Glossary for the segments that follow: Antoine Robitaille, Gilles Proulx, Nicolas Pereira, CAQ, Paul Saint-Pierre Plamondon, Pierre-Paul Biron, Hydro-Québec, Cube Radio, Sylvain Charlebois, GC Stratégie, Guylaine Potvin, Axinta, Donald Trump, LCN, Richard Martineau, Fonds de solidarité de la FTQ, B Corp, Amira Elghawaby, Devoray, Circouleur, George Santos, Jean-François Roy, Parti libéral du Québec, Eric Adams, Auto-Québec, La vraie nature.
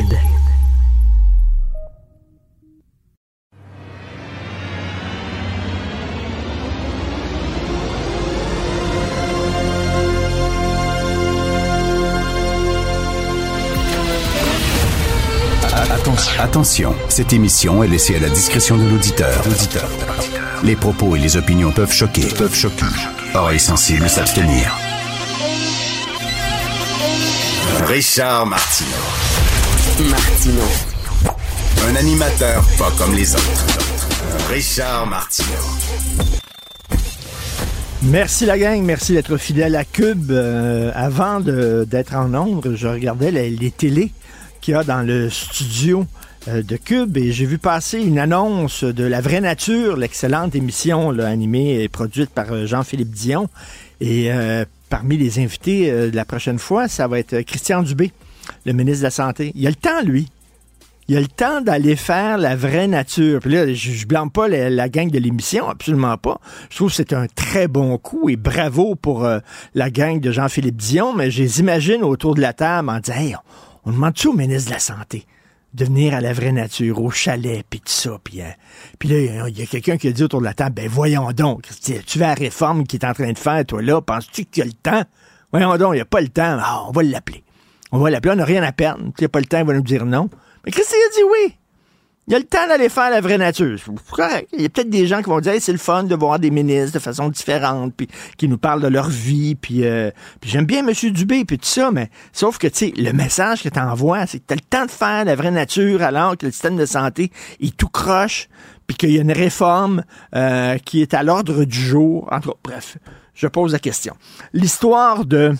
rapide. Attention, cette émission est laissée à la discrétion de l'auditeur. Les propos et les opinions peuvent choquer. Oreilles sensibles s'abstenir. Richard Martineau. Un animateur pas comme les autres. Richard Martineau. Merci la gang, merci d'être fidèle à Cube. Avant d'être en ondes, je regardais les télés qu'il y a dans le studio de Cube et j'ai vu passer une annonce de La vraie nature, l'excellente émission là, animée et produite par Jean-Philippe Dion. Et parmi les invités de la prochaine fois, ça va être Christian Dubé, le ministre de la Santé. Il a le temps, lui. Il a le temps d'aller faire La vraie nature. Puis là, je blâme pas la gang de l'émission, absolument pas. Je trouve que c'est un très bon coup et bravo pour la gang de Jean-Philippe Dion, mais je les imagine autour de la table en disant hey, « on demande-tu au ministre de la Santé de venir à La vraie nature, au chalet, puis tout ça. » Puis là, il y a quelqu'un qui a dit autour de la table, « Ben voyons donc, tu vas à la réforme qu'il est en train de faire, toi là, penses-tu qu'il y a le temps? Voyons donc, il n'y a pas le temps. Ah, on va l'appeler. On n'a rien à perdre. Il n'y a pas le temps, il va nous dire non. » Mais Christian a dit oui. Il y a le temps d'aller faire La vraie nature. C'est correct. Il y a peut-être des gens qui vont dire hey, c'est le fun de voir des ministres de façon différente, puis qui nous parlent de leur vie, puis j'aime bien M. Dubé, puis tout ça, mais sauf que, tu sais, le message que t'envoies, c'est que t'as le temps de faire La vraie nature alors que le système de santé, il tout croche, puis qu'il y a une réforme qui est à l'ordre du jour. Entre autres, bref, je pose la question. L'histoire de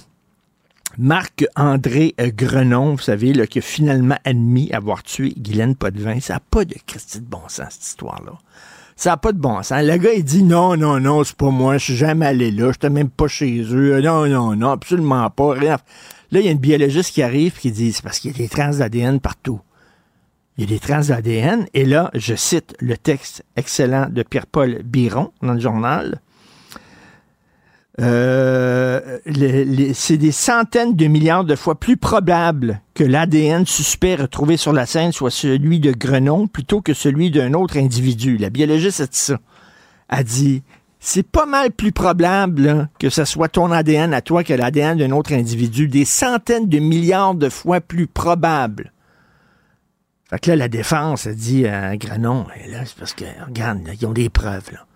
Marc-André Grenon, vous savez, là, qui a finalement admis avoir tué Guylaine Potvin. Ça n'a pas de Christy de bon sens, cette histoire-là. Ça n'a pas de bon sens. Le gars, il dit, non, c'est pas moi, je suis jamais allé là, je n'étais même pas chez eux, non, absolument pas, rien. Là, il y a une biologiste qui arrive et qui dit, c'est parce qu'il y a des traces d'ADN partout. Il y a des traces d'ADN, et là, je cite le texte excellent de Pierre-Paul Biron dans le journal. C'est des centaines de milliards de fois plus probable que l'ADN suspect retrouvé sur la scène soit celui de Grenon plutôt que celui d'un autre individu. La biologiste a dit ça. Elle dit, c'est pas mal plus probable là, que ce soit ton ADN à toi que l'ADN d'un autre individu. Des centaines de milliards de fois plus probable. Fait que là, la défense a dit à Grenon, et là, c'est parce que, regarde, là, ils ont des preuves, là.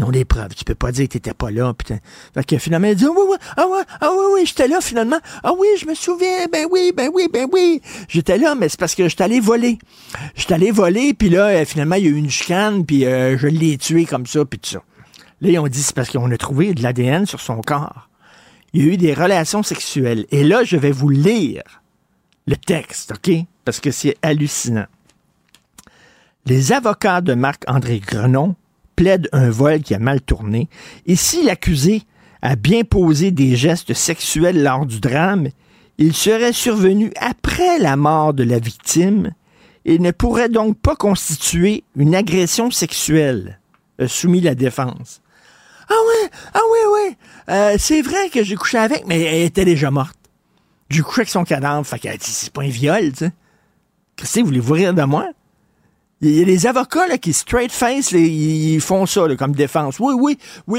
Ils ont des preuves. Tu peux pas dire que t'étais pas là, putain. Fait que finalement, ils disent, oui, j'étais là, finalement. Ah oui, je me souviens, ben oui. J'étais là, mais c'est parce que j'étais allé voler, puis là, finalement, il y a eu une chicane, puis je l'ai tué comme ça, puis tout ça. Là, ils ont dit, c'est parce qu'on a trouvé de l'ADN sur son corps. Il y a eu des relations sexuelles. Et là, je vais vous lire le texte, OK? Parce que c'est hallucinant. Les avocats de Marc-André Grenon plaide un vol qui a mal tourné, et si l'accusé a bien posé des gestes sexuels lors du drame, il serait survenu après la mort de la victime et ne pourrait donc pas constituer une agression sexuelle, a soumis la défense. Ah ouais. C'est vrai que j'ai couché avec, mais elle était déjà morte. J'ai couché avec son cadavre, fait qu'elle a dit, c'est pas un viol, tu sais. Christy, voulez-vous rire de moi? Il y a des avocats là, qui straight face, là, ils font ça là, comme défense. Oui,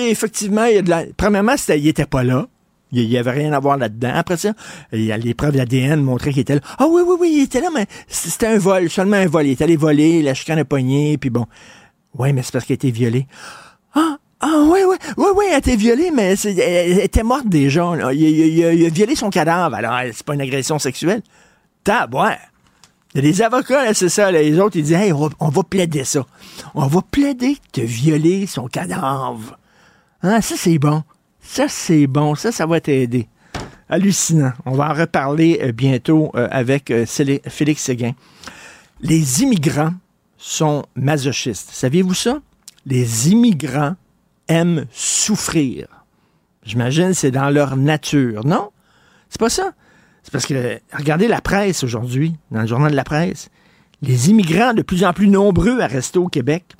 effectivement, il y a de la... Premièrement, il était pas là. Il n'y avait rien à voir là-dedans. Après ça, il y a les preuves d'ADN montraient qu'il était là. Ah oui, il était là, mais c'était un vol, seulement un vol. Il est allé voler, la chicane a pogné, puis bon. Oui, mais c'est parce qu'elle a été violée. Ah, oui, elle a été violée, mais elle était morte déjà. Il a violé son cadavre, alors c'est pas une agression sexuelle. Tabouère. Il y a des avocats, là, c'est ça. Là. Les autres, ils disent, hey, on va plaider ça. On va plaider que tu as violé son cadavre. Hein, ça, c'est bon. Ça va t'aider. Hallucinant. On va en reparler bientôt avec Félix Séguin. Les immigrants sont masochistes. Saviez-vous ça? Les immigrants aiment souffrir. J'imagine que c'est dans leur nature, non? C'est pas ça? C'est parce que, regardez la presse aujourd'hui, dans le journal de la presse, les immigrants de plus en plus nombreux à rester au Québec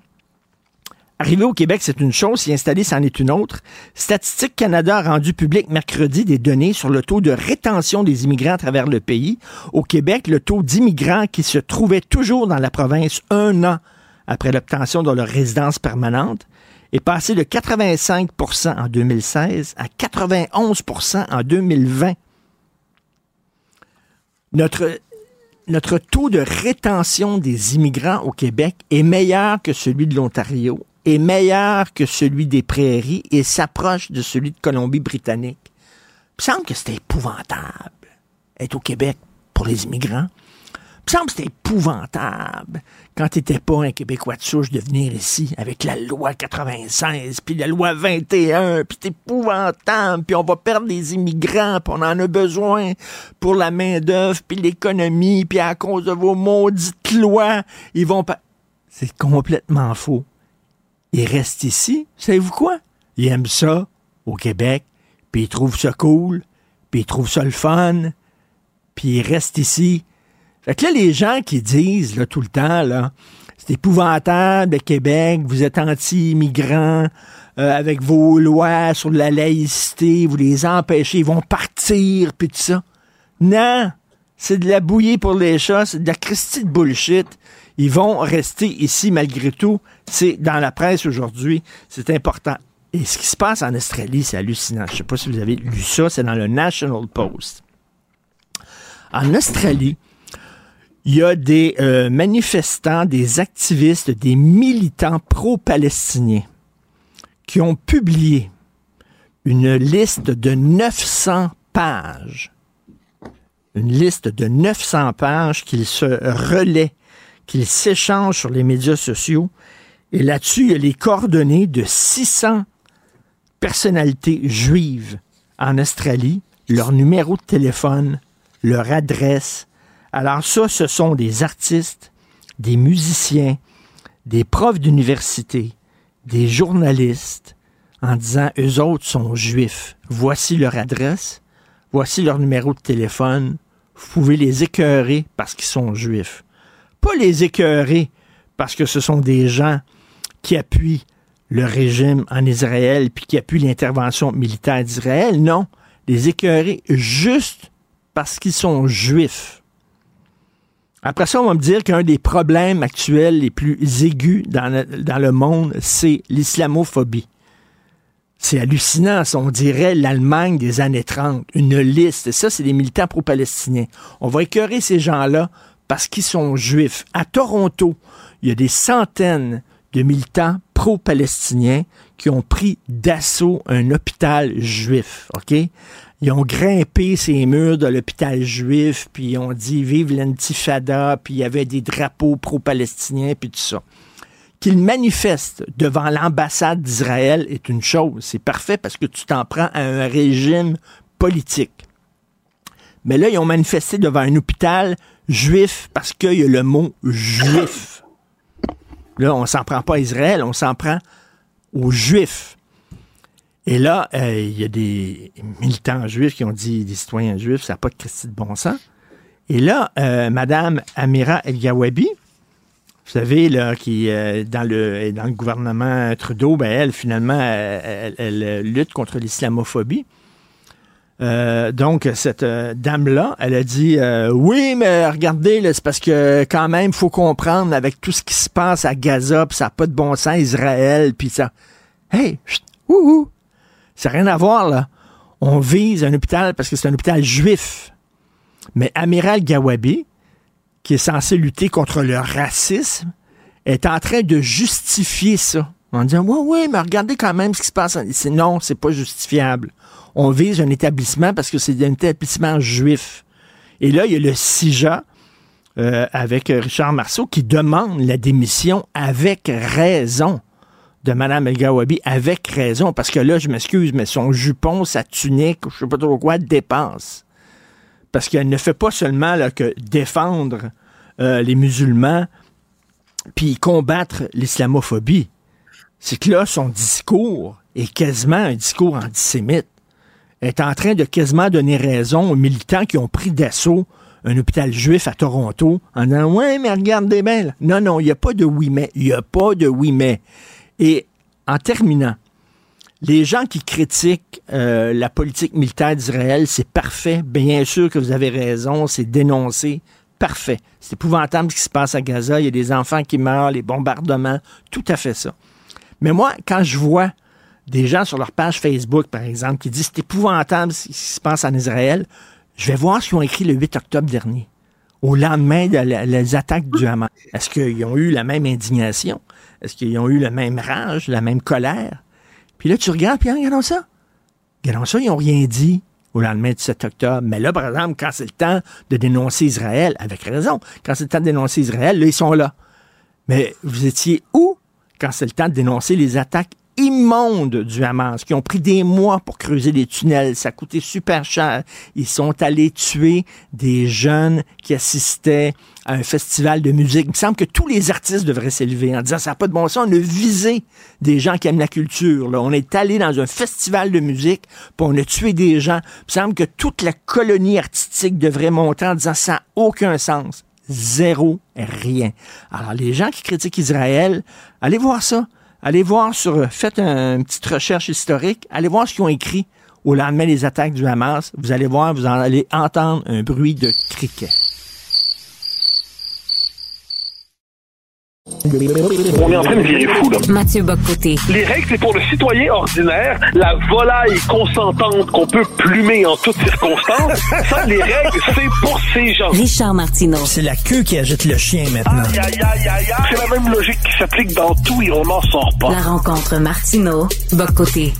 Arriver au Québec, c'est une chose, s'y installer, c'en est une autre. Statistique Canada a rendu public mercredi des données sur le taux de rétention des immigrants à travers le pays. Au Québec, le taux d'immigrants qui se trouvaient toujours dans la province un an après l'obtention de leur résidence permanente est passé de 85 % en 2016 à 91 % en 2020. Notre taux de rétention des immigrants au Québec est meilleur que celui de l'Ontario, est meilleur que celui des Prairies et s'approche de celui de Colombie-Britannique. Il me semble que c'était épouvantable être au Québec pour les immigrants. Il me semble que c'était épouvantable quand tu n'étais pas un Québécois de souche de venir ici avec la loi 96, puis la loi 21, puis c'est épouvantable, puis on va perdre des immigrants, puis on en a besoin pour la main-d'œuvre, puis l'économie, puis à cause de vos maudites lois, ils vont pas... C'est complètement faux. Ils restent ici, savez-vous quoi? Ils aiment ça, au Québec, puis ils trouvent ça cool, puis ils trouvent ça le fun, puis ils restent ici. Fait que là, les gens qui disent là, tout le temps, là, c'est épouvantable, le Québec, vous êtes anti-immigrants, avec vos lois sur la laïcité, vous les empêchez, ils vont partir, puis tout ça. Non, c'est de la bouillie pour les chats, c'est de la christie de bullshit. Ils vont rester ici malgré tout. C'est dans la presse aujourd'hui, c'est important. Et ce qui se passe en Australie, c'est hallucinant. Je ne sais pas si vous avez lu ça, c'est dans le National Post. En Australie, il y a des manifestants, des activistes, des militants pro-palestiniens qui ont publié une liste de 900 pages. Une liste de 900 pages qu'ils se relaient, qu'ils s'échangent sur les médias sociaux. Et là-dessus, il y a les coordonnées de 600 personnalités juives en Australie, leur numéro de téléphone, leur adresse. Alors ça, ce sont des artistes, des musiciens, des profs d'université, des journalistes, en disant, eux autres sont juifs. Voici leur adresse, voici leur numéro de téléphone. Vous pouvez les écœurer parce qu'ils sont juifs. Pas les écœurer parce que ce sont des gens qui appuient le régime en Israël puis qui appuient l'intervention militaire d'Israël. Non, les écœurer juste parce qu'ils sont juifs. Après ça, on va me dire qu'un des problèmes actuels les plus aigus dans le monde, c'est l'islamophobie. C'est hallucinant, on dirait l'Allemagne des années 30, une liste. Et ça, c'est des militants pro-palestiniens. On va écœurer ces gens-là parce qu'ils sont juifs. À Toronto, il y a des centaines de militants pro-palestiniens qui ont pris d'assaut un hôpital juif, OK? Ils ont grimpé ces murs de l'hôpital juif, puis ils ont dit « Vive l'intifada », puis il y avait des drapeaux pro-palestiniens, puis tout ça. Qu'ils manifestent devant l'ambassade d'Israël est une chose. C'est parfait parce que tu t'en prends à un régime politique. Mais là, ils ont manifesté devant un hôpital juif parce qu'il y a le mot « juif ». Là, on s'en prend pas à Israël, on s'en prend aux juifs. Et là, il y a des militants juifs qui ont dit, des citoyens juifs, ça n'a pas de Christi de bon sens. Et là, Mme Amira Elghawaby, vous savez, là, qui dans le gouvernement Trudeau, ben elle, finalement, elle lutte contre l'islamophobie. Donc, cette dame-là, elle a dit, oui, mais regardez, là, c'est parce que quand même, il faut comprendre avec tout ce qui se passe à Gaza, puis ça n'a pas de bon sens, Israël, puis ça... Hey, chut, ouhou! Ça n'a rien à voir, là. On vise un hôpital parce que c'est un hôpital juif. Mais Amira Elghawaby, qui est censée lutter contre le racisme, est en train de justifier ça. En disant, oui, oui, mais regardez quand même ce qui se passe. Non, c'est pas justifiable. On vise un établissement parce que c'est un établissement juif. Et là, il y a le CIJA, avec Richard Martineau, qui demande la démission avec raison de Mme Elghawaby, avec raison, parce que là, je m'excuse, mais son jupon, sa tunique, je ne sais pas trop quoi, dépense. Parce qu'elle ne fait pas seulement là, que défendre les musulmans puis combattre l'islamophobie. C'est que là, son discours est quasiment un discours antisémite. Elle est en train de quasiment donner raison aux militants qui ont pris d'assaut un hôpital juif à Toronto en disant « Ouais, mais regardez bien. » Non, non, il n'y a pas de « oui, mais ». Il n'y a pas de « oui, mais ». Et en terminant, les gens qui critiquent la politique militaire d'Israël, c'est parfait. Bien sûr que vous avez raison, c'est dénoncé. Parfait. C'est épouvantable ce qui se passe à Gaza. Il y a des enfants qui meurent, les bombardements, tout à fait ça. Mais moi, quand je vois des gens sur leur page Facebook, par exemple, qui disent « c'est épouvantable ce qui se passe en Israël », je vais voir ce qu'ils ont écrit le 8 octobre dernier, au lendemain des attaques du Hamas. Est-ce qu'ils ont eu la même indignation? Est-ce qu'ils ont eu la même rage, la même colère? Puis là, tu regardes, puis regardons ça. Regardons ça, ils n'ont rien dit au lendemain du 7 octobre. Mais là, par exemple, quand c'est le temps de dénoncer Israël, avec raison, quand c'est le temps de dénoncer Israël, là, ils sont là. Mais vous étiez où quand c'est le temps de dénoncer les attaques immondes du Hamas, qui ont pris des mois pour creuser des tunnels? Ça a coûté super cher. Ils sont allés tuer des jeunes qui assistaient à un festival de musique. Il me semble que tous les artistes devraient s'élever en disant « ça n'a pas de bon sens, on a visé des gens qui aiment la culture. Là. On est allé dans un festival de musique, puis on a tué des gens. » Il me semble que toute la colonie artistique devrait monter en disant « ça n'a aucun sens. » Zéro, rien. Alors, les gens qui critiquent Israël, allez voir ça. Allez voir faites une petite recherche historique, allez voir ce qu'ils ont écrit au lendemain des attaques du Hamas. Vous allez voir, vous en allez entendre un bruit de criquet. On est en train de virer fou, là. Mathieu Bock-Côté. Les règles, c'est pour le citoyen ordinaire, la volaille consentante qu'on peut plumer en toutes circonstances. Ça, les règles, c'est pour ces gens. Richard Martineau. C'est la queue qui agite le chien, maintenant. Aïe, aïe, aïe, aïe, aïe. C'est la même logique qui s'applique dans tout et on n'en sort pas. La rencontre Martineau-Bock-Côté.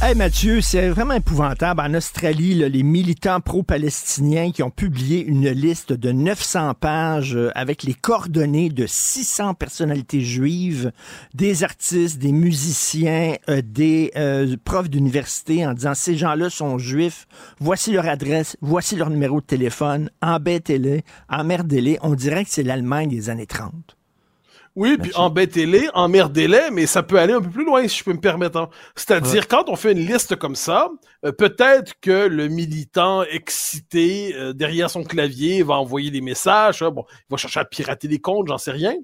Hey Mathieu, c'est vraiment épouvantable. En Australie, là, les militants pro-palestiniens qui ont publié une liste de 900 pages avec les coordonnées de 600 personnalités juives, des artistes, des musiciens, des profs d'université en disant « ces gens-là sont juifs, voici leur adresse, voici leur numéro de téléphone, embêtez-les, emmerdez-les ». On dirait que c'est l'Allemagne des années 30. Oui, puis embêtez-les, emmerdez-les, mais ça peut aller un peu plus loin, si je peux me permettre. C'est-à-dire, quand on fait une liste comme ça, peut-être que le militant excité derrière son clavier va envoyer des messages, bon, il va chercher à pirater des comptes, j'en sais rien.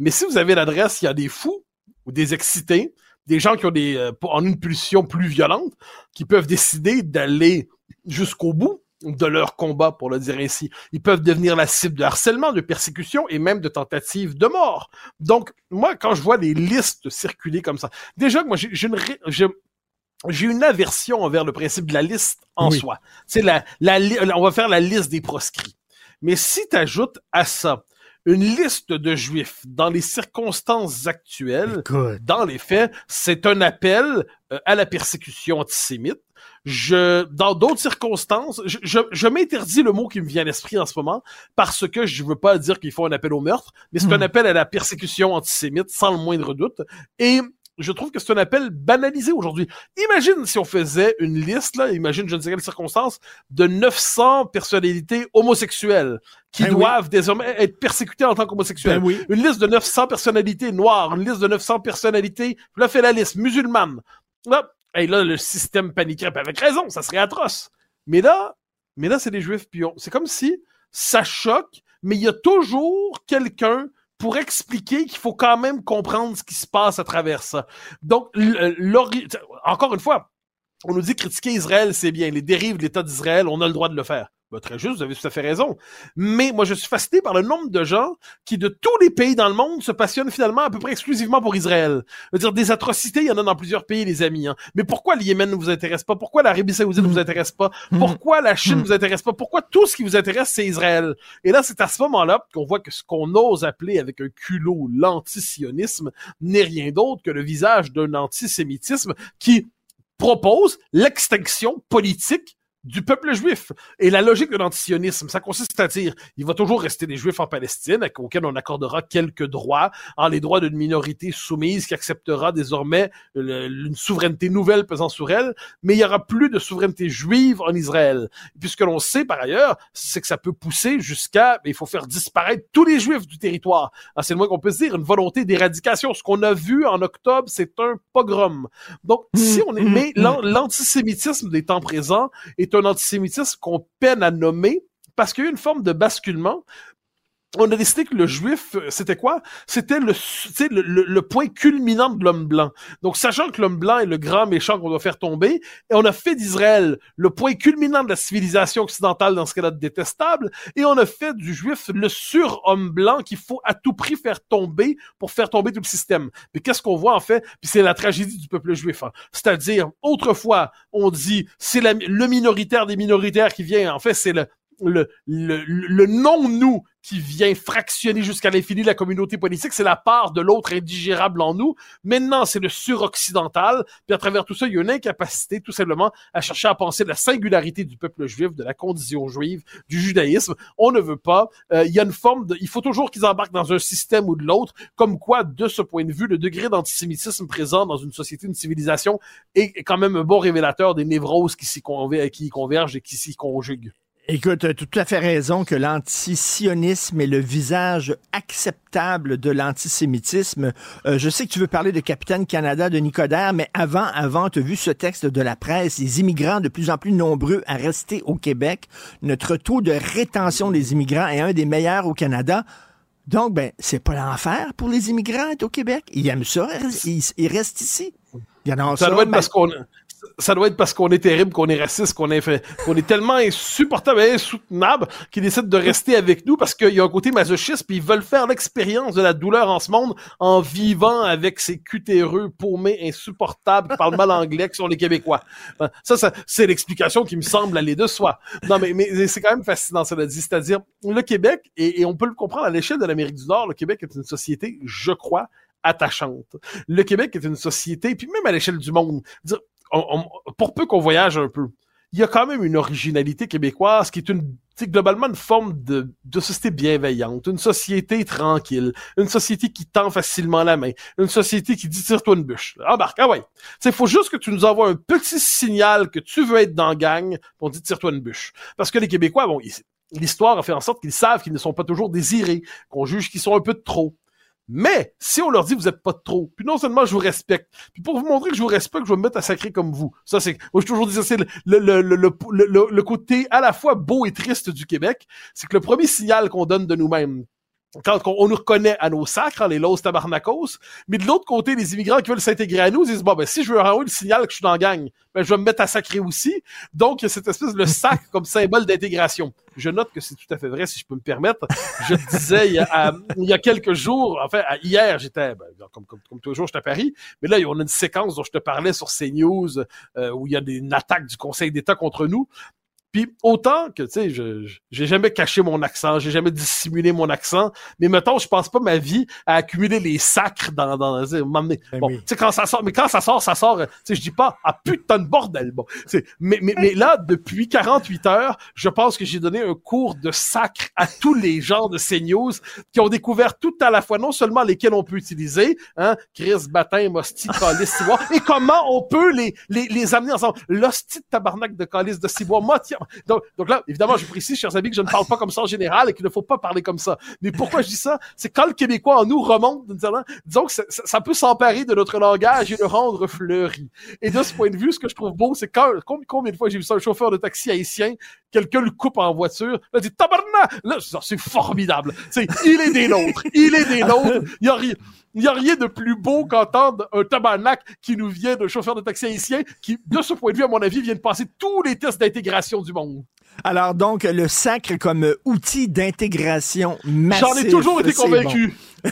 Mais si vous avez l'adresse, il y a des fous ou des excités, des gens qui ont en une pulsion plus violente, qui peuvent décider d'aller jusqu'au bout de leur combat, pour le dire ainsi. Ils peuvent devenir la cible de harcèlement, de persécution et même de tentatives de mort. Donc, moi, quand je vois des listes circuler comme ça, déjà, moi, j'ai une aversion envers le principe de la liste en soi. C'est on va faire la liste des proscrits. Mais si tu ajoutes à ça une liste de juifs dans les circonstances actuelles, dans les faits, c'est un appel à la persécution antisémite. Dans d'autres circonstances, je m'interdis le mot qui me vient à l'esprit en ce moment, parce que je veux pas dire qu'ils font un appel au meurtre, mais c'est un appel à la persécution antisémite, sans le moindre doute, et je trouve que c'est un appel banalisé aujourd'hui. Imagine si on faisait une liste, là, imagine, je ne sais quelle circonstance, de 900 personnalités homosexuelles qui doivent désormais être persécutées en tant qu'homosexuels. Une liste de 900 personnalités noires, une liste de 900 personnalités, là, fait la liste, musulmanes. Là, le système paniquerait, avec raison, ça serait atroce. Mais là, c'est des juifs pions. C'est comme si ça choque, mais il y a toujours quelqu'un pour expliquer qu'il faut quand même comprendre ce qui se passe à travers ça. Donc, encore une fois, on nous dit critiquer Israël, c'est bien. Les dérives de l'État d'Israël, on a le droit de le faire. Ben, très juste, vous avez tout à fait raison. Mais moi, je suis fasciné par le nombre de gens qui, de tous les pays dans le monde, se passionnent finalement à peu près exclusivement pour Israël. Je veux dire, des atrocités, il y en a dans plusieurs pays, les amis. Hein. Mais pourquoi le Yémen ne vous intéresse pas? Pourquoi l'Arabie Saoudite ne vous intéresse pas? Pourquoi la Chine ne vous intéresse pas? Pourquoi tout ce qui vous intéresse, c'est Israël? Et là, c'est à ce moment-là qu'on voit que ce qu'on ose appeler avec un culot l'antisionisme n'est rien d'autre que le visage d'un antisémitisme qui propose l'extinction politique du peuple juif. Et la logique de l'antisionisme, ça consiste à dire, il va toujours rester des juifs en Palestine, auxquels on accordera quelques droits, les droits d'une minorité soumise qui acceptera désormais une souveraineté nouvelle pesant sur elle, mais il n'y aura plus de souveraineté juive en Israël. Puisque l'on sait, par ailleurs, c'est que ça peut pousser jusqu'à, il faut faire disparaître tous les juifs du territoire. C'est le moins qu'on peut se dire, une volonté d'éradication. Ce qu'on a vu en octobre, c'est un pogrom. Donc, si on aimait l'antisémitisme des temps présents est un antisémitisme qu'on peine à nommer parce qu'il y a eu une forme de basculement on a décidé que le juif, c'était quoi? C'était le point culminant de l'homme blanc. Donc, sachant que l'homme blanc est le grand méchant qu'on doit faire tomber, et on a fait d'Israël le point culminant de la civilisation occidentale dans ce qu'elle a de détestable, et on a fait du juif le surhomme blanc qu'il faut à tout prix faire tomber pour faire tomber tout le système. Mais qu'est-ce qu'on voit, en fait? Puis c'est la tragédie du peuple juif. Hein. C'est-à-dire, autrefois, on dit, c'est le minoritaire des minoritaires qui vient, en fait, c'est le non-nous qui vient fractionner jusqu'à l'infini la communauté politique, c'est la part de l'autre indigérable en nous. Maintenant, c'est le suroccidental, puis à travers tout ça, il y a une incapacité, tout simplement, à chercher à penser la singularité du peuple juif, de la condition juive, du judaïsme. On ne veut pas. Il y a une forme de... Il faut toujours qu'ils embarquent dans un système ou de l'autre, comme quoi, de ce point de vue, le degré d'antisémitisme présent dans une société, une civilisation, est quand même un bon révélateur des névroses qui y convergent et qui s'y conjuguent. Écoute, tu as tout à fait raison que l'antisionisme est le visage acceptable de l'antisémitisme. Je sais que tu veux parler de Capitaine Canada, Denis Coderre, mais avant, tu as vu ce texte de la presse, les immigrants de plus en plus nombreux à rester au Québec. Notre taux de rétention des immigrants est un des meilleurs au Canada. Donc, c'est pas l'enfer pour les immigrants d'être au Québec. Ils aiment ça, ils restent ici. Il y en a ça doit être parce qu'on... Ça doit être parce qu'on est terrible, qu'on est raciste, qu'on est tellement insupportable et insoutenable qu'ils décident de rester avec nous parce qu'il y a un côté masochiste puis ils veulent faire l'expérience de la douleur en ce monde en vivant avec ces cutéreux paumés insupportables qui parlent mal anglais qui sont les Québécois. Ça, c'est l'explication qui me semble aller de soi. Non, mais c'est quand même fascinant, cela dit. C'est-à-dire, le Québec, et on peut le comprendre à l'échelle de l'Amérique du Nord, le Québec est une société, je crois, attachante. Le Québec est une société, puis même à l'échelle du monde, dire, pour peu qu'on voyage un peu, il y a quand même une originalité québécoise qui est globalement une forme de société bienveillante, une société tranquille, une société qui tend facilement la main, une société qui dit « tire-toi une bûche, embarque, ah ouais ». Il faut juste que tu nous envoies un petit signal que tu veux être dans la gang, on dit « tire-toi une bûche ». Parce que les Québécois, l'histoire a fait en sorte qu'ils savent qu'ils ne sont pas toujours désirés, qu'on juge qu'ils sont un peu de trop. Mais, si on leur dit, vous êtes pas de trop, puis non seulement je vous respecte, puis pour vous montrer que je vous respecte, je vais me mettre à sacrer comme vous. Ça, c'est, moi, j'ai toujours dit ça, c'est le côté à la fois beau et triste du Québec. C'est que le premier signal qu'on donne de nous-mêmes, quand on nous reconnaît à nos sacres, les los tabarnakos, mais de l'autre côté, les immigrants qui veulent s'intégrer à nous, ils disent, si je veux renvoyer le signal que je suis dans la gang, je vais me mettre à sacrer aussi. Donc, il y a cette espèce de sac comme symbole d'intégration. Je note que c'est tout à fait vrai, si je peux me permettre. Je te disais, il y a quelques jours, hier, j'étais, comme toujours, j'étais à Paris, mais là, on a une séquence dont je te parlais sur CNews, où il y a une attaque du Conseil d'État contre nous. Puis autant que, tu sais, j'ai jamais caché mon accent, j'ai jamais dissimulé mon accent, mais mettons, je passe pas ma vie à accumuler les sacres dans m'amener. Bon, tu sais, quand ça sort, tu sais, je dis pas, ah putain de bordel, mais là, depuis 48 heures, je pense que j'ai donné un cours de sacre à tous les gens de CNews qui ont découvert tout à la fois, non seulement lesquels on peut utiliser, hein, Chris, Batin, Hostie, Calice, Ciboire, et comment on peut les amener ensemble. L'hostie de tabarnak de Calice de Ciboire, moi, tiens, donc là, évidemment, je précise, chers amis, que je ne parle pas comme ça en général et qu'il ne faut pas parler comme ça. Mais pourquoi je dis ça? C'est quand le Québécois en nous remonte, disons que ça peut s'emparer de notre langage et le rendre fleuri. Et de ce point de vue, ce que je trouve beau, c'est combien de fois j'ai vu ça, un chauffeur de taxi haïtien, quelqu'un le coupe en voiture, là, dit « Tabarnak! » Là, c'est formidable. T'sais, il est des nôtres. Il n'y a rien de plus beau qu'entendre un tabarnak qui nous vient d'un chauffeur de taxi haïtien qui, de ce point de vue, à mon avis, vient de passer tous les tests d'intégration du monde. Alors donc, le sacre comme outil d'intégration massive. J'en ai toujours été convaincu. Bon.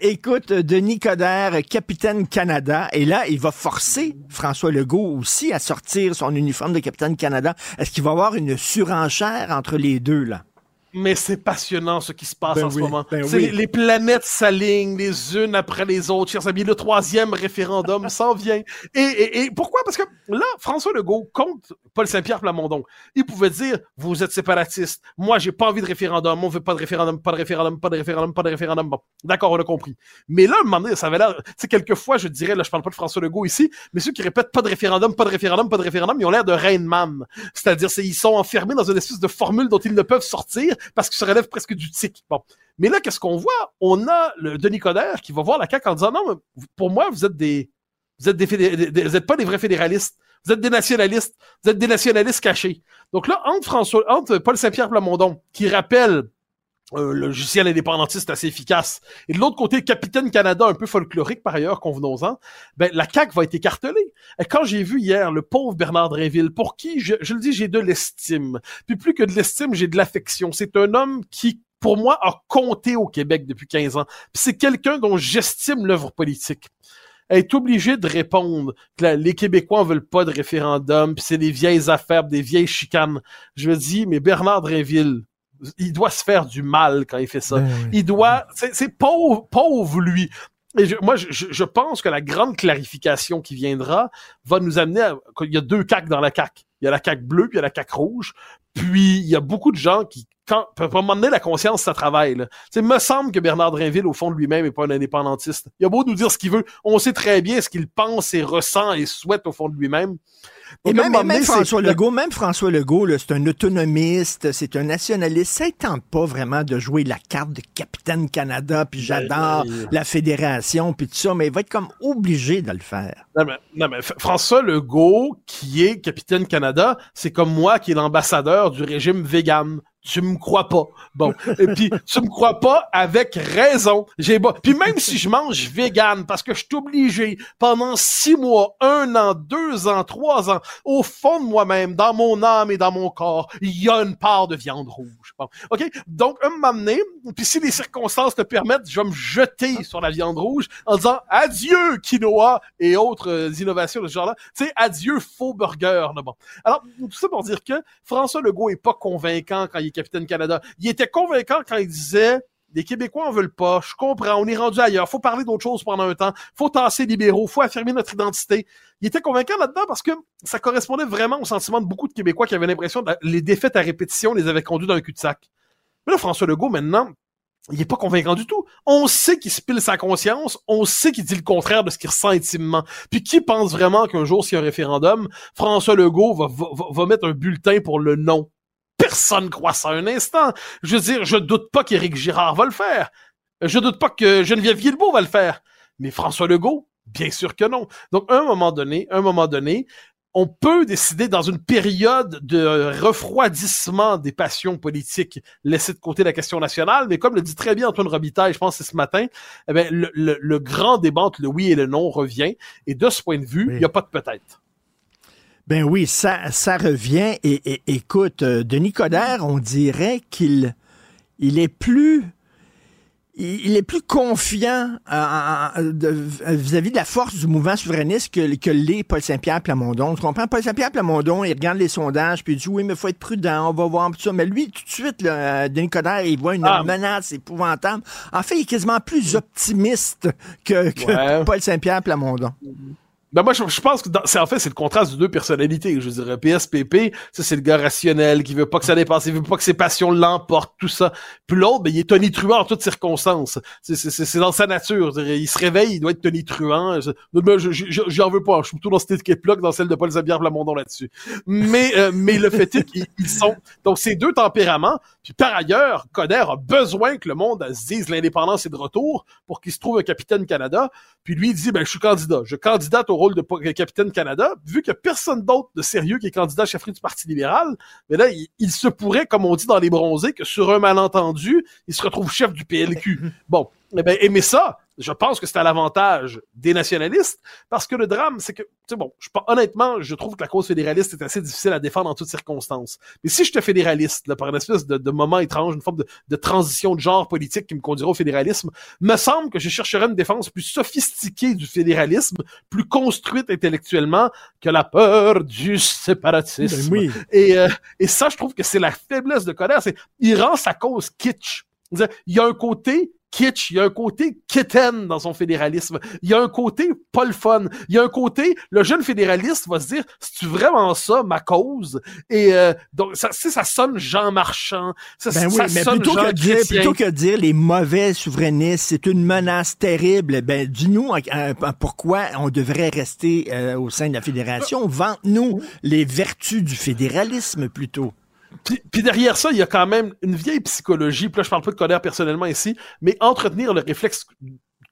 Écoute, Denis Coderre, Capitaine Canada, et là, il va forcer François Legault aussi à sortir son uniforme de Capitaine Canada. Est-ce qu'il va y avoir une surenchère entre les deux, là? Mais c'est passionnant ce qui se passe en ce moment. Les planètes s'alignent les unes après les autres. Chers amis, le troisième référendum s'en vient. Et pourquoi? Parce que là, François Legault contre Paul Saint-Pierre Plamondon. Il pouvait dire, vous êtes séparatistes. Moi, j'ai pas envie de référendum. On veut pas de référendum, pas de référendum, pas de référendum, pas de référendum. Bon, d'accord, on a compris. Mais là, à un moment donné, ça avait l'air, tu sais, quelquefois, je dirais, là, je parle pas de François Legault ici, mais ceux qui répètent pas de référendum, pas de référendum, pas de référendum, ils ont l'air de reine mam. C'est-à-dire, ils sont enfermés dans une espèce de formule dont ils ne peuvent sortir, parce que ça relève presque du tic. Bon. Mais là, qu'est-ce qu'on voit? On a le Denis Coderre qui va voir la CAQ en disant « Non, mais pour moi, vous êtes pas des vrais fédéralistes. Vous êtes des nationalistes. Vous êtes des nationalistes cachés. » Donc là, entre Paul Saint-Pierre Plamondon, qui rappelle Le logiciel indépendantiste assez efficace. Et de l'autre côté, Capitaine Canada, un peu folklorique par ailleurs, convenons-en, ben la CAQ va être écartelée. Et quand j'ai vu hier le pauvre Bernard Drainville, pour qui, je le dis, j'ai de l'estime. Puis plus que de l'estime, j'ai de l'affection. C'est un homme qui, pour moi, a compté au Québec depuis 15 ans. Puis c'est quelqu'un dont j'estime l'œuvre politique. Elle est obligée de répondre que les Québécois ne veulent pas de référendum, puis c'est des vieilles affaires, des vieilles chicanes. Je me dis, mais Bernard Drainville, il doit se faire du mal quand il fait ça. Il doit... C'est pauvre, lui. Et je pense que la grande clarification qui viendra va nous amener à... Il y a deux CAQ dans la CAQ. Il y a la CAQ bleue, puis il y a la CAQ rouge. Puis, il y a beaucoup de gens qui... À un moment donné, la conscience, ça travaille. Là. Il me semble que Bernard Drainville, au fond de lui-même, n'est pas un indépendantiste. Il a beau nous dire ce qu'il veut. On sait très bien ce qu'il pense et ressent et souhaite au fond de lui-même. Donc, François Legault, là, c'est un autonomiste, c'est un nationaliste. Ça ne tente pas vraiment de jouer la carte de Capitaine Canada, puis j'adore la fédération, puis tout ça, mais il va être comme obligé de le faire. Non, mais François Legault, qui est Capitaine Canada, c'est comme moi qui est l'ambassadeur du régime vegan. Tu me crois pas. Bon. Et puis, tu me crois pas avec raison. Puis même si je mange vegan, parce que je suis obligé, pendant 6 mois, 1 an, 2 ans, 3 ans, au fond de moi-même, dans mon âme et dans mon corps, il y a une part de viande rouge. Bon. OK? Donc, un moment donné, puis si les circonstances le permettent, je vais me jeter sur la viande rouge en disant adieu quinoa et autres innovations de ce genre-là. Tu sais, adieu faux burger. Là, bon. Alors, tout ça pour dire que François Legault est pas convaincant quand il Capitaine Canada. Il était convaincant quand il disait les Québécois en veulent pas, je comprends, on est rendu ailleurs, faut parler d'autre chose pendant un temps, faut tasser libéraux, faut affirmer notre identité. Il était convaincant là-dedans parce que ça correspondait vraiment au sentiment de beaucoup de Québécois qui avaient l'impression que les défaites à répétition les avaient conduits dans un cul-de-sac. Mais là, François Legault, maintenant, il est pas convaincant du tout. On sait qu'il se pile sa conscience, on sait qu'il dit le contraire de ce qu'il ressent intimement. Puis qui pense vraiment qu'un jour, s'il y a un référendum, François Legault va mettre un bulletin pour le non? Personne ne croit ça un instant. Je veux dire, je doute pas qu'Éric Girard va le faire. Je doute pas que Geneviève Guilbeault va le faire. Mais François Legault, bien sûr que non. Donc, à un moment donné, on peut décider dans une période de refroidissement des passions politiques, laisser de côté la question nationale, mais comme le dit très bien Antoine Robitaille, je pense que c'est ce matin, eh bien, le grand débat entre le oui et le non revient. Et de ce point de vue, il n'y a pas de peut-être. Ben oui, ça revient. Et écoute, Denis Coderre, on dirait qu'il est plus confiant vis-à-vis de la force du mouvement souverainiste que l'est Paul Saint-Pierre Plamondon. Tu comprends? Paul Saint-Pierre Plamondon, il regarde les sondages, puis il dit « Oui, mais faut être prudent, on va voir. » tout ça. Mais lui, tout de suite, là, Denis Coderre, il voit une menace épouvantable. En fait, il est quasiment plus optimiste que Paul Saint-Pierre Plamondon. Ben moi, je pense que c'est le contraste de deux personnalités. Je dirais PSPP, ça c'est le gars rationnel qui veut pas que ça dépasse, il veut pas que ses passions l'emportent, tout ça. Puis l'autre, ben il est tonitruant en toutes circonstances. C'est dans sa nature. Il se réveille, il doit être tonitruant. Je n'en veux pas. Je suis plutôt dans cette étiquette-là que dans celle de Paul Saint-Pierre Plamondon là-dessus. Mais le fait est qu'ils sont donc ces deux tempéraments. Puis par ailleurs, Coderre a besoin que le monde se dise l'indépendance est de retour pour qu'il se trouve un capitaine Canada. Puis lui il dit ben je suis candidat, je candidate au rôle de Capitaine Canada, vu qu'il n'y a personne d'autre de sérieux qui est candidat à la chefferie du Parti libéral, mais là, il se pourrait, comme on dit dans Les Bronzés, que sur un malentendu, il se retrouve chef du PLQ. Bon, mais ça, je pense que c'est à l'avantage des nationalistes, parce que le drame, c'est que, tu sais, bon, honnêtement, je trouve que la cause fédéraliste est assez difficile à défendre en toutes circonstances. Mais si j'étais fédéraliste, là, par une espèce de moment étrange, une forme de transition de genre politique qui me conduira au fédéralisme, me semble que je chercherais une défense plus sophistiquée du fédéralisme, plus construite intellectuellement que la peur du séparatisme. Oui. Et ça, je trouve que c'est la faiblesse de Coderre, il rend sa cause kitsch. Il y a un côté kitsch, il y a un côté kitten dans son fédéralisme, il y a un côté pas le fun, il y a un côté, le jeune fédéraliste va se dire, c'est-tu vraiment ça ma cause? Et donc ça, ça sonne Jean Marchand, plutôt que dire les mauvais souverainistes, c'est une menace terrible, ben dis-nous pourquoi on devrait rester au sein de la fédération, vante-nous les vertus du fédéralisme plutôt. Puis derrière ça, il y a quand même une vieille psychologie, puis là je parle pas de Coderre personnellement ici, mais entretenir le réflexe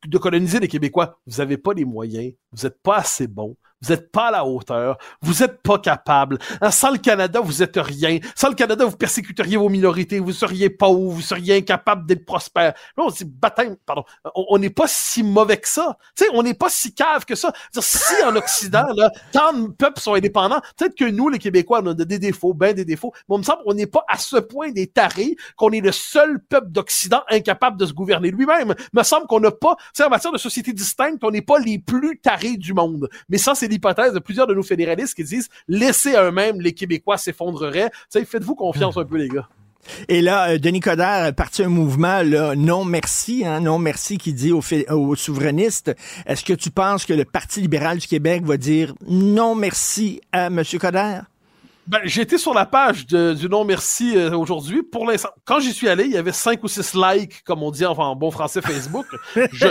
de coloniser les Québécois. Vous avez pas les moyens, vous êtes pas assez bons, Vous n'êtes pas à la hauteur. Vous n'êtes pas capable. Sans le Canada, vous êtes rien. Sans le Canada, vous persécuteriez vos minorités. Vous seriez pauvre. Vous seriez incapable d'être prospère. Là, on dit, baptême, pardon. On n'est pas si mauvais que ça. Tu sais, on n'est pas si cave que ça. C'est-à-dire, si en Occident, là, tant de peuples sont indépendants, peut-être que nous, les Québécois, on a des défauts, ben des défauts. Mais on me semble qu'on n'est pas à ce point des tarés qu'on est le seul peuple d'Occident incapable de se gouverner lui-même. Me semble qu'on n'a pas, tu sais, en matière de société distincte, on n'est pas les plus tarés du monde. Mais ça, c'est l'hypothèse de plusieurs de nos fédéralistes qui disent « Laissez à eux-mêmes, les Québécois s'effondreraient. » Tu sais, faites-vous confiance un peu, les gars. Et là, Denis Coderre a parti un mouvement là, non merci, hein, non merci, qui dit aux souverainistes, est-ce que tu penses que le Parti libéral du Québec va dire non merci à M. Coderre? Ben, j'ai été sur la page du non merci aujourd'hui. Pour l'instant, quand j'y suis allé, il y avait 5 ou 6 likes, comme on dit en bon français Facebook. Je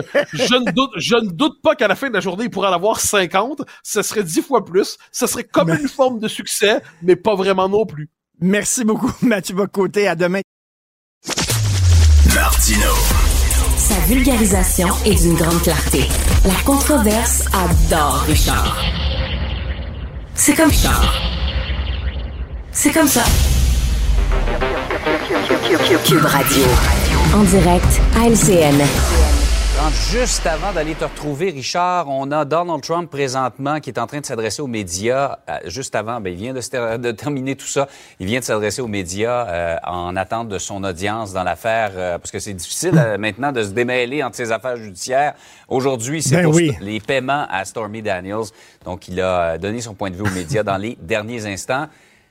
ne doute pas qu'à la fin de la journée, il pourrait en avoir 50. Ce serait 10 fois plus. Ce serait comme une forme de succès, mais pas vraiment non plus. Merci beaucoup, Mathieu Bock-Côté. À demain. Martineau. Sa vulgarisation est d'une grande clarté. La controverse adore Richard. C'est comme Richard. C'est comme ça. Cube Radio. En direct à LCN. Juste avant d'aller te retrouver, Richard, on a Donald Trump présentement qui est en train de s'adresser aux médias. Juste avant, ben, il vient de terminer tout ça. Il vient de s'adresser aux médias en attente de son audience dans l'affaire, parce que c'est difficile maintenant de se démêler entre ses affaires judiciaires. Aujourd'hui, c'est les paiements à Stormy Daniels. Donc, il a donné son point de vue aux médias dans les derniers instants.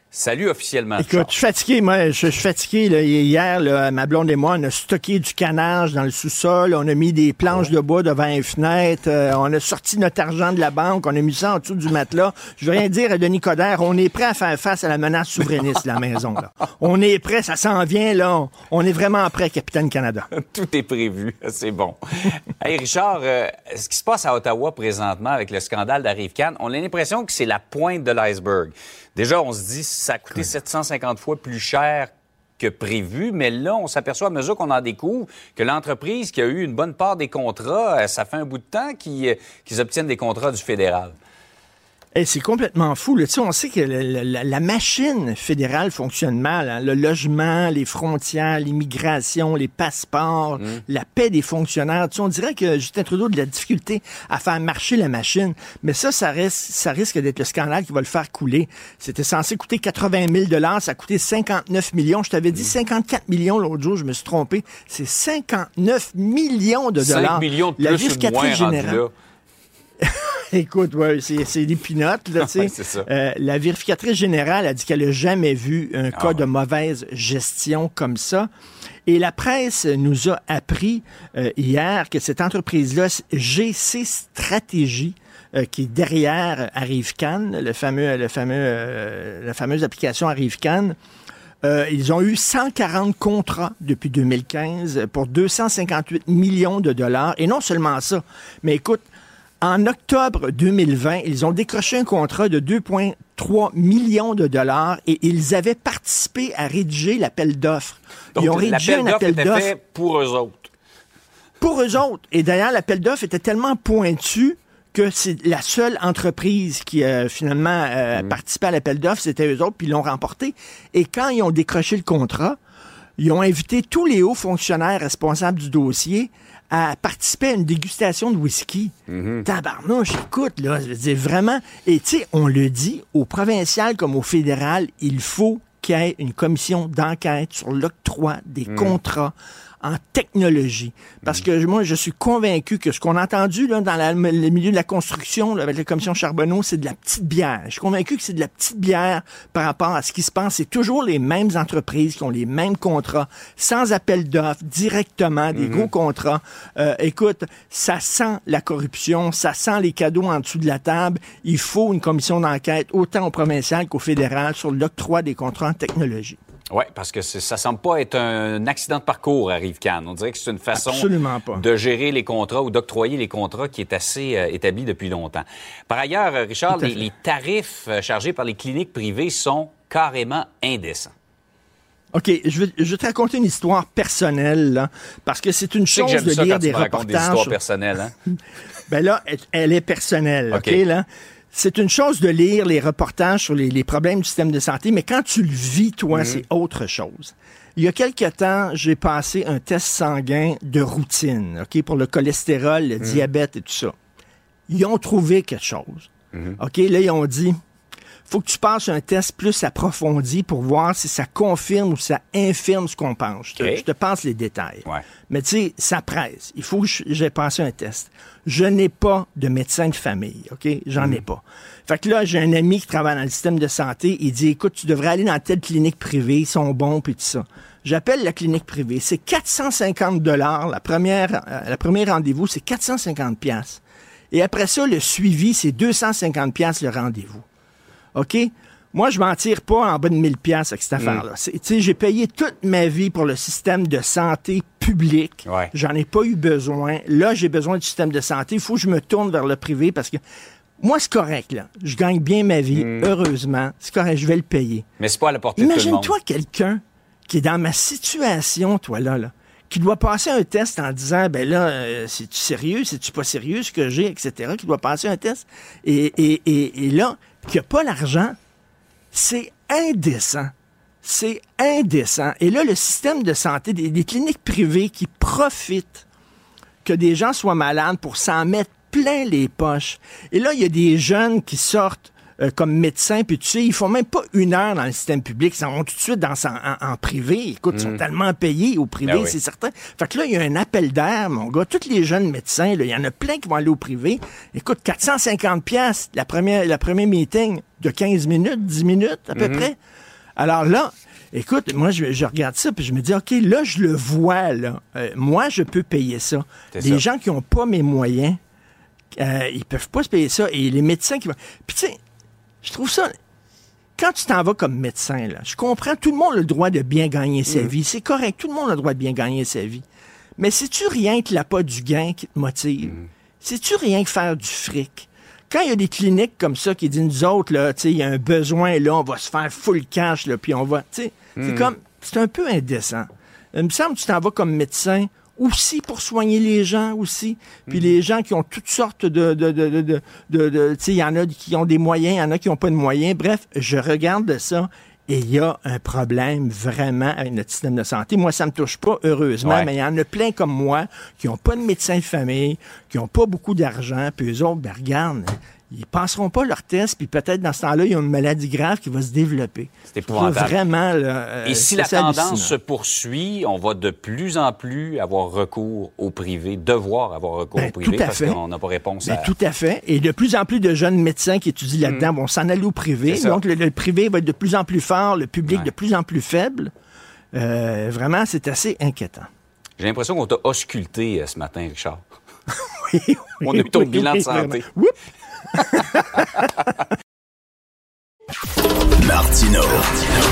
Salut officiellement. Écoute, je suis fatigué, moi. Je suis fatigué. Là. Hier, là, ma blonde et moi, on a stocké du canage dans le sous-sol. On a mis des planches de bois devant les fenêtres. On a sorti notre argent de la banque. On a mis ça en dessous du matelas. Je veux rien dire à Denis Coderre. On est prêt à faire face à la menace souverainiste de la maison. Là. On est prêt. Ça s'en vient. Là. On est vraiment prêt, Capitaine Canada. Tout est prévu. C'est bon. Hey, Richard, ce qui se passe à Ottawa présentement avec le scandale d'ArriveCan, on a l'impression que c'est la pointe de l'iceberg. Déjà, on se dit ça a coûté 750 fois plus cher que prévu, mais là, on s'aperçoit à mesure qu'on en découvre que l'entreprise qui a eu une bonne part des contrats, ça fait un bout de temps qu'ils obtiennent des contrats du fédéral. Hey, c'est complètement fou. Là. Tu sais, on sait que la machine fédérale fonctionne mal. Hein. Le logement, les frontières, l'immigration, les passeports, la paie des fonctionnaires. Tu sais, on dirait que Justin Trudeau a de la difficulté à faire marcher la machine. Mais ça risque d'être le scandale qui va le faire couler. C'était censé coûter 80 000 ça a coûté 59 millions. Je t'avais dit 54 millions l'autre jour, je me suis trompé. C'est 59 millions de dollars. 5 millions de plus ou moins rendu là. Écoute, ouais, c'est des pinottes, là, tu sais. La vérificatrice générale a dit qu'elle n'a jamais vu un cas de mauvaise gestion comme ça. Et la presse nous a appris hier que cette entreprise-là, GC Stratégie, qui est derrière ArriveCan, la fameuse application ArriveCan, ils ont eu 140 contrats depuis 2015 pour 258 millions de dollars. Et non seulement ça, mais écoute, en octobre 2020, ils ont décroché un contrat de 2,3 millions de dollars et ils avaient participé à rédiger l'appel d'offres. Donc, ils ont rédigé un appel d'offres était fait pour eux autres. Pour eux autres. Et d'ailleurs, l'appel d'offres était tellement pointu que c'est la seule entreprise qui finalement participait à l'appel d'offres, c'était eux autres, puis ils l'ont remporté. Et quand ils ont décroché le contrat, ils ont invité tous les hauts fonctionnaires responsables du dossier à participer à une dégustation de whisky. Tabarnouche, écoute, là, je veux dire, vraiment. Et tu sais, on le dit, au provincial comme au fédéral, il faut qu'il y ait une commission d'enquête sur l'octroi des contrats en technologie. Parce que moi, je suis convaincu que ce qu'on a entendu là, dans le milieu de la construction là, avec la commission Charbonneau, c'est de la petite bière. Je suis convaincu que c'est de la petite bière par rapport à ce qui se passe. C'est toujours les mêmes entreprises qui ont les mêmes contrats, sans appel d'offres, directement, des gros contrats. Écoute, ça sent la corruption, ça sent les cadeaux en dessous de la table. Il faut une commission d'enquête, autant au provincial qu'au fédéral, sur l'octroi des contrats en technologie. Oui, parce que ça semble pas être un accident de parcours, ArriveCan. On dirait que c'est une façon de gérer les contrats ou d'octroyer les contrats qui est assez établie depuis longtemps. Par ailleurs, Richard, les tarifs chargés par les cliniques privées sont carrément indécents. OK, je vais te raconter une histoire personnelle, là, parce que c'est une chose de lire des reportages. Je sais que j'aime ça quand tu me racontes des histoires personnelles. Hein? Ben là, elle est personnelle, OK, là? c'est une chose de lire les reportages sur les problèmes du système de santé, mais quand tu le vis, toi, c'est autre chose. Il y a quelque temps, j'ai passé un test sanguin de routine, OK, pour le cholestérol, le diabète et tout ça. Ils ont trouvé quelque chose. OK, là, ils ont dit, faut que tu passes un test plus approfondi pour voir si ça confirme ou ça infirme ce qu'on pense. Okay. Je te passe les détails. Ouais. Mais tu sais, ça presse. Il faut que j'ai passé un test. Je n'ai pas de médecin de famille, OK? J'en ai pas. Fait que là, j'ai un ami qui travaille dans le système de santé. Il dit, écoute, tu devrais aller dans telle clinique privée. Ils sont bons, puis tout ça. J'appelle la clinique privée. C'est 450 $. La première rendez-vous, c'est 450 $. Et après ça, le suivi, c'est 250 $ le rendez-vous. OK? Moi, je m'en tire pas en bas de 1000 $ avec cette affaire-là. Tu sais, j'ai payé toute ma vie pour le système de santé public. Ouais. J'en ai pas eu besoin. Là, j'ai besoin du système de santé. Il faut que je me tourne vers le privé parce que moi, c'est correct, là. Je gagne bien ma vie, heureusement. C'est correct, je vais le payer. Mais c'est pas à la portée de tout le monde. Imagine-toi quelqu'un qui est dans ma situation, toi, là, qui doit passer un test en disant, ben là, c'est-tu sérieux, c'est-tu pas sérieux ce que j'ai, etc., qui doit passer un test. Et là, qui n'a pas l'argent, c'est indécent. C'est indécent. Et là, le système de santé, des cliniques privées qui profitent que des gens soient malades pour s'en mettre plein les poches. Et là, il y a des jeunes qui sortent comme médecins, puis tu sais, ils font même pas une heure dans le système public, ils sont tout de suite en privé. Écoute, ils sont tellement payés au privé, ben c'est certain. Fait que là, il y a un appel d'air, mon gars. Tous les jeunes médecins, il y en a plein qui vont aller au privé. Écoute, 450 $ la première meeting de 15 minutes, 10 minutes à peu près. Alors là, écoute, moi, je regarde ça, puis je me dis, OK, là, je le vois, là. Moi, je peux payer ça. Les gens qui n'ont pas mes moyens, ils peuvent pas se payer ça. Et les médecins qui vont... Puis tu sais, je trouve ça... Quand tu t'en vas comme médecin, là, je comprends, tout le monde a le droit de bien gagner sa vie. C'est correct, tout le monde a le droit de bien gagner sa vie. Mais c'est-tu rien que l'appât du gain qui te motive? C'est-tu rien que faire du fric? Quand il y a des cliniques comme ça qui disent, nous autres, là, tu sais, il y a un besoin, là, on va se faire full cash, là, puis on va... Tu sais, c'est comme... C'est un peu indécent. Il me semble que tu t'en vas comme médecin aussi pour soigner les gens aussi, puis les gens qui ont toutes sortes de tu sais, il y en a qui ont des moyens, il y en a qui n'ont pas de moyens. Bref, je regarde ça et il y a un problème vraiment avec notre système de santé. Moi, ça me touche pas, heureusement, mais il y en a plein comme moi qui n'ont pas de médecin de famille, qui n'ont pas beaucoup d'argent, puis eux autres, ben regarde, ils passeront pas leur test, puis peut-être dans ce temps-là, ils ont une maladie grave qui va se développer. C'est épouvantable. Vraiment, là, et si la tendance se poursuit, on va de plus en plus avoir recours au privé, devoir avoir recours au privé, parce qu'on n'a pas réponse à... Tout à fait. Et de plus en plus de jeunes médecins qui étudient là-dedans vont s'en aller au privé. Donc, le privé va être de plus en plus fort, le public de plus en plus faible. Vraiment, c'est assez inquiétant. J'ai l'impression qu'on t'a ausculté ce matin, Richard. Oui. On est plutôt au bilan de santé. Oups! Martineau.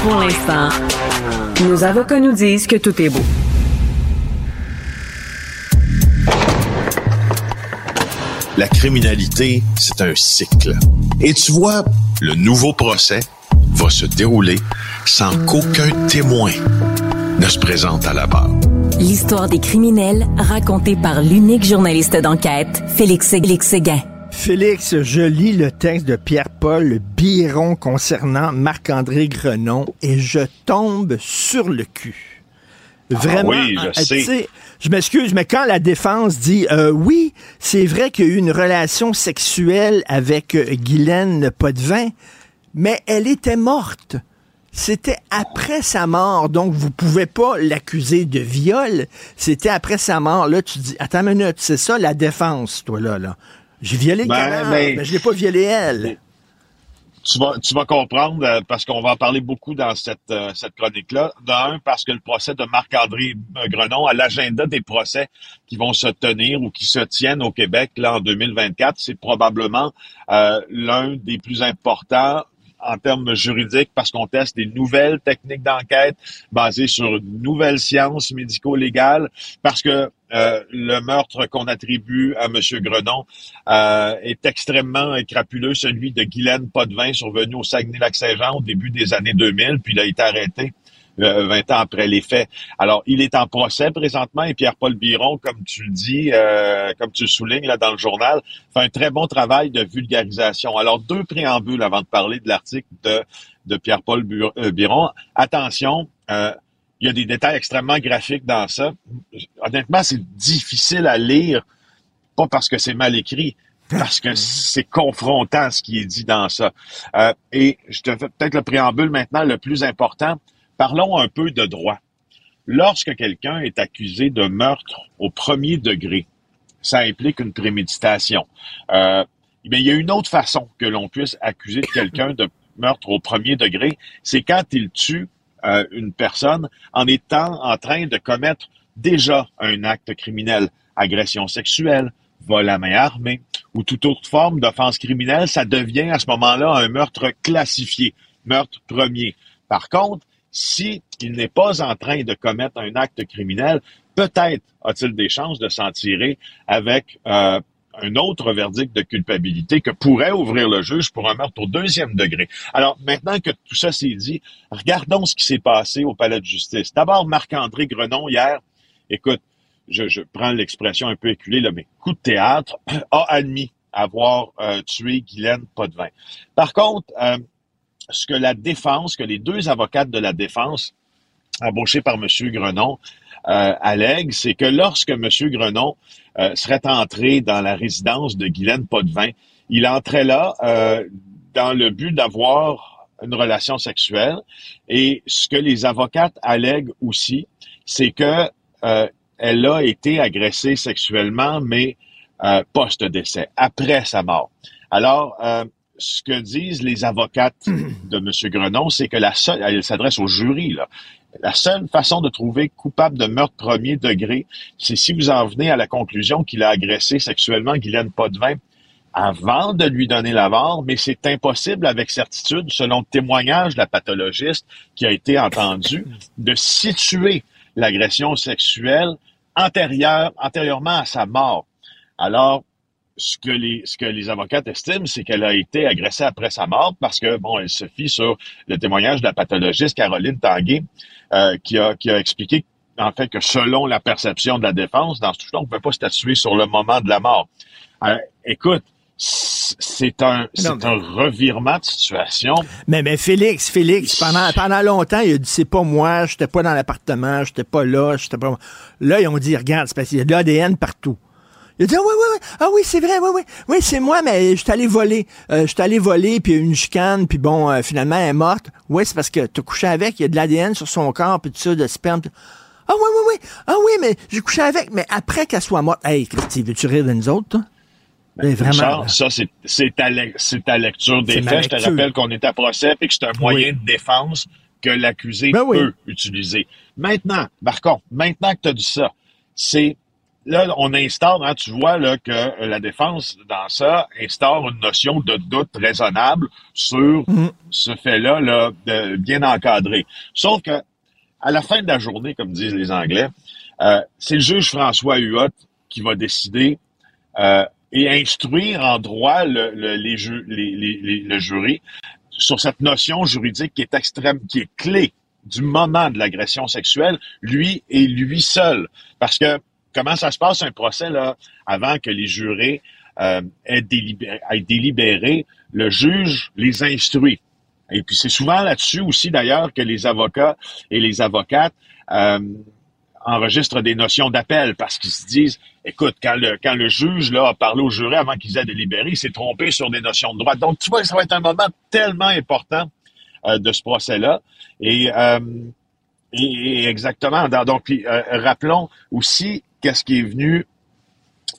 Pour l'instant, nos avocats nous disent que tout est beau. La criminalité, c'est un cycle. Et tu vois, le nouveau procès va se dérouler sans qu'aucun témoin ne se présente à la barre. L'histoire des criminels racontée par l'unique journaliste d'enquête, Félix Séguin. Félix, je lis le texte de Pierre-Paul Biron concernant Marc-André Grenon et je tombe sur le cul. Vraiment, ah oui, je sais. Je m'excuse, mais quand la défense dit oui, c'est vrai qu'il y a eu une relation sexuelle avec Guylaine Potvin, mais elle était morte. C'était après sa mort, donc vous pouvez pas l'accuser de viol. C'était après sa mort. Là, tu dis, attends une minute, c'est ça la défense, toi, là. J'ai violé Canard, mais je l'ai pas violé elle. Tu vas comprendre, parce qu'on va en parler beaucoup dans cette chronique-là. D'un, parce que le procès de Marc-André Grenon, à l'agenda des procès qui vont se tenir ou qui se tiennent au Québec là en 2024, c'est probablement l'un des plus importants en termes juridiques, parce qu'on teste des nouvelles techniques d'enquête basées sur une nouvelle science médico-légale, parce que le meurtre qu'on attribue à M. Grenon est extrêmement crapuleux, celui de Guylaine Potvin, survenu au Saguenay-Lac-Saint-Jean au début des années 2000, puis il a été arrêté 20 ans après les faits. Alors, il est en procès présentement et Pierre-Paul Biron, comme tu le dis, comme tu le soulignes là dans le journal, fait un très bon travail de vulgarisation. Alors, deux préambules avant de parler de l'article de Pierre-Paul Biron. Attention, il y a des détails extrêmement graphiques dans ça. Honnêtement, c'est difficile à lire, pas parce que c'est mal écrit, parce que c'est confrontant ce qui est dit dans ça. Et je te fais peut-être le préambule maintenant le plus important. Parlons un peu de droit. Lorsque quelqu'un est accusé de meurtre au premier degré, ça implique une préméditation. Mais il y a une autre façon que l'on puisse accuser quelqu'un de meurtre au premier degré, c'est quand il tue une personne en étant en train de commettre déjà un acte criminel, agression sexuelle, vol à main armée ou toute autre forme d'offense criminelle, ça devient à ce moment-là un meurtre classifié, meurtre premier. Par contre, s'il n'est pas en train de commettre un acte criminel, peut-être a-t-il des chances de s'en tirer avec un autre verdict de culpabilité que pourrait ouvrir le juge pour un meurtre au deuxième degré. Alors, maintenant que tout ça s'est dit, regardons ce qui s'est passé au palais de justice. D'abord, Marc-André Grenon, hier, écoute, je prends l'expression un peu éculée, là, mais coup de théâtre, a admis avoir tué Guylaine Potvin. Par contre, ce que la défense, que les deux avocates de la défense, embauchés par M. Grenon, allègue, c'est que lorsque M. Grenon serait entré dans la résidence de Guylaine Potvin, il entrait là dans le but d'avoir une relation sexuelle. Et ce que les avocates allèguent aussi, c'est que elle a été agressée sexuellement, mais post-décès, après sa mort. Alors, ce que disent les avocates de M. Grenon, c'est que la seule, elle s'adresse au jury, là. La seule façon de trouver coupable de meurtre premier degré, c'est si vous en venez à la conclusion qu'il a agressé sexuellement Guylaine Potvin avant de lui donner l'avare, mais c'est impossible avec certitude, selon le témoignage de la pathologiste qui a été entendue, de situer l'agression sexuelle antérieurement à sa mort. Alors, ce que les avocates estiment, c'est qu'elle a été agressée après sa mort parce que, bon, elle se fie sur le témoignage de la pathologiste Caroline Tanguay, qui a expliqué, en fait, que selon la perception de la défense, dans ce tout-là, on ne peut pas statuer sur le moment de la mort. Alors, écoute, c'est un revirement de situation. Mais Félix, pendant longtemps, il a dit, c'est pas moi, j'étais pas dans l'appartement, j'étais pas là, j'étais pas... Là, ils ont dit, regarde, c'est parce qu'il y a de l'ADN partout. Il a dit, ah oui, c'est vrai, oui, c'est moi, mais je suis allé voler, puis une chicane, puis bon, finalement, elle est morte. Oui, c'est parce que t'as couché avec, il y a de l'ADN sur son corps, puis tout ça, de sperme. Ah oui, mais j'ai couché avec, mais après qu'elle soit morte. Hey, Christy, veux-tu rire de nous autres, toi? Ben, vraiment. Richard, ça, c'est ta lecture des faits. Je te rappelle qu'on est à procès, puis que c'est un moyen de défense que l'accusé peut utiliser. Maintenant, maintenant que t'as dit ça, c'est... Là, on instaure, hein, tu vois là que la défense, dans ça, instaure une notion de doute raisonnable sur ce fait-là, là, bien encadré. Sauf que à la fin de la journée, comme disent les Anglais, c'est le juge François Huot qui va décider et instruire en droit le jury sur cette notion juridique qui est extrême, qui est clé du moment de l'agression sexuelle, lui et lui seul. Parce que comment ça se passe un procès là avant que les jurés aient délibéré, le juge les instruit. Et puis c'est souvent là-dessus aussi d'ailleurs que les avocats et les avocates enregistrent des notions d'appel parce qu'ils se disent, écoute, quand le juge là a parlé au juré avant qu'ils aient délibéré, il s'est trompé sur des notions de droit. Donc tu vois, ça va être un moment tellement important de ce procès-là. Et exactement. Donc rappelons aussi qu'est-ce qui est venu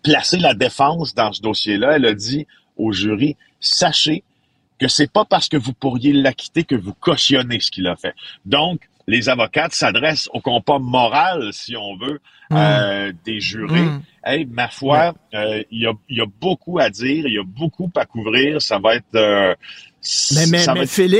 placer la défense dans ce dossier-là. Elle a dit au jury, sachez que c'est pas parce que vous pourriez l'acquitter que vous cautionnez ce qu'il a fait. Donc, les avocates s'adressent au compas moral, si on veut, des jurés. Hey, ma foi, il y a beaucoup à dire, il y a beaucoup à couvrir. Ça va être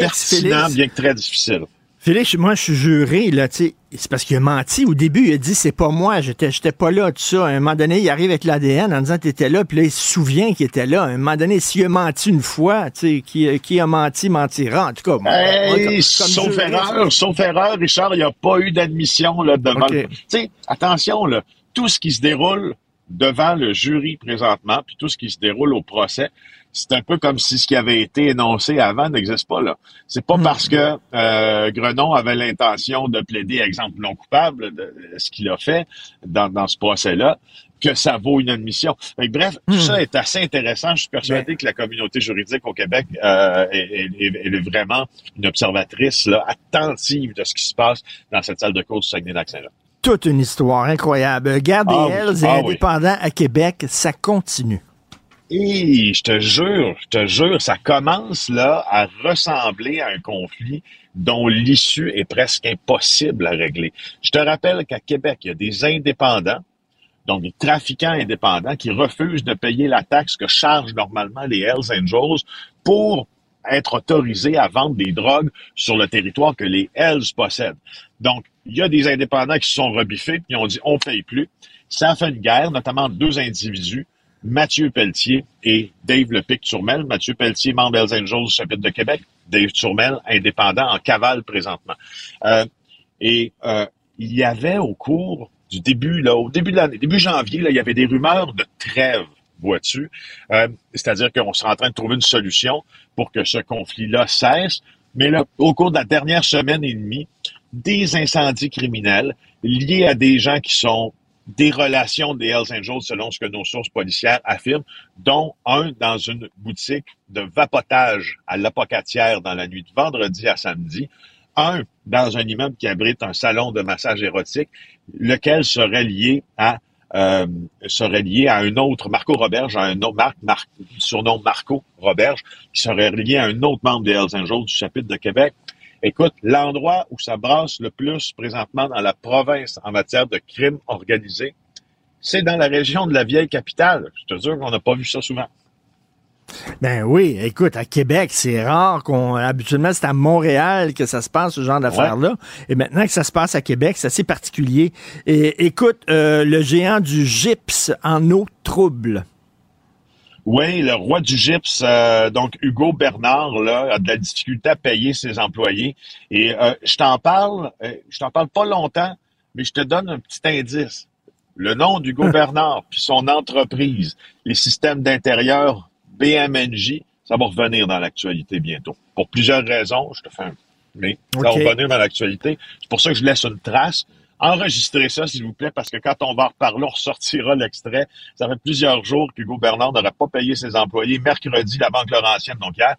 pertinent, bien que très difficile. Félix, moi, je suis juré, là, tu sais, c'est parce qu'il a menti. Au début, il a dit, c'est pas moi, j'étais pas là, tout ça. À un moment donné, il arrive avec l'ADN en disant, t'étais là, puis là, il se souvient qu'il était là. À un moment donné, s'il a menti une fois, tu sais, qui a menti, mentira. En tout cas, sauf erreur, Richard, il n'y a pas eu d'admission, là, devant. Okay. Tu sais, attention, là, tout ce qui se déroule devant le jury présentement, puis tout ce qui se déroule au procès, c'est un peu comme si ce qui avait été énoncé avant n'existe pas, là. C'est pas parce que Grenon avait l'intention de plaider, exemple, non coupable de ce qu'il a fait dans ce procès-là, que ça vaut une admission. Mais bref, tout ça est assez intéressant. Je suis persuadé que la communauté juridique au Québec est vraiment une observatrice là, attentive de ce qui se passe dans cette salle de cours du Saguenay-Lac-Saint-Jean. Toute une histoire incroyable. Garde des Hells et indépendants à Québec, ça continue. Et je te jure, ça commence là à ressembler à un conflit dont l'issue est presque impossible à régler. Je te rappelle qu'à Québec, il y a des indépendants, donc des trafiquants indépendants qui refusent de payer la taxe que chargent normalement les Hells Angels pour être autorisés à vendre des drogues sur le territoire que les Hells possèdent. Donc, il y a des indépendants qui se sont rebiffés puis ont dit on paye plus. Ça a fait une guerre, notamment deux individus, Mathieu Pelletier et Dave Lepic-Turmel. Mathieu Pelletier, membre Hells Angels du chapitre de Québec. Dave Turmel, indépendant, en cavale présentement. Il y avait au cours du début, là, au début de l'année, début janvier, là, il y avait des rumeurs de trêve, vois-tu. C'est-à-dire qu'on serait en train de trouver une solution pour que ce conflit-là cesse. Mais là, au cours de la dernière semaine et demie, des incendies criminels liés à des gens qui sont des relations des Hells Angels, selon ce que nos sources policières affirment, dont un dans une boutique de vapotage à l'Apocatière dans la nuit de vendredi à samedi, un dans un immeuble qui abrite un salon de massage érotique, lequel serait lié à un autre, Marco Roberge, surnom Marco Roberge, qui serait lié à un autre membre des Hells Angels du chapitre de Québec. Écoute, l'endroit où ça brasse le plus présentement dans la province en matière de crimes organisés, c'est dans la région de la vieille capitale. Je te jure qu'on n'a pas vu ça souvent. Ben oui, écoute, à Québec, c'est rare habituellement, c'est à Montréal que ça se passe, ce genre d'affaires-là. Ouais. Et maintenant que ça se passe à Québec, c'est assez particulier. Et écoute, le géant du gypse en eau trouble. Oui, le roi du gypse, donc Hugo Bernard, là, a de la difficulté à payer ses employés. Et je t'en parle pas longtemps, mais je te donne un petit indice. Le nom d'Hugo Bernard, puis son entreprise, les systèmes d'intérieur BMNJ, ça va revenir dans l'actualité bientôt. Pour plusieurs raisons, mais ça va revenir dans l'actualité. C'est pour ça que je laisse une trace. Enregistrez ça, s'il vous plaît, parce que quand on va en reparler, on ressortira l'extrait. Ça fait plusieurs jours qu'Hugo Bernard n'aurait pas payé ses employés. Mercredi, la Banque Laurentienne, donc hier,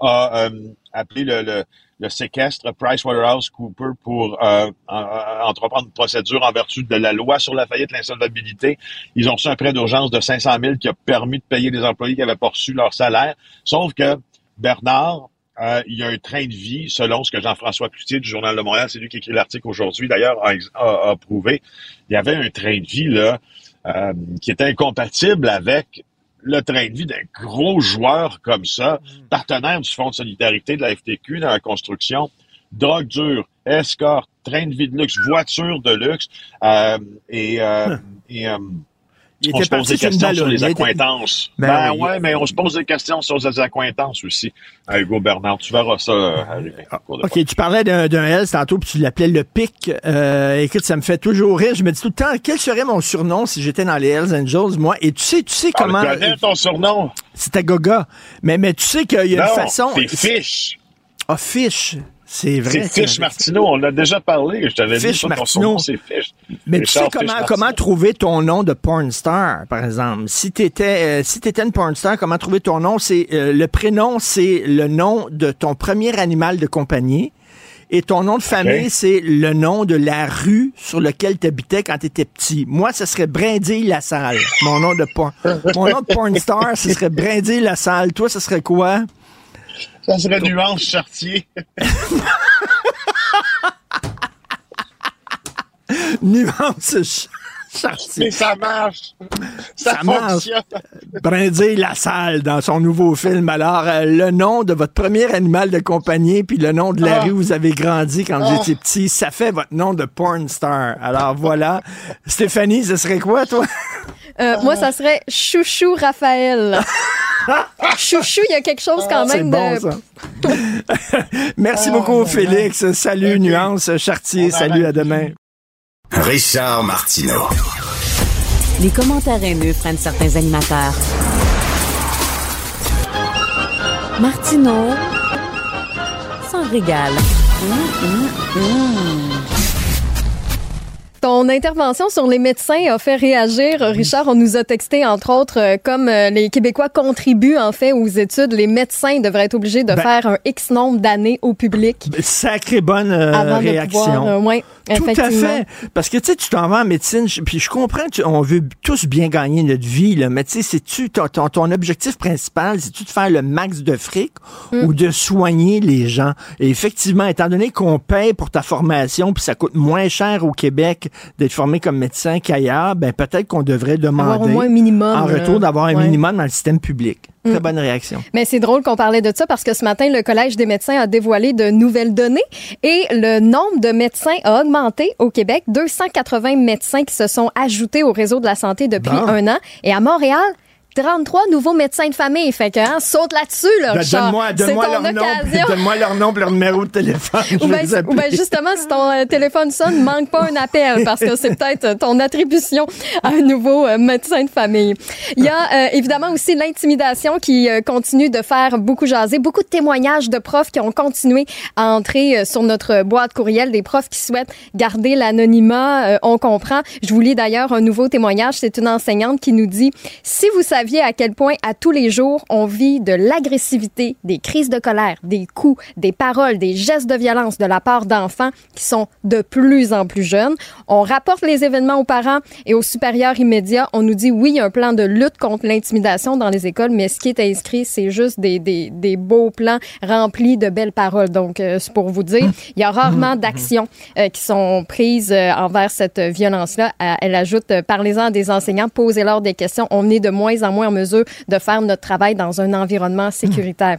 a appelé le séquestre PricewaterhouseCoopers pour entreprendre une procédure en vertu de la loi sur la faillite, l'insolvabilité. Ils ont reçu un prêt d'urgence de 500 000 qui a permis de payer des employés qui n'avaient pas reçu leur salaire. Sauf que Bernard... il y a un train de vie, selon ce que Jean-François Cloutier du Journal de Montréal, c'est lui qui écrit l'article aujourd'hui, d'ailleurs, a prouvé. Il y avait un train de vie là qui était incompatible avec le train de vie d'un gros joueur comme ça, partenaire du Fonds de solidarité de la FTQ dans la construction, drogue dure, escorte, train de vie de luxe, voiture de luxe, on se pose des questions sur les accointances. Mais on se pose des questions sur les accointances aussi à Hugo Bernard. Tu verras ça arriver. OK, tu parlais d'un Hells tantôt, puis tu l'appelais le pic. Écoute, ça me fait toujours rire. Je me dis tout le temps, quel serait mon surnom si j'étais dans les Hells Angels, moi? Et tu sais comment... Tu connais ton surnom? C'était Goga. Mais tu sais qu'il y a une façon... c'est Fiche. Ah, Fiche. C'est vrai. C'est Fiche Martineau, on l'a déjà parlé. Je t'avais dit sur ton surnom, c'est Fiche. Mais Richard, tu sais comment trouver ton nom de porn star, par exemple? Si t'étais une porn star, comment trouver ton nom? C'est le prénom, c'est le nom de ton premier animal de compagnie. Et ton nom de famille, c'est le nom de la rue sur laquelle tu habitais quand tu étais petit. Moi, ce serait Brindille-la-Salle. Mon nom de porn. Mon nom de porn star, ce serait Brindille-la-Salle. Toi, ce serait quoi? Ça serait Nuance Chartier. Nuance Chartier. sorti. Mais ça marche. Ça fonctionne. Brindille LaSalle dans son nouveau film. Alors, le nom de votre premier animal de compagnie puis le nom de la rue où vous avez grandi quand vous étiez petit, ça fait votre nom de porn star. Alors, voilà. Stéphanie, ce serait quoi, toi? Moi, ça serait Chouchou Raphaël. Chouchou, il y a quelque chose quand même de... Ça. Merci beaucoup, Félix. Salut, Nuance Chartier. Salut, à demain. Richard Martineau. Les commentaires haineux prennent certains animateurs. Martineau s'en régale. Ton intervention sur les médecins a fait réagir. Richard, on nous a texté, entre autres, comme les Québécois contribuent, en fait, aux études, les médecins devraient être obligés de faire un X nombre d'années au public. Sacrée bonne réaction. Pouvoir, ouais, tout à fait. Parce que, tu sais, tu t'en vas en médecine, puis je comprends, on veut tous bien gagner notre vie, là, mais tu sais, c'est-tu, ton objectif principal, c'est-tu de faire le max de fric ou de soigner les gens? Et effectivement, étant donné qu'on paye pour ta formation, puis ça coûte moins cher au Québec, d'être formé comme médecin qu'ailleurs, ben peut-être qu'on devrait demander avoir au moins un minimum, en retour d'avoir un minimum dans le système public. Très bonne réaction. Mais c'est drôle qu'on parlait de ça parce que ce matin, le Collège des médecins a dévoilé de nouvelles données et le nombre de médecins a augmenté au Québec. 280 médecins qui se sont ajoutés au réseau de la santé depuis un an. Et à Montréal, 33 nouveaux médecins de famille. Fait que, saute là-dessus, là, Richard. Donne-moi leur nom et leur numéro de téléphone. Ou bien, justement, si ton téléphone sonne, manque pas un appel parce que c'est peut-être ton attribution à un nouveau médecin de famille. Il y a évidemment aussi l'intimidation qui continue de faire beaucoup jaser. Beaucoup de témoignages de profs qui ont continué à entrer sur notre boîte courriel, des profs qui souhaitent garder l'anonymat. On comprend. Je vous lis d'ailleurs un nouveau témoignage. C'est une enseignante qui nous dit « Si vous savez à quel point, à tous les jours, on vit de l'agressivité, des crises de colère, des coups, des paroles, des gestes de violence de la part d'enfants qui sont de plus en plus jeunes. On rapporte les événements aux parents et aux supérieurs immédiats. On nous dit, oui, il y a un plan de lutte contre l'intimidation dans les écoles, mais ce qui est inscrit, c'est juste des beaux plans remplis de belles paroles. Donc, c'est pour vous dire, il y a rarement d'actions qui sont prises envers cette violence-là. Elle ajoute, parlez-en à des enseignants, posez-leur des questions. On est de moins en moins en mesure de faire notre travail dans un environnement sécuritaire.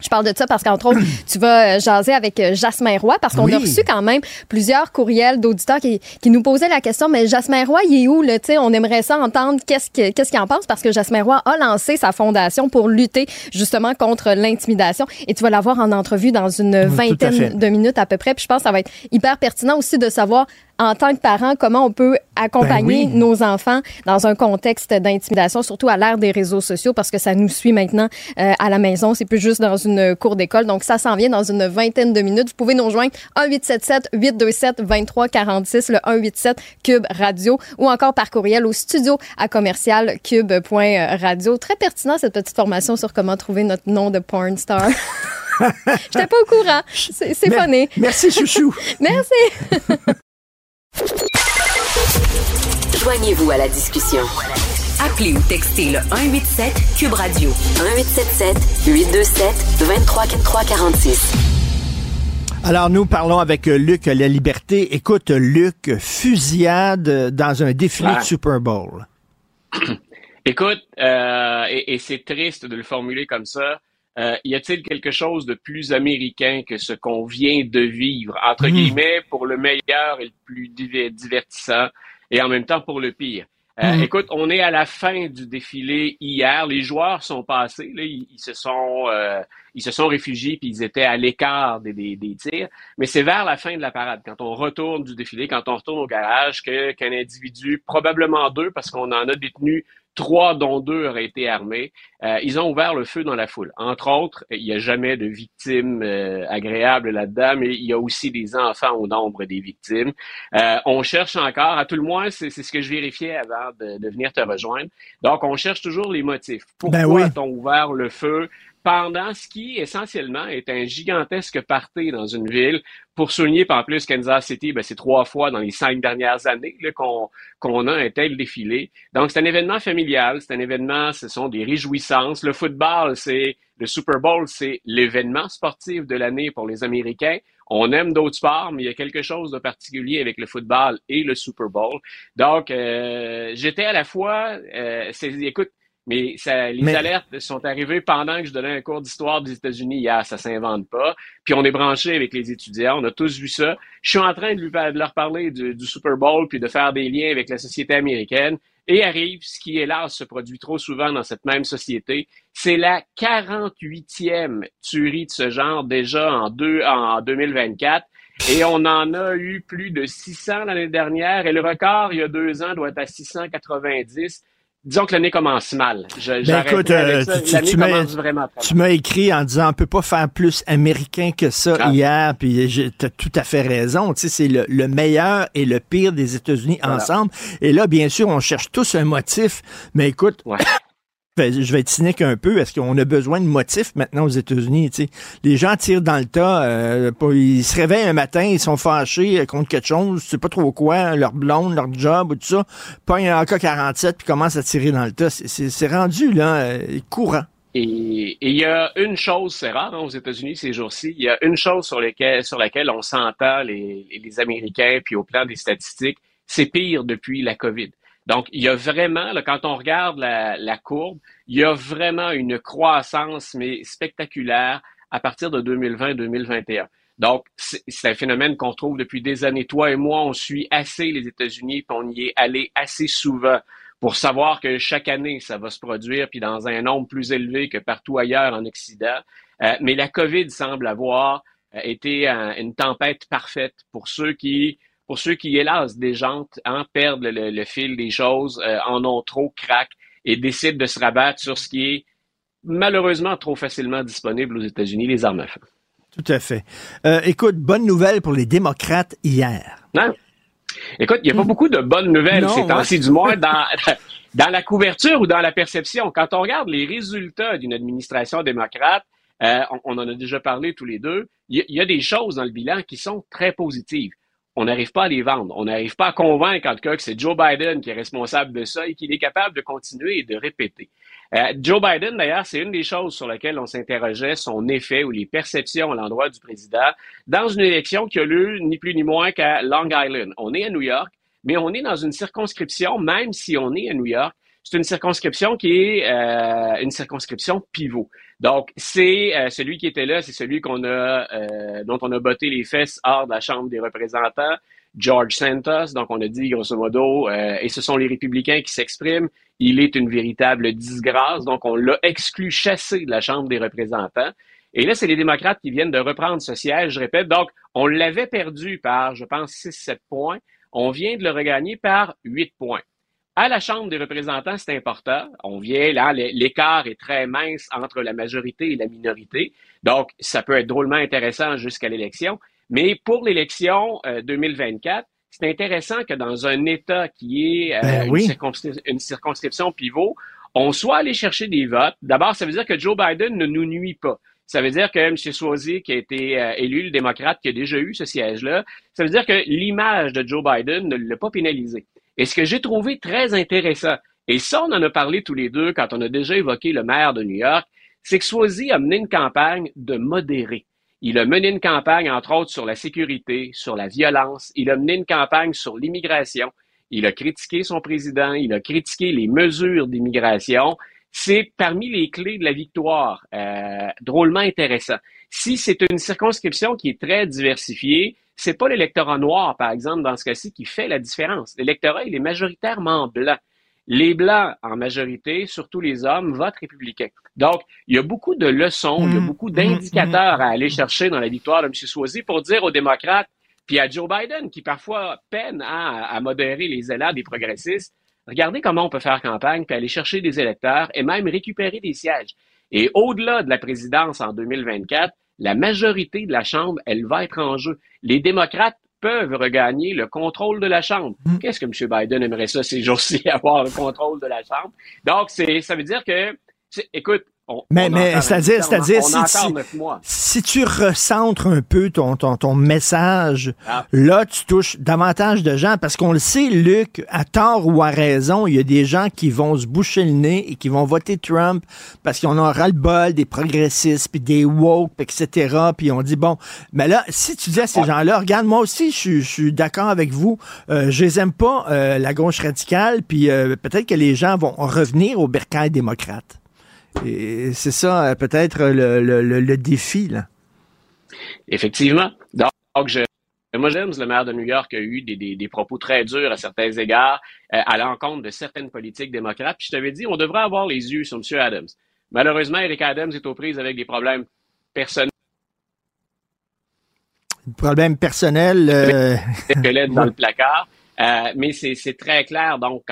Je parle de ça parce qu'entre autres, tu vas jaser avec Jasmin Roy parce qu'on a reçu quand même plusieurs courriels d'auditeurs qui nous posaient la question, mais Jasmin Roy, il est où? Là, on aimerait ça entendre qu'est-ce qu'il en pense parce que Jasmin Roy a lancé sa fondation pour lutter justement contre l'intimidation et tu vas l'avoir en entrevue dans une vingtaine de minutes à peu près. Puis je pense que ça va être hyper pertinent aussi de savoir en tant que parent, comment on peut accompagner nos enfants dans un contexte d'intimidation, surtout à l'ère des réseaux sociaux, parce que ça nous suit maintenant à la maison. C'est plus juste dans une cour d'école. Donc, ça s'en vient dans une vingtaine de minutes. Vous pouvez nous rejoindre 1-877-827-2346, le 187-Cube Radio, ou encore par courriel au studio@commercialcube.radio. Très pertinent, cette petite formation sur comment trouver notre nom de porn star. J'étais pas au courant. C'est funné. Merci, Chouchou. Merci. Joignez-vous à la discussion. Appelez ou textez le 187 Cube Radio 1877 827 234346. Alors nous parlons avec Luc La Liberté. Écoute Luc, fusillade dans un défilé de Super Bowl. Écoute, et c'est triste de le formuler comme ça. Y a-t-il quelque chose de plus américain que ce qu'on vient de vivre, entre guillemets, pour le meilleur et le plus divertissant, et en même temps pour le pire? Écoute, on est à la fin du défilé hier. Les joueurs sont passés, là, ils se sont réfugiés puis ils étaient à l'écart des tirs. Mais c'est vers la fin de la parade, quand on retourne du défilé, quand on retourne au garage, qu'un individu, probablement deux, parce qu'on en a détenu 3, dont 2 auraient été armés. Ils ont ouvert le feu dans la foule. Entre autres, il n'y a jamais de victimes agréables là-dedans, mais il y a aussi des enfants au nombre des victimes. On cherche encore, à tout le moins, c'est ce que je vérifiais avant de venir te rejoindre. Donc, on cherche toujours les motifs. Pourquoi a-t-on ouvert le feu? pendant ce qui, essentiellement, est un gigantesque party dans une ville, pour souligner, en plus, Kansas City, ben, c'est 3 fois dans les 5 dernières années là, qu'on a un tel défilé. Donc, c'est un événement familial, c'est un événement, ce sont des réjouissances. Le football, c'est le Super Bowl, c'est l'événement sportif de l'année pour les Américains. On aime d'autres sports, mais il y a quelque chose de particulier avec le football et le Super Bowl. Donc, j'étais à la fois... écoute, mais ça, les alertes sont arrivées pendant que je donnais un cours d'histoire des États-Unis hier, ça s'invente pas. Puis on est branché avec les étudiants, on a tous vu ça. Je suis en train de leur parler du Super Bowl puis de faire des liens avec la société américaine. Et arrive ce qui, hélas, se produit trop souvent dans cette même société. C'est la 48e tuerie de ce genre déjà en 2024. Et on en a eu plus de 600 l'année dernière. Et le record, il y a 2 ans, doit être à 690. Disons que l'année commence mal. Écoute, tu m'as écrit en disant on peut pas faire plus américain que ça hier, puis t'as tout à fait raison. Tu sais, c'est le meilleur et le pire des États-Unis ensemble. Et là, bien sûr, on cherche tous un motif, mais écoute. Ouais. Je vais être cynique un peu. Est-ce qu'on a besoin de motifs maintenant aux États-Unis? T'sais? Les gens tirent dans le tas. Ils se réveillent un matin, ils sont fâchés contre quelque chose, c'est pas trop quoi, leur blonde, leur job ou tout ça. Pognent un AK-47 puis commencent à tirer dans le tas. C'est rendu là courant. Et il y a une chose, c'est rare hein, aux États-Unis ces jours-ci, il y a une chose sur laquelle on s'entend les Américains puis au plan des statistiques, c'est pire depuis la COVID. Donc, il y a vraiment, là, quand on regarde la courbe, il y a vraiment une croissance, mais spectaculaire, à partir de 2020-2021. Donc, c'est un phénomène qu'on trouve depuis des années. Toi et moi, on suit assez les États-Unis, puis on y est allé assez souvent pour savoir que chaque année, ça va se produire, puis dans un nombre plus élevé que partout ailleurs en Occident. Mais la COVID semble avoir été une tempête parfaite pour ceux qui... hélas, déjantent, perdent le fil des choses, en ont trop, craquent et décident de se rabattre sur ce qui est malheureusement trop facilement disponible aux États-Unis, les armes à feu. Tout à fait. Écoute, bonne nouvelle pour les démocrates hier. Non. Écoute, il n'y a pas beaucoup de bonnes nouvelles ces temps-ci, du moins dans la couverture ou dans la perception. Quand on regarde les résultats d'une administration démocrate, on en a déjà parlé tous les deux, il y a des choses dans le bilan qui sont très positives. On n'arrive pas à les vendre. On n'arrive pas à convaincre, en tout cas, que c'est Joe Biden qui est responsable de ça et qu'il est capable de continuer et de répéter. Joe Biden, d'ailleurs, c'est une des choses sur laquelle on s'interrogeait, son effet ou les perceptions à l'endroit du président, dans une élection qui a lieu ni plus ni moins qu'à Long Island. On est à New York, mais on est dans une circonscription, même si on est à New York, c'est une circonscription qui est une circonscription pivot. Donc, c'est celui qui était là, c'est celui dont on a botté les fesses hors de la Chambre des représentants, George Santos. Donc, on a dit, grosso modo, et ce sont les républicains qui s'expriment, il est une véritable disgrâce. Donc, on l'a exclu, chassé de la Chambre des représentants. Et là, c'est les démocrates qui viennent de reprendre ce siège, je répète. Donc, on l'avait perdu par, je pense, 6-7 points. On vient de le regagner par 8 points. À la Chambre des représentants, c'est important. On vient là, l'écart est très mince entre la majorité et la minorité. Donc, ça peut être drôlement intéressant jusqu'à l'élection. Mais pour l'élection 2024, c'est intéressant que dans un État qui est une circonscription pivot, on soit allé chercher des votes. D'abord, ça veut dire que Joe Biden ne nous nuit pas. Ça veut dire que M. Suozzi, qui a été élu, le démocrate, qui a déjà eu ce siège-là, ça veut dire que l'image de Joe Biden ne l'a pas pénalisé. Et ce que j'ai trouvé très intéressant, et ça, on en a parlé tous les deux quand on a déjà évoqué le maire de New York, c'est que Suozzi a mené une campagne de modérés. Il a mené une campagne, entre autres, sur la sécurité, sur la violence. Il a mené une campagne sur l'immigration. Il a critiqué son président. Il a critiqué les mesures d'immigration. C'est parmi les clés de la victoire. Drôlement intéressant. Si c'est une circonscription qui est très diversifiée, c'est pas l'électorat noir, par exemple, dans ce cas-ci, qui fait la différence. L'électorat, il est majoritairement blanc. Les Blancs, en majorité, surtout les hommes, votent républicain. Donc, il y a beaucoup de leçons, il y a beaucoup d'indicateurs à aller chercher dans la victoire de M. Suozzi pour dire aux démocrates, puis à Joe Biden, qui parfois peine à modérer les élans des progressistes, regardez comment on peut faire campagne, puis aller chercher des électeurs et même récupérer des sièges. Et au-delà de la présidence en 2024, la majorité de la Chambre, elle va être en jeu. Les démocrates peuvent regagner le contrôle de la Chambre. Qu'est-ce que M. Biden aimerait ça ces jours-ci, avoir le contrôle de la Chambre? Donc, ça veut dire que, écoute, C'est-à-dire, si tu recentres un peu ton message, là, tu touches davantage de gens, parce qu'on le sait, Luc, à tort ou à raison, il y a des gens qui vont se boucher le nez et qui vont voter Trump parce qu'ils en ont ras-le-bol des progressistes, puis des woke, etc., puis on dit, bon, mais là, si tu dis à ces gens-là, regarde, moi aussi, je suis d'accord avec vous, je les aime pas, la gauche radicale, puis peut-être que les gens vont revenir au bercail démocrate. Et c'est ça, peut-être, le défi, là. Effectivement. Donc, moi, James, le maire de New York, a eu des propos très durs à certains égards à l'encontre de certaines politiques démocrates. Puis je t'avais dit, on devrait avoir les yeux sur M. Adams. Malheureusement, Eric Adams est aux prises avec des problèmes personnels. Problèmes personnels. Dans le placard. Mais c'est très clair, donc,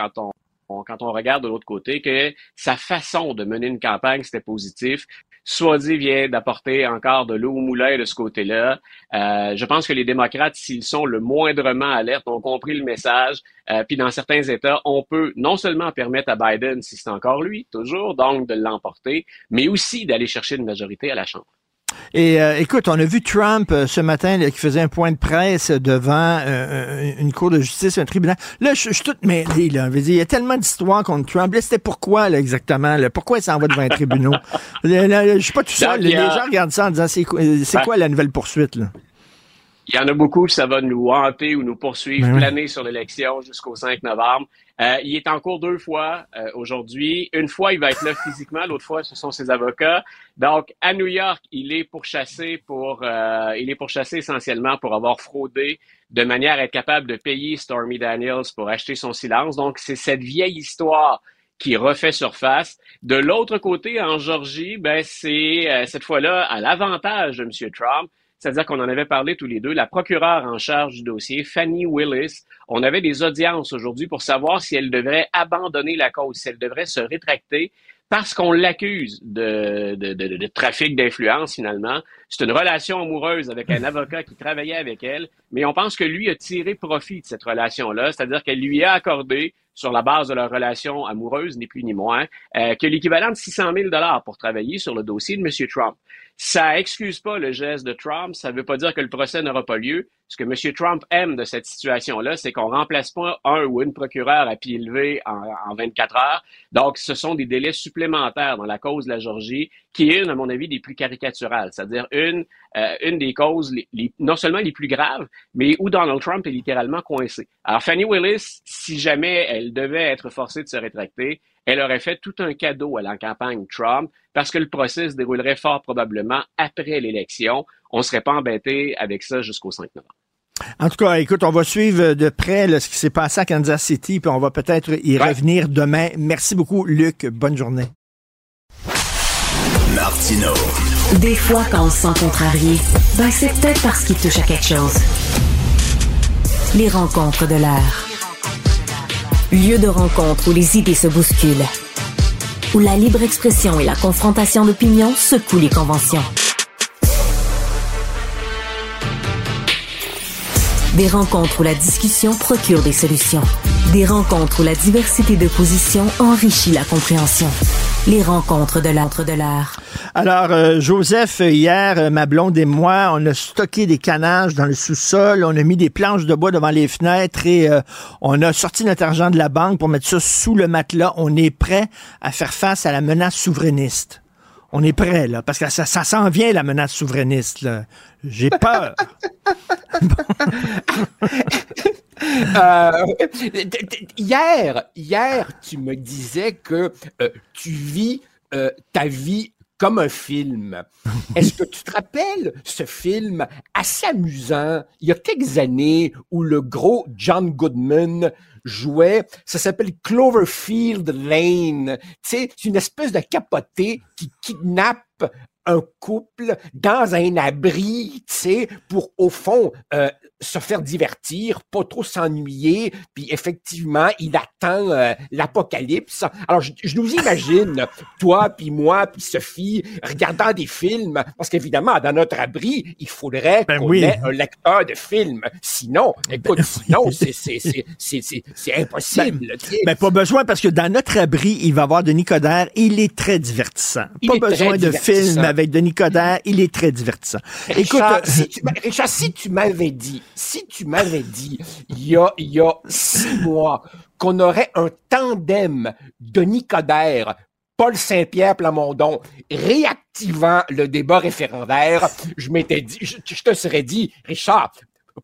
quand on regarde de l'autre côté, que sa façon de mener une campagne, c'était positif. Suozzi vient d'apporter encore de l'eau au moulin de ce côté-là. Je pense que les démocrates, s'ils sont le moindrement alertes, ont compris le message. Puis dans certains États, on peut non seulement permettre à Biden, si c'est encore lui, toujours, donc de l'emporter, mais aussi d'aller chercher une majorité à la Chambre. Et écoute, on a vu Trump ce matin là, qui faisait un point de presse devant une cour de justice, un tribunal. Là, je suis toute mêlée. Là. Il y a tellement d'histoires contre Trump. Là, c'était pourquoi là, exactement? Là? Pourquoi il s'en va devant les tribunaux? Je suis pas tout seul. Les gens regardent ça en disant, c'est quoi la nouvelle poursuite? Là? Il y en a beaucoup, ça va nous hanter ou nous poursuivre, planer sur l'élection jusqu'au 5 novembre. Il est en cours 2 fois aujourd'hui. Une fois, il va être là physiquement. L'autre fois, ce sont ses avocats. Donc, à New York, il est pourchassé essentiellement pour avoir fraudé de manière à être capable de payer Stormy Daniels pour acheter son silence. Donc, c'est cette vieille histoire qui refait surface. De l'autre côté, en Georgie, c'est cette fois-là à l'avantage de M. Trump. C'est-à-dire qu'on en avait parlé tous les deux, la procureure en charge du dossier, Fanny Willis, on avait des audiences aujourd'hui pour savoir si elle devrait abandonner la cause, si elle devrait se rétracter, parce qu'on l'accuse de trafic d'influence, finalement. C'est une relation amoureuse avec un avocat qui travaillait avec elle, mais on pense que lui a tiré profit de cette relation-là, c'est-à-dire qu'elle lui a accordé, sur la base de leur relation amoureuse, ni plus ni moins, que l'équivalent de 600 000 $ pour travailler sur le dossier de M. Trump. Ça excuse pas le geste de Trump, ça veut pas dire que le procès n'aura pas lieu. Ce que M. Trump aime de cette situation-là, c'est qu'on remplace pas un ou une procureure à pied levé en 24 heures. Donc, ce sont des délais supplémentaires dans la cause de la Georgie, qui est une, à mon avis, des plus caricaturales. C'est-à-dire une des causes, non seulement les plus graves, mais où Donald Trump est littéralement coincé. Alors, Fanny Willis, si jamais elle devait être forcée de se rétracter, elle aurait fait tout un cadeau à la campagne Trump parce que le procès se déroulerait fort probablement après l'élection. On ne serait pas embêté avec ça jusqu'au 5 novembre. En tout cas, écoute, on va suivre de près ce qui s'est passé à Kansas City, puis on va peut-être y revenir demain. Merci beaucoup, Luc. Bonne journée. Martineau. Des fois, quand on se sent contrarié, c'est peut-être parce qu'il touche à quelque chose. Les rencontres de l'air. Lieu de rencontre où les idées se bousculent, où la libre expression et la confrontation d'opinions secouent les conventions. Des rencontres où la discussion procure des solutions. Des rencontres où la diversité de positions enrichit la compréhension. Les rencontres de l'entre de l'art. Alors, Joseph, hier, ma blonde et moi, on a stocké des canages dans le sous-sol, on a mis des planches de bois devant les fenêtres et on a sorti notre argent de la banque pour mettre ça sous le matelas. On est prêt à faire face à la menace souverainiste. On est prêt, là, parce que ça s'en vient, la menace souverainiste, là. J'ai peur. Hier, tu me disais que tu vis ta vie comme un film. Est-ce que tu te rappelles ce film assez amusant, il y a quelques années, où le gros John Goodman jouait, ça s'appelle Cloverfield Lane. C'est une espèce de capoté qui kidnappe un couple dans un abri, pour, au fond, se faire divertir, pas trop s'ennuyer, puis effectivement, il attend l'apocalypse. Alors, je nous imagine, toi, puis moi, puis Sophie, regardant des films, parce qu'évidemment, dans notre abri, il faudrait ait un lecteur de films. Sinon, c'est impossible. Pas besoin, parce que dans notre abri, il va y avoir Denis Coderre, il est très divertissant. Pas besoin de films avec Denis Coderre, il est très divertissant. Richard, écoute, si tu m'avais dit, il y a 6 mois, qu'on aurait un tandem Denis Coderre, Paul Saint-Pierre Plamondon, réactivant le débat référendaire, je te serais dit, Richard,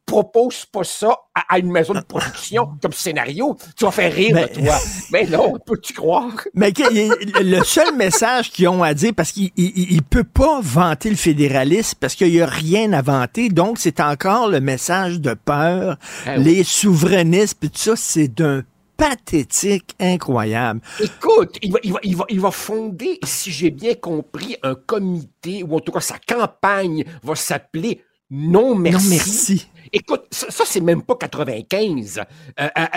propose pas ça à une maison de production comme scénario. Tu vas faire rire, toi. Mais non, peux-tu croire? Mais le seul message qu'ils ont à dire, parce qu'il ne peut pas vanter le fédéralisme, parce qu'il n'y a rien à vanter, donc c'est encore le message de peur. Ah oui. Les souverainistes, tout ça, c'est d'un pathétique, incroyable. Écoute, il va fonder, si j'ai bien compris, un comité, ou en tout cas sa campagne va s'appeler Non merci. Non, merci. Écoute, ça c'est même pas 95.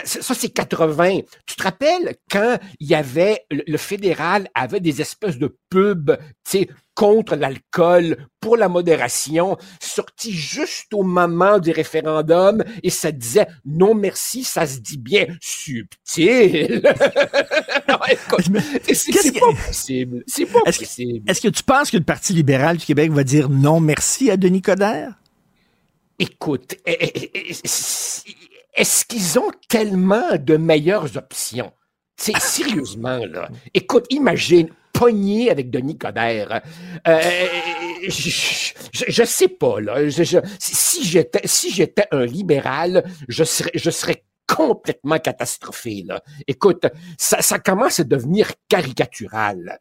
Ça, c'est 80. Tu te rappelles quand il y avait, le fédéral avait des espèces de pubs, tu sais, contre l'alcool, pour la modération, sorti juste au moment du référendum, et ça disait « Non merci, ça se dit bien, subtil! » C'est pas possible. C'est pas possible. Est-ce que tu penses que le Parti libéral du Québec va dire « Non merci » à Denis Coderre? Écoute, est-ce qu'ils ont tellement de meilleures options? C'est sérieusement, là. Écoute, imagine, pogné avec Denis Coderre. Je sais pas, là. Si j'étais un libéral, je serais complètement catastrophé, là. Écoute, ça commence à devenir caricatural.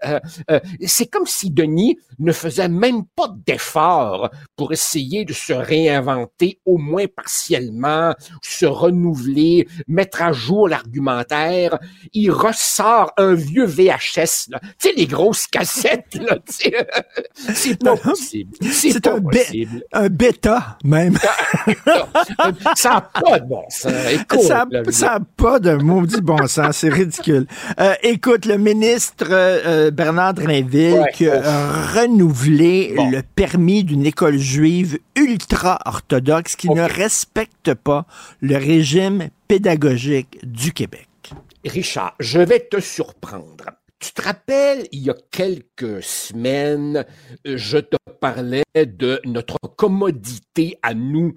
C'est comme si Denis ne faisait même pas d'effort pour essayer de se réinventer, au moins partiellement, se renouveler, mettre à jour l'argumentaire. Il ressort un vieux VHS, là. Tu sais, les grosses cassettes, là, tu sais. C'est pas possible. C'est pas possible. Un bêta, même. Ça n'a pas de bon sens. Écoute, ça n'a pas de maudit bon sens, c'est ridicule. Écoute, le ministre Bernard Drainville qui a renouvelé le permis d'une école juive ultra-orthodoxe qui ne respecte pas le régime pédagogique du Québec. Richard, je vais te surprendre. Tu te rappelles, il y a quelques semaines, je te parlais de notre commodité à nous,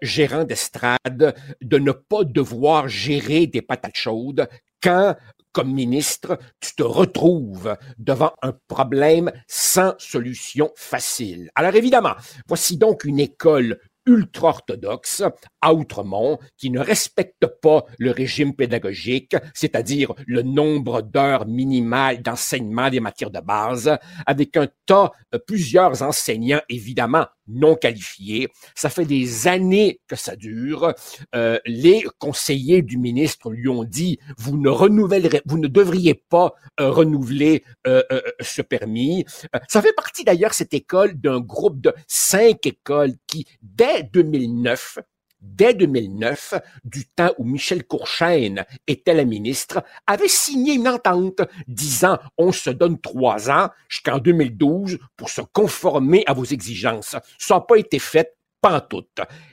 gérant d'estrade, de ne pas devoir gérer des patates chaudes quand, comme ministre, tu te retrouves devant un problème sans solution facile. Alors évidemment, voici donc une école ultra-orthodoxe à Outremont qui ne respecte pas le régime pédagogique, c'est-à-dire le nombre d'heures minimales d'enseignement des matières de base, avec un tas, plusieurs enseignants évidemment non qualifiés. Ça fait des années que ça dure. Les conseillers du ministre lui ont dit « Vous ne devriez pas renouveler ce permis. » Ça fait partie d'ailleurs, cette école, d'un groupe de 5 écoles qui, dès 2009, du temps où Michel Courchaine était la ministre, avait signé une entente disant « On se donne 3 ans jusqu'en 2012 pour se conformer à vos exigences. » Ça n'a pas été fait pantoute.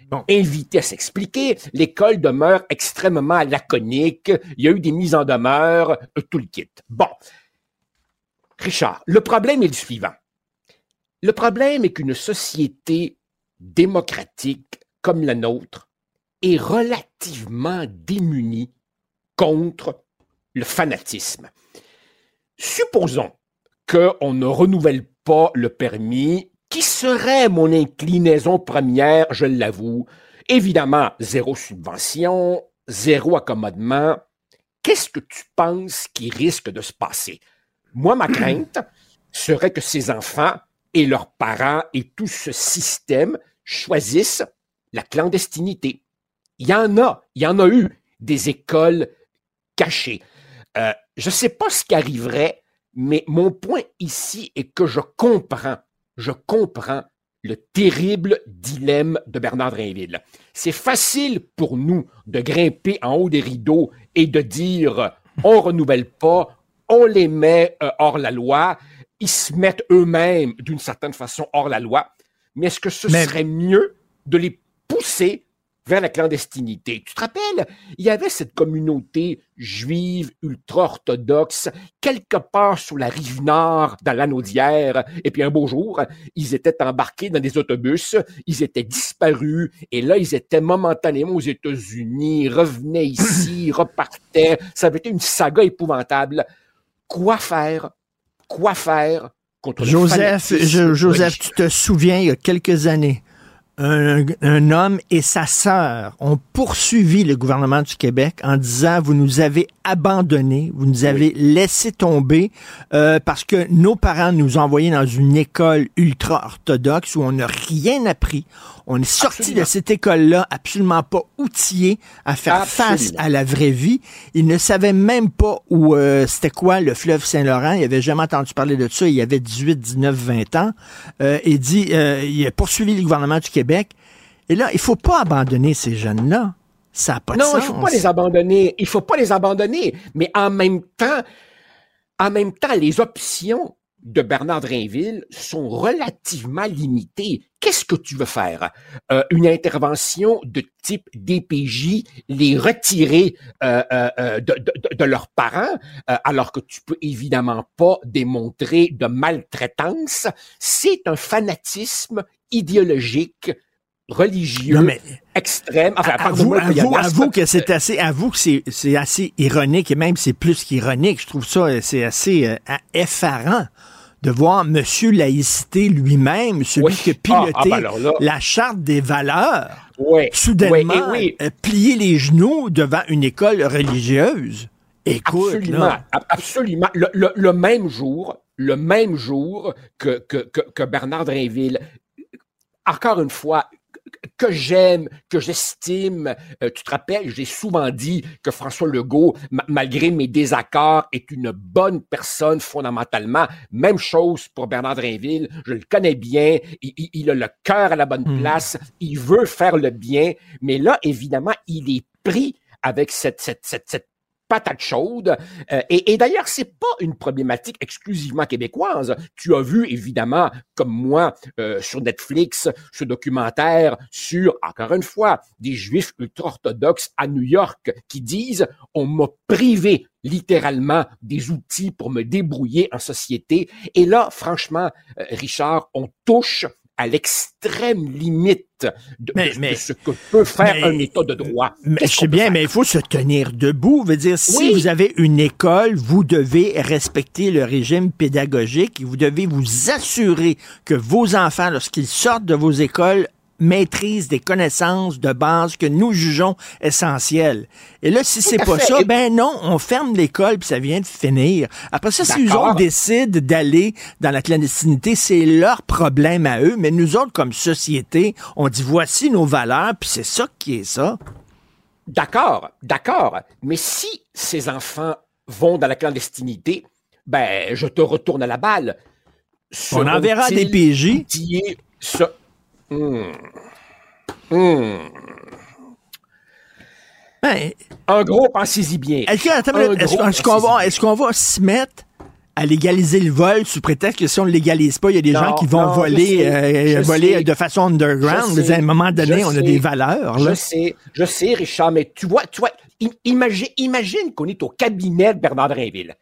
Bon. Invité à s'expliquer, l'école demeure extrêmement laconique, il y a eu des mises en demeure, tout le kit. Bon, Richard, le problème est le suivant. Le problème est qu'une société démocratique comme la nôtre est relativement démunie contre le fanatisme. Supposons qu'on ne renouvelle pas le permis, qui serait mon inclinaison première, je l'avoue. Évidemment, 0 subvention, 0 accommodement. Qu'est-ce que tu penses qui risque de se passer? Moi, ma crainte serait que ces enfants et leurs parents et tout ce système choisissent la clandestinité. Il y en a eu des écoles cachées. Je ne sais pas ce qui arriverait, mais mon point ici est que je comprends le terrible dilemme de Bernard Drainville. C'est facile pour nous de grimper en haut des rideaux et de dire « on ne renouvelle pas, on les met hors la loi ». Ils se mettent eux-mêmes, d'une certaine façon, hors la loi. Mais est-ce que ce serait mieux de les pousser vers la clandestinité? Tu te rappelles, il y avait cette communauté juive ultra-orthodoxe quelque part sur la rive nord, dans l'anneau d'hier. Et puis un beau jour, ils étaient embarqués dans des autobus, ils étaient disparus, et là, ils étaient momentanément aux États-Unis, revenaient ici, repartaient. Ça avait été une saga épouvantable. Quoi faire contre Joseph, tu te souviens, il y a quelques années, un homme et sa sœur ont poursuivi le gouvernement du Québec en disant « Vous nous avez abandonnés, vous nous avez laissé tomber parce que nos parents nous envoyaient dans une école ultra-orthodoxe où on n'a rien appris. On est sorti de cette école-là absolument pas outillé à faire face à la vraie vie. Ils ne savaient même pas où c'était quoi le fleuve Saint-Laurent. Ils n'avaient jamais entendu parler de ça. Ils avaient 18, 19, 20 ans. Il a poursuivi le gouvernement du Québec. Et là, il ne faut pas abandonner ces jeunes-là. Ça n'a pas de sens. Non, il ne faut pas les abandonner. Mais en même temps, les options de Bernard Drainville sont relativement limitées. Qu'est-ce que tu veux faire? Une intervention de type DPJ, les retirer de leurs parents, alors que tu peux évidemment pas démontrer de maltraitance. C'est un fanatisme idéologique, religieux, extrême. Enfin, c'est assez ironique, et même c'est plus qu'ironique. Je trouve ça, c'est assez effarant de voir M. Laïcité lui-même, celui qui a piloté la Charte des valeurs, soudainement plier les genoux devant une école religieuse. Écoute, absolument. Le même jour que Bernard Drainville, encore une fois, que j'aime, que j'estime. Tu te rappelles, j'ai souvent dit que François Legault, malgré mes désaccords, est une bonne personne fondamentalement. Même chose pour Bernard Drainville. Je le connais bien. Il a le cœur à la bonne place. Il veut faire le bien. Mais là, évidemment, il est pris avec cette patate chaude. Et d'ailleurs, c'est pas une problématique exclusivement québécoise. Tu as vu, évidemment, comme moi, sur Netflix, ce documentaire sur, encore une fois, des Juifs ultra-orthodoxes à New York qui disent « On m'a privé littéralement des outils pour me débrouiller en société. » Et là, franchement, Richard, on touche à l'extrême limite de ce que peut faire un État de droit. Je sais bien, mais il faut se tenir debout. Veut dire, si vous avez une école, vous devez respecter le régime pédagogique et vous devez vous assurer que vos enfants, lorsqu'ils sortent de vos écoles, maîtrisent des connaissances de base que nous jugeons essentielles. Et là, si c'est pas ça, ben non, on ferme l'école puis ça vient de finir. Après ça, si eux autres décident d'aller dans la clandestinité, c'est leur problème à eux, mais nous autres, comme société, on dit voici nos valeurs puis c'est ça qui est ça. D'accord. Mais si ces enfants vont dans la clandestinité, ben, je te retourne la balle. On enverra des PJ. En gros, pensez-y bien. Est-ce qu'on va se mettre à légaliser le vol sous prétexte que si on ne légalise pas, il y a des gens qui vont voler de façon underground? À un moment donné, on a des valeurs. Là. Je sais, Richard, mais tu vois imagine qu'on est au cabinet de Bernard Drainville.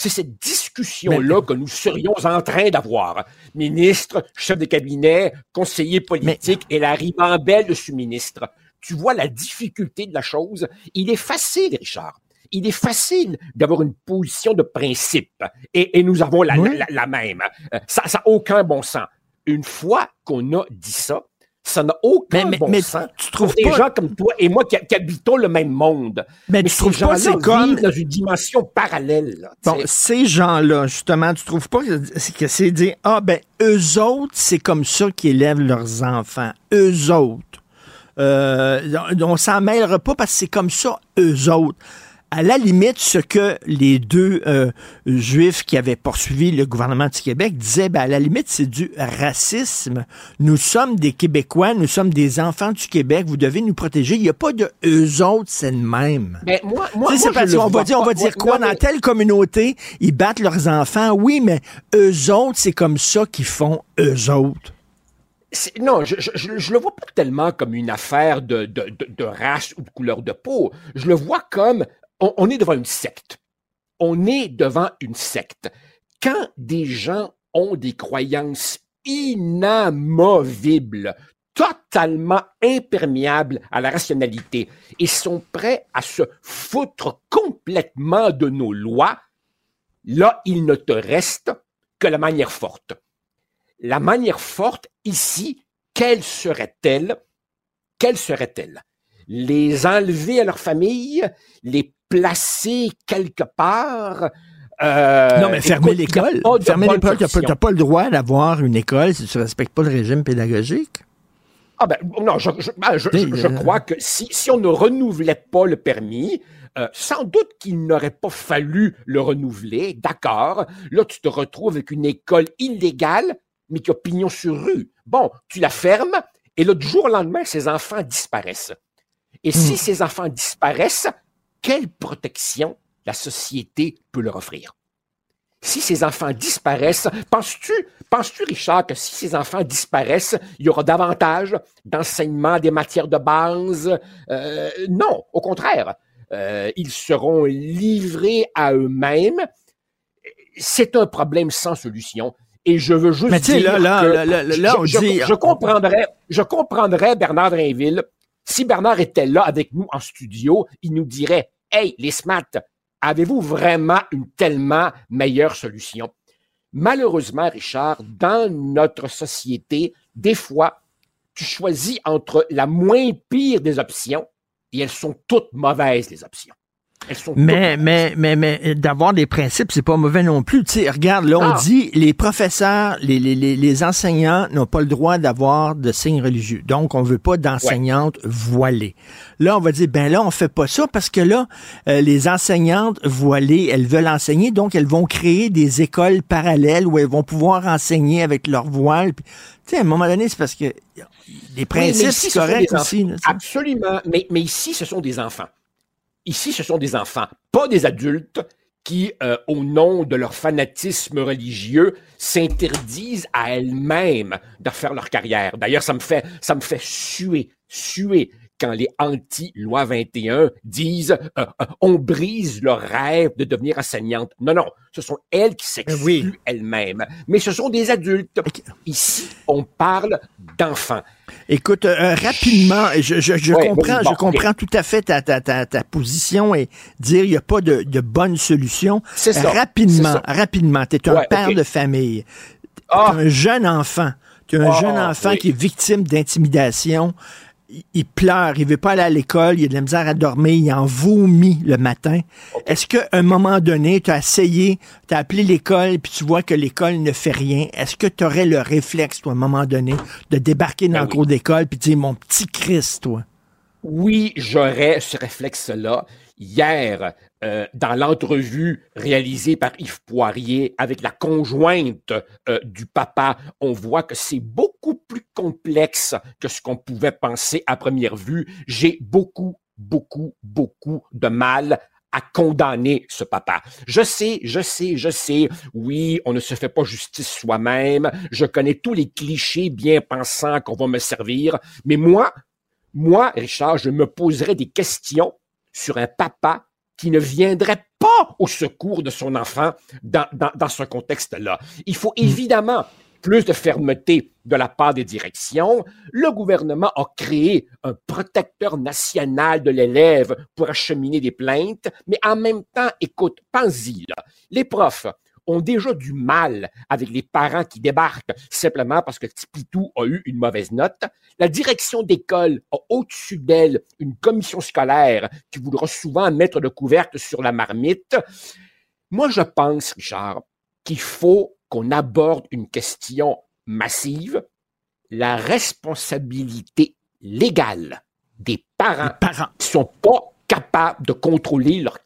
C'est cette discussion-là que nous serions en train d'avoir. Ministre, chef de cabinet, conseiller politique et la ribambelle de sous-ministre. Tu vois la difficulté de la chose. Il est facile, Richard. Il est facile d'avoir une position de principe. Et nous avons la même. Ça n'a aucun bon sens. Une fois qu'on a dit ça, ça n'a aucun bon sens. Tu trouves des gens comme toi et moi qui habitons le même monde. Mais tu trouves pas c'est comme dans une dimension parallèle. Là, bon, ces gens-là, justement, tu trouves pas que c'est dire eux autres, c'est comme ça qu'ils élèvent leurs enfants. Eux autres, on s'en mêlera pas parce que c'est comme ça. Eux autres. à la limite, ce que les deux Juifs qui avaient poursuivi le gouvernement du Québec disaient, ben, à la limite, c'est du racisme. Nous sommes des Québécois, nous sommes des enfants du Québec, vous devez nous protéger. Il n'y a pas de « eux autres », c'est le même. Mais moi c'est parce qu'on va dire, quoi, dans telle communauté, ils battent leurs enfants, oui, mais eux autres, c'est comme ça qu'ils font eux autres. Non, je le vois pas tellement comme une affaire de race ou de couleur de peau. Je le vois comme, on est devant une secte. Quand des gens ont des croyances inamovibles, totalement imperméables à la rationalité, et sont prêts à se foutre complètement de nos lois, là, il ne te reste que la manière forte. La manière forte, ici, quelle serait-elle? Les enlever à leur famille? Les placer quelque part? Non, mais fermer l'école. Fermer l'école, t'as pas le droit d'avoir une école si tu respectes pas le régime pédagogique? Ah ben, non, je crois que si on ne renouvelait pas le permis, sans doute qu'il n'aurait pas fallu le renouveler, d'accord. Là, tu te retrouves avec une école illégale, mais qui a pignon sur rue. Bon, tu la fermes, et là, du jour au lendemain, ces enfants disparaissent. Et si ces enfants disparaissent, quelle protection la société peut leur offrir? Si ces enfants disparaissent, penses-tu, Richard, que si ces enfants disparaissent, il y aura davantage d'enseignement des matières de base? Non, au contraire. Ils seront livrés à eux-mêmes. C'est un problème sans solution. Et je veux juste dire que je comprendrais Bernard Drainville. Si Bernard était là avec nous en studio, il nous dirait « Hey, les SMAT, avez-vous vraiment une tellement meilleure solution? » Malheureusement, Richard, dans notre société, des fois, tu choisis entre la moins pire des options et elles sont toutes mauvaises, les options. Mais d'avoir des principes, c'est pas mauvais non plus. Tu sais, regarde, là, on dit, les professeurs, les enseignants n'ont pas le droit d'avoir de signes religieux. Donc, on veut pas d'enseignantes voilées. Là, on va dire, ben là, on fait pas ça parce que là, les enseignantes voilées, elles veulent enseigner, donc elles vont créer des écoles parallèles où elles vont pouvoir enseigner avec leur voile. Puis, tu sais, à un moment donné, c'est parce que les principes, c'est correct aussi. Là, absolument. Mais ici, ce sont des enfants. Ici, ce sont des enfants, pas des adultes qui, au nom de leur fanatisme religieux, s'interdisent à elles-mêmes de faire leur carrière. D'ailleurs, ça me fait suer quand les anti-loi 21 disent on brise leur rêve de devenir enseignante. Non, ce sont elles qui s'excluent elles-mêmes. Mais ce sont des adultes. Ici, on parle d'enfants. Écoute, rapidement, je comprends tout à fait ta position et dire il n'y a pas de bonne solution. C'est ça. Rapidement, tu es un père de famille, t'es un jeune enfant, qui est victime d'intimidation. Il pleure, il veut pas aller à l'école, il a de la misère à dormir, il en vomit le matin. Est-ce qu'à un moment donné, tu as essayé, tu as appelé l'école, puis tu vois que l'école ne fait rien, est-ce que tu aurais le réflexe, toi, à un moment donné, de débarquer dans le cours d'école puis dire, mon petit Christ, toi? Oui, j'aurais ce réflexe-là. Hier, dans l'entrevue réalisée par Yves Poirier avec la conjointe du papa, on voit que c'est beaucoup plus complexe que ce qu'on pouvait penser à première vue. J'ai beaucoup de mal à condamner ce papa. Je sais, oui, on ne se fait pas justice soi-même, je connais tous les clichés bien pensants qu'on va me servir, mais moi, Richard, je me poserais des questions sur un papa qui ne viendrait pas au secours de son enfant dans ce contexte-là. Il faut évidemment plus de fermeté de la part des directions. Le gouvernement a créé un protecteur national de l'élève pour acheminer des plaintes, mais en même temps, écoute, pense-y, là, les profs ont déjà du mal avec les parents qui débarquent simplement parce que Tipitou a eu une mauvaise note. La direction d'école a au-dessus d'elle une commission scolaire qui voudra souvent mettre le couvercle sur la marmite. Moi, je pense, Richard, qu'il faut qu'on aborde une question massive, la responsabilité légale des parents qui ne sont pas capables de contrôler leur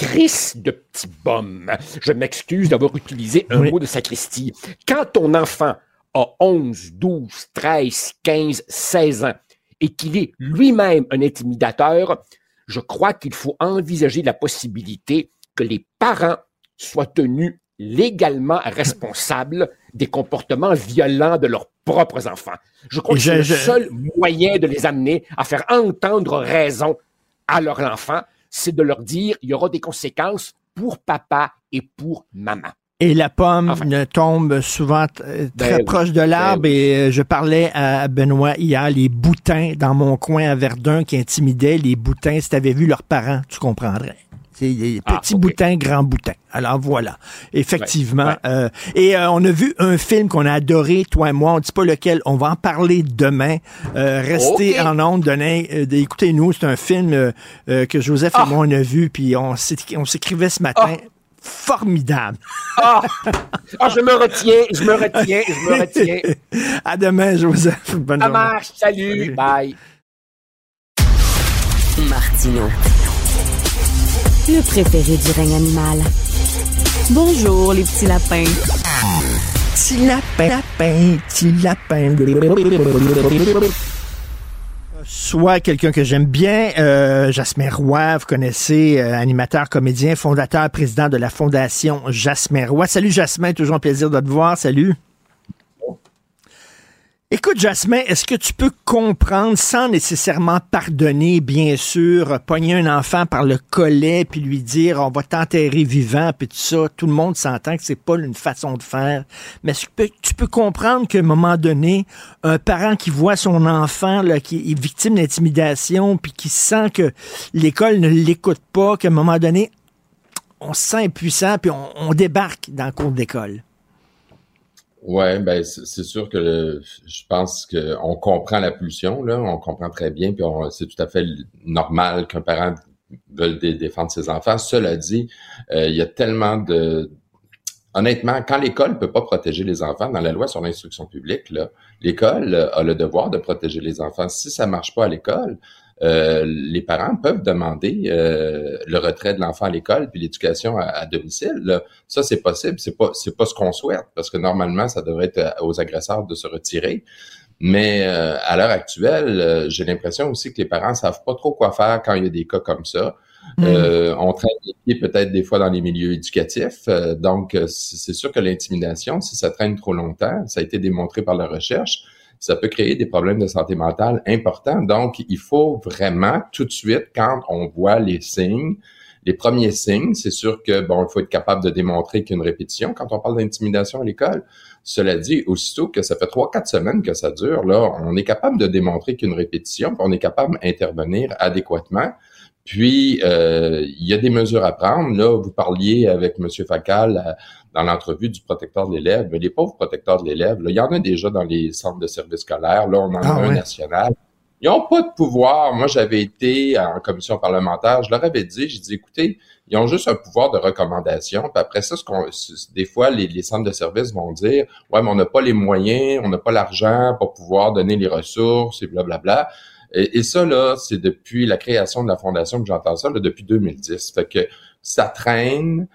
crisse de petit bum. Je m'excuse d'avoir utilisé un mot de sacristie. Quand ton enfant a 11, 12, 13, 15, 16 ans et qu'il est lui-même un intimidateur, je crois qu'il faut envisager la possibilité que les parents soient tenus légalement responsables des comportements violents de leurs propres enfants. Je crois que c'est le seul moyen de les amener à faire entendre raison à leur enfant, c'est de leur dire il y aura des conséquences pour papa et pour maman. Et la pomme tombe souvent très proche de l'arbre. Et je parlais à Benoît hier, les boutins dans mon coin à Verdun qui intimidaient les boutins. Si tu avais vu leurs parents, tu comprendrais. Petit boutin, grand boutin. Alors voilà, effectivement. On a vu un film qu'on a adoré, toi et moi, on ne dit pas lequel, on va en parler demain. Restez en ondes, écoutez-nous, c'est un film que Joseph et moi on a vu, puis on s'écrivait ce matin. Formidable. Je me retiens. À demain, Joseph. Bonne journée. Ça marche, salut, bye. Martineau. Le préféré du règne animal. Bonjour, les petits lapins. Petit lapin. Soit quelqu'un que j'aime bien, Jasmin Roy, vous connaissez, animateur, comédien, fondateur, président de la Fondation Jasmin Roy. Salut Jasmin, toujours un plaisir de te voir, salut. Écoute, Jasmin, est-ce que tu peux comprendre, sans nécessairement pardonner, bien sûr, pogner un enfant par le collet puis lui dire « on va t'enterrer vivant » puis tout ça, tout le monde s'entend que c'est pas une façon de faire. Mais tu peux comprendre qu'à un moment donné, un parent qui voit son enfant là, qui est victime d'intimidation puis qui sent que l'école ne l'écoute pas, qu'à un moment donné, on se sent impuissant puis on débarque dans le cours d'école. Ouais, ben c'est sûr que je pense que on comprend la pulsion là, on comprend très bien, puis c'est tout à fait normal qu'un parent veuille défendre ses enfants. Cela dit, il y a tellement de honnêtement, quand l'école peut pas protéger les enfants dans la loi sur l'instruction publique là, l'école a le devoir de protéger les enfants. Si ça marche pas à l'école, les parents peuvent demander le retrait de l'enfant à l'école puis l'éducation à domicile. Là. Ça, c'est possible. C'est pas ce qu'on souhaite parce que normalement, ça devrait être aux agresseurs de se retirer. Mais à l'heure actuelle, j'ai l'impression aussi que les parents savent pas trop quoi faire quand il y a des cas comme ça. On traîne les pieds peut-être des fois dans les milieux éducatifs. Donc, c'est sûr que l'intimidation, si ça traîne trop longtemps, ça a été démontré par la recherche, ça peut créer des problèmes de santé mentale importants. Donc, il faut vraiment tout de suite, quand on voit les signes, les premiers signes, c'est sûr que bon, il faut être capable de démontrer qu'il y a une répétition quand on parle d'intimidation à l'école. Cela dit, aussitôt que ça fait 3-4 semaines que ça dure, là, on est capable de démontrer qu'il y a une répétition, on est capable d'intervenir adéquatement. Puis, il y a des mesures à prendre. Là, vous parliez avec M. Facal dans l'entrevue du protecteur de l'élève, mais les pauvres protecteurs de l'élève, là, il y en a déjà dans les centres de services scolaires. Là, on en a un national. Ils n'ont pas de pouvoir. Moi, j'avais été en commission parlementaire. Je leur avais dit, j'ai dit, écoutez, ils ont juste un pouvoir de recommandation. Puis après ça, des fois, les centres de services vont dire, ouais, mais on n'a pas les moyens, on n'a pas l'argent pour pouvoir donner les ressources et blablabla. Et ça, là, c'est depuis la création de la Fondation que j'entends ça, là, depuis 2010. Fait que ça traîne,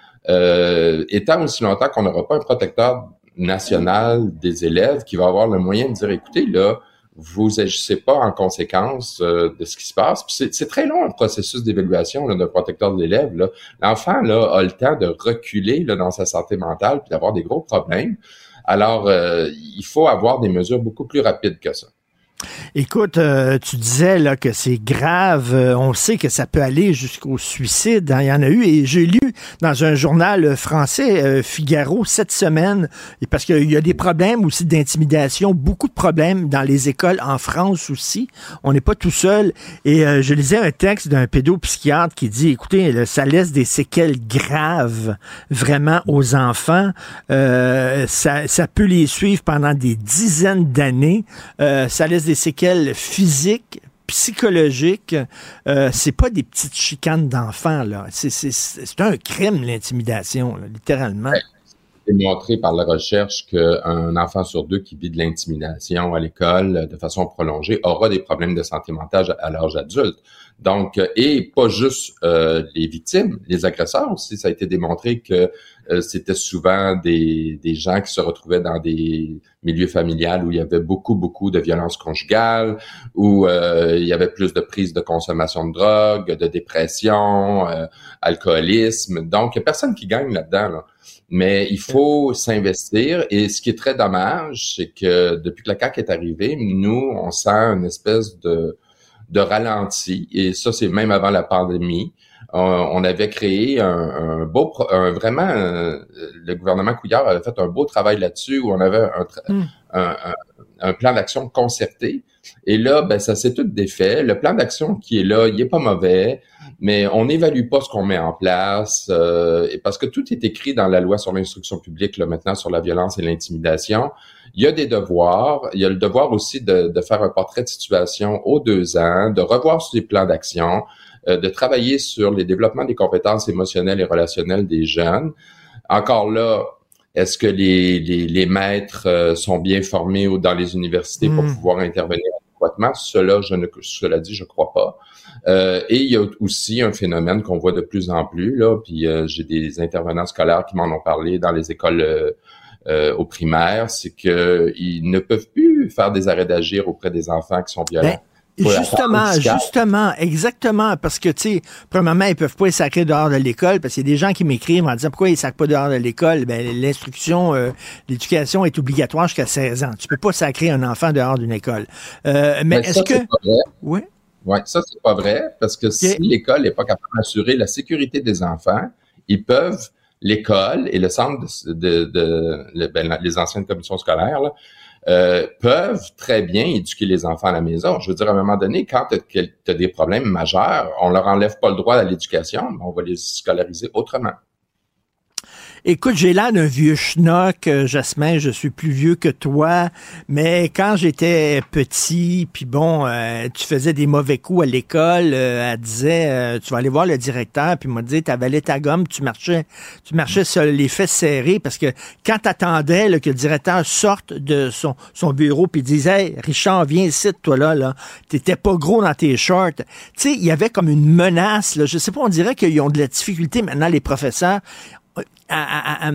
étant aussi longtemps qu'on n'aura pas un protecteur national des élèves qui va avoir le moyen de dire, écoutez, là, vous agissez pas en conséquence de ce qui se passe. Puis c'est très long, le processus d'évaluation d'un protecteur de l'élève. Là. L'enfant, là, a le temps de reculer là, dans sa santé mentale puis d'avoir des gros problèmes. Alors, il faut avoir des mesures beaucoup plus rapides que ça. Écoute, tu disais là que c'est grave, on sait que ça peut aller jusqu'au suicide, hein, il y en a eu, et j'ai lu dans un journal français, Figaro, cette semaine, parce qu'il y a des problèmes aussi d'intimidation, beaucoup de problèmes dans les écoles en France aussi, on n'est pas tout seul, et je lisais un texte d'un pédopsychiatre qui dit, écoutez, ça laisse des séquelles graves vraiment aux enfants, ça peut les suivre pendant des dizaines d'années, ça laisse des séquelles physiques, psychologiques. C'est pas des petites chicanes d'enfants, là. C'est un crime, l'intimidation, là, littéralement. Ouais. C'est démontré par la recherche qu'un enfant sur deux qui vit de l'intimidation à l'école de façon prolongée aura des problèmes de santé mentale à l'âge adulte. Donc, et pas juste les victimes, les agresseurs aussi. Ça a été démontré que c'était souvent des gens qui se retrouvaient dans des milieux familiaux où il y avait beaucoup de violences conjugales, où il y avait plus de prise de consommation de drogue, de dépression, alcoolisme. Donc, il n'y a personne qui gagne là-dedans, là. Mais il faut s'investir. Et ce qui est très dommage, c'est que depuis que la CAQ est arrivée, nous, on sent une espèce de ralenti. Et ça, c'est même avant la pandémie. On avait créé un beau, le gouvernement Couillard avait fait un beau travail là-dessus où on avait un plan d'action concerté. Et là, ben, ça s'est tout défait. Le plan d'action qui est là, il est pas mauvais, mais on n'évalue pas ce qu'on met en place. Et parce que tout est écrit dans la loi sur l'instruction publique, là, maintenant, sur la violence et l'intimidation. Il y a des devoirs. Il y a le devoir aussi de faire un portrait de situation aux 2 ans, de revoir ces plans d'action, de travailler sur les développements des compétences émotionnelles et relationnelles des jeunes. Encore là, est-ce que les maîtres sont bien formés dans les universités pour pouvoir intervenir adéquatement? Cela dit, je ne crois pas. Et il y a aussi un phénomène qu'on voit de plus en plus, là, puis j'ai des intervenants scolaires qui m'en ont parlé dans les écoles aux primaires, c'est que ils ne peuvent plus faire des arrêts d'agir auprès des enfants qui sont violents. Ben, Justement, exactement, parce que, tu sais, premièrement, ils peuvent pas les sacrer dehors de l'école, parce qu'il y a des gens qui m'écrivent en disant, pourquoi ils sacrent pas dehors de l'école? Ben, l'éducation est obligatoire jusqu'à 16 ans. Tu peux pas sacrer un enfant dehors d'une école. Ça, c'est pas vrai, parce que si l'école n'est pas capable d'assurer la sécurité des enfants, ils peuvent, l'école et le centre les anciennes commissions scolaires, là, peuvent très bien éduquer les enfants à la maison. Je veux dire, à un moment donné, quand tu as des problèmes majeurs, on leur enlève pas le droit à l'éducation, mais on va les scolariser autrement. Écoute, j'ai l'air d'un vieux schnock, Jasmin, je suis plus vieux que toi, mais quand j'étais petit, puis bon, tu faisais des mauvais coups à l'école, elle disait, tu vas aller voir le directeur, puis elle m'a dit, t'avalais ta gomme, tu marchais sur les fesses serrées, parce que quand t'attendais là, que le directeur sorte de son bureau, puis disait, hey, Richard, viens ici, toi là, t'étais pas gros dans tes shorts. Tu sais, il y avait comme une menace, là. Je sais pas, on dirait qu'ils ont de la difficulté maintenant, les professeurs, à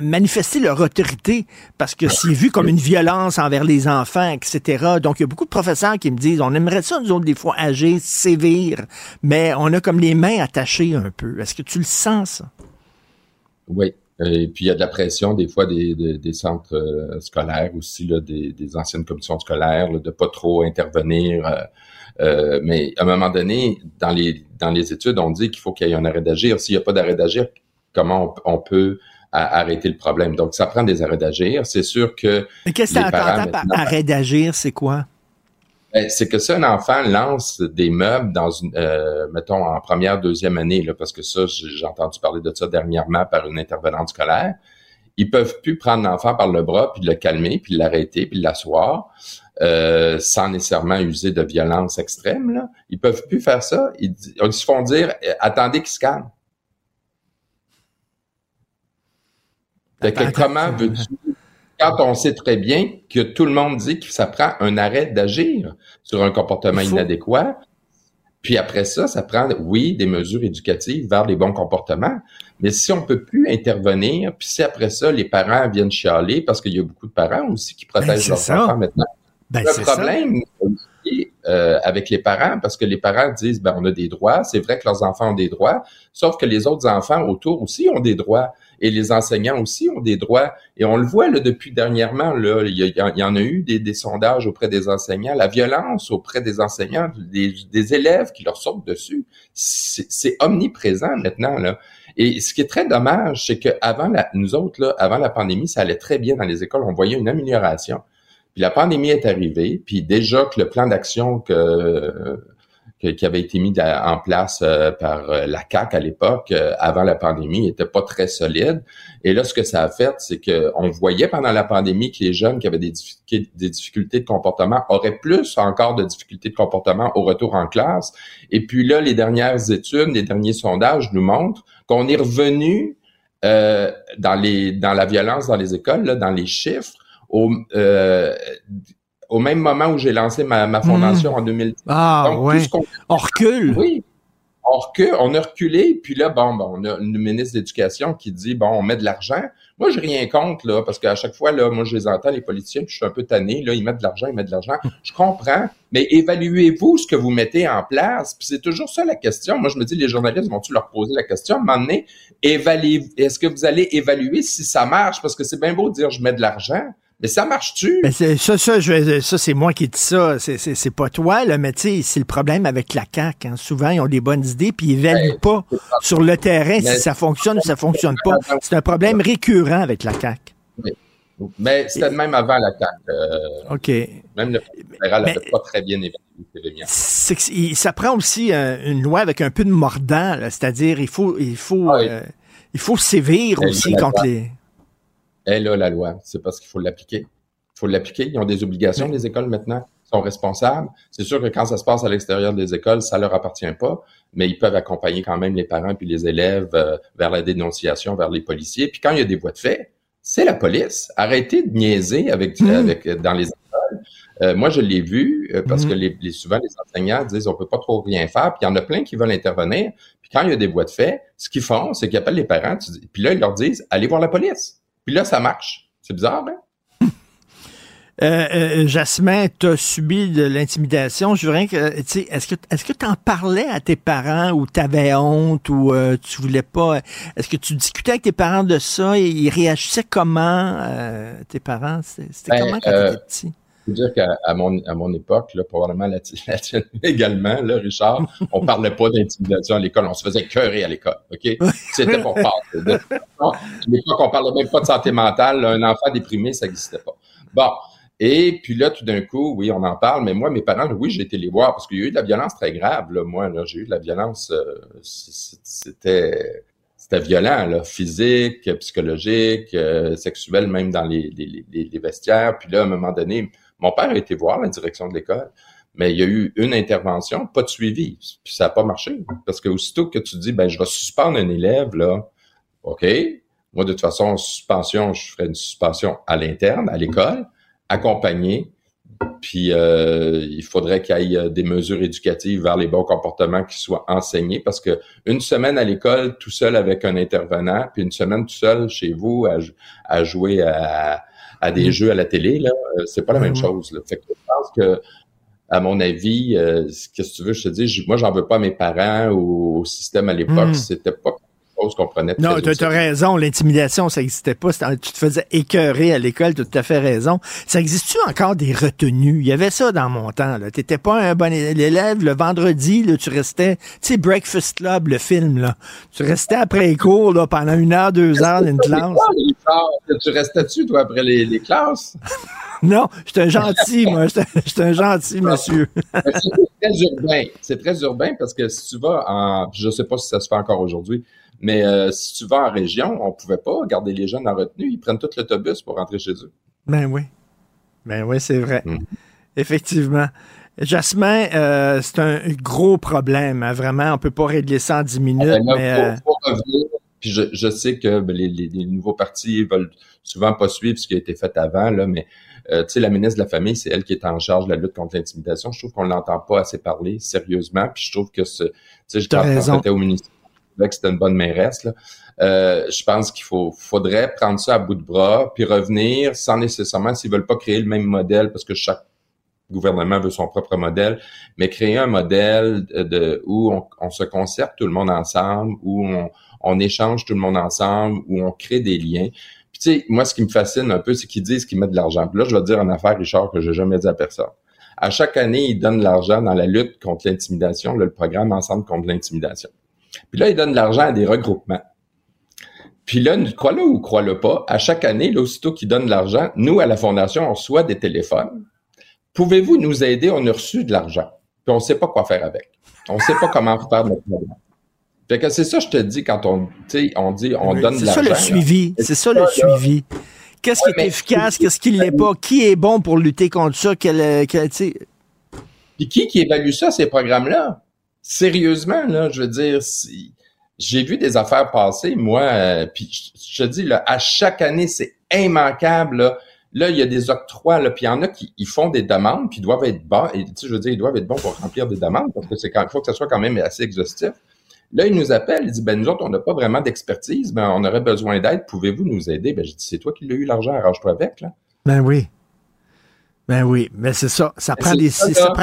manifester leur autorité, parce que c'est vu comme une violence envers les enfants, etc. Donc, il y a beaucoup de professeurs qui me disent, on aimerait ça, nous autres, des fois, agir, sévir, mais on a comme les mains attachées un peu. Est-ce que tu le sens, ça? Oui. Et puis, il y a de la pression, des fois, des centres scolaires aussi, là, des anciennes commissions scolaires, là, de pas trop intervenir. Mais à un moment donné, dans les études, on dit qu'il faut qu'il y ait un arrêt d'agir. S'il n'y a pas d'arrêt d'agir, comment on peut arrêter le problème. Donc, ça prend des arrêts d'agir. C'est sûr que... Mais qu'est-ce que tu entends par arrêt d'agir, c'est quoi? Ben, c'est que si un enfant lance des meubles dans mettons, en première, deuxième année, là, parce que ça, j'ai entendu parler de ça dernièrement par une intervenante scolaire, ils peuvent plus prendre l'enfant par le bras, puis le calmer, puis l'arrêter, puis l'asseoir, sans nécessairement user de violence extrême, là. Ils peuvent plus faire ça. Ils se font dire, attendez qu'il se calme. Fait que comment veux-tu, quand on sait très bien que tout le monde dit que ça prend un arrêt d'agir sur un comportement inadéquat, puis après ça, ça prend, oui, des mesures éducatives vers les bons comportements, mais si on peut plus intervenir, puis si après ça, les parents viennent chialer, parce qu'il y a beaucoup de parents aussi qui protègent leurs enfants maintenant. Le problème aussi, avec les parents, parce que les parents disent, ben on a des droits, c'est vrai que leurs enfants ont des droits, sauf que les autres enfants autour aussi ont des droits. Et les enseignants aussi ont des droits. Et on le voit là depuis dernièrement, là, il y en a eu des sondages auprès des enseignants. La violence auprès des enseignants, des élèves qui leur sautent dessus, c'est omniprésent maintenant, là. Et ce qui est très dommage, c'est qu'avant nous autres, là, avant la pandémie, ça allait très bien dans les écoles. On voyait une amélioration. Puis la pandémie est arrivée, puis déjà que le plan d'action qui avait été mis en place par la CAQ à l'époque, avant la pandémie, était pas très solide. Et là, ce que ça a fait, c'est que on voyait pendant la pandémie que les jeunes qui avaient des difficultés de comportement auraient plus encore de difficultés de comportement au retour en classe. Et puis là, les dernières études, les derniers sondages nous montrent qu'on est revenu dans la violence dans les écoles, là, dans les chiffres, au même moment où j'ai lancé ma fondation en 2010. Ah, donc, ouais. On recule. Oui. On a reculé, puis là, on a une ministre de l'Éducation qui dit, on met de l'argent. Moi, j'ai rien contre, là, parce qu'à chaque fois, là, moi, je les entends, les politiciens, puis je suis un peu tanné, là, ils mettent de l'argent. Je comprends, mais évaluez-vous ce que vous mettez en place, puis c'est toujours ça la question. Moi, je me dis, les journalistes vont-tu leur poser la question? À un moment donné, est-ce que vous allez évaluer si ça marche? Parce que c'est bien beau de dire, je mets de l'argent. Mais ça marche-tu? Ben ça, c'est moi qui dis ça. C'est pas toi, là. Mais tu sais, c'est le problème avec la CAQ. Hein. Souvent, ils ont des bonnes idées, puis ils n'évaluent pas sur le terrain si ça fonctionne ou ça fonctionne pas. C'est un problème récurrent avec la CAQ. Mais c'était même avant la CAQ. OK. Même le Parti libéral n'avait pas très bien évalué. Ça prend aussi une loi avec un peu de mordant, là. C'est-à-dire, il faut sévir aussi contre les... Elle a la loi, c'est parce qu'il faut l'appliquer. Il faut l'appliquer. Ils ont des obligations, les écoles, maintenant. Ils sont responsables. C'est sûr que quand ça se passe à l'extérieur des écoles, ça leur appartient pas, mais ils peuvent accompagner quand même les parents puis les élèves vers la dénonciation, vers les policiers. Puis quand il y a des voies de fait, c'est la police. Arrêtez de niaiser avec dans les écoles. Moi, je l'ai vu parce que souvent, les enseignants disent on peut pas trop rien faire. Puis il y en a plein qui veulent intervenir. Puis quand il y a des voies de fait, ce qu'ils font, c'est qu'ils appellent les parents. Puis là, ils leur disent allez voir la police. Puis là, ça marche. C'est bizarre, hein? Jasmin, t'as subi de l'intimidation. Je veux rien que, tu sais, est-ce que t'en parlais à tes parents ou t'avais honte ou tu voulais pas? Est-ce que tu discutais avec tes parents de ça et ils réagissaient comment, tes parents? C'était comment quand t'étais petit? Je veux dire qu'à mon époque, là, probablement la tienne également, là, Richard, on ne parlait pas d'intimidation à l'école, on se faisait cœurer à l'école, OK? C'était pour part. À l'époque, on ne parlait même pas de santé mentale, là, un enfant déprimé, ça n'existait pas. Bon, et puis là, tout d'un coup, oui, on en parle, mais moi, mes parents, oui, j'ai été les voir, parce qu'il y a eu de la violence très grave, là, moi, là, j'ai eu de la violence, c'était violent, là, physique, psychologique, sexuel, même dans les vestiaires, puis là, à un moment donné... Mon père a été voir la direction de l'école, mais il y a eu une intervention, pas de suivi, puis ça n'a pas marché. Parce que aussitôt que tu dis, je vais suspendre un élève, là, OK, moi, de toute façon, suspension, je ferai une suspension à l'interne, à l'école, accompagnée, puis il faudrait qu'il y ait des mesures éducatives vers les bons comportements qui soient enseignés, parce que une semaine à l'école, tout seul avec un intervenant, puis une semaine tout seul chez vous à jouer à des jeux à la télé, là, c'est pas la même chose, là. Fait que je pense que, à mon avis, qu'est-ce que tu veux, je te dis, moi, j'en veux pas à mes parents ou au système à l'époque, c'était pas quelque chose qu'on prenait. Non, t'as raison, l'intimidation, ça n'existait pas, tu te faisais écœurer à l'école, t'as tout à fait raison. Ça existe-tu encore des retenues? Il y avait ça dans mon temps, là. T'étais pas un bon élève, le vendredi, là, tu restais, tu sais, Breakfast Club, le film, là. Tu restais après les cours, là, pendant 1 heure, 2 heures, d'une classe. Tu restais-tu, toi, après les classes? Non, j'étais un gentil, moi. J'étais un gentil monsieur. C'est très urbain. C'est très urbain parce que si tu vas en... Je sais pas si ça se fait encore aujourd'hui, mais si tu vas en région, on pouvait pas garder les jeunes en retenue. Ils prennent tout l'autobus pour rentrer chez eux. Ben oui, c'est vrai. Effectivement. Jasmin, c'est un gros problème. Hein, vraiment, on peut pas régler ça en 10 minutes. Ah ben là, mais, faut revenir. Puis je sais que les nouveaux partis veulent souvent pas suivre ce qui a été fait avant, là, mais tu sais, la ministre de la Famille, c'est elle qui est en charge de la lutte contre l'intimidation. Je trouve qu'on l'entend pas assez parler, sérieusement. Puis je trouve que tu sais, j'étais au ministère du Québec, c'était une bonne mairesse, là. Je pense qu'il faudrait prendre ça à bout de bras, puis revenir sans nécessairement, s'ils veulent pas créer le même modèle, parce que chaque gouvernement veut son propre modèle, mais créer un modèle où on se concerte tout le monde ensemble, où on échange tout le monde ensemble, où on crée des liens. Puis tu sais, moi, ce qui me fascine un peu, c'est qu'ils disent qu'ils mettent de l'argent. Puis là, je vais te dire une affaire, Richard, que j'ai jamais dit à personne. À chaque année, ils donnent de l'argent dans la lutte contre l'intimidation, là, le programme Ensemble contre l'intimidation. Puis là, ils donnent de l'argent à des regroupements. Puis là, crois-le ou crois-le pas, à chaque année, là, aussitôt qu'ils donnent de l'argent, nous, à la Fondation, on reçoit des téléphones. Pouvez-vous nous aider? On a reçu de l'argent. Puis on sait pas quoi faire avec. On sait pas comment faire notre programme. Fait que c'est ça, je te dis, quand on donne de l'argent. C'est ça le suivi. C'est ça le suivi. Qu'est-ce qui est efficace? Qu'est-ce qui ne l'est pas? Qui est bon pour lutter contre ça? Puis qui évalue ça, ces programmes-là? Sérieusement, là, je veux dire, j'ai vu des affaires passer, moi, puis je te dis, là, à chaque année, c'est immanquable, là, Là, il y a des octrois, là, puis il y en a qui ils font des demandes, puis ils doivent être bons. Et, tu sais, je veux dire, ils doivent être bons pour remplir des demandes, parce que c'est quand, il faut que ça soit quand même assez exhaustif. Là, il nous appelle, il dit, ben, nous autres, on n'a pas vraiment d'expertise, mais on aurait besoin d'aide, pouvez-vous nous aider? Ben, j'ai dit, c'est toi qui l'as eu l'argent, arrange-toi avec, là. Ben oui. Ben oui, mais c'est ça. Ça prend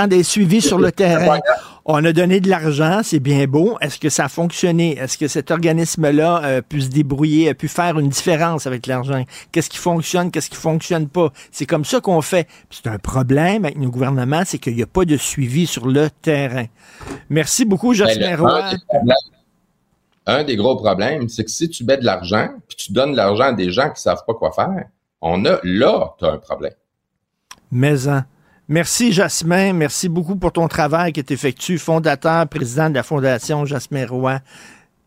des suivis sur le terrain. On a donné de l'argent, c'est bien beau. Est-ce que ça a fonctionné? Est-ce que cet organisme-là a pu se débrouiller, a pu faire une différence avec l'argent? Qu'est-ce qui fonctionne? Qu'est-ce qui fonctionne pas? C'est comme ça qu'on fait. Puis c'est un problème avec nos gouvernements, c'est qu'il n'y a pas de suivi sur le terrain. Merci beaucoup, Jasmin Roy. Un des gros problèmes, c'est que si tu mets de l'argent, puis tu donnes de l'argent à des gens qui savent pas quoi faire, tu as un problème. Maison. Merci, Jasmin. Merci beaucoup pour ton travail qui est effectué. Fondateur, président de la Fondation Jasmin Roy.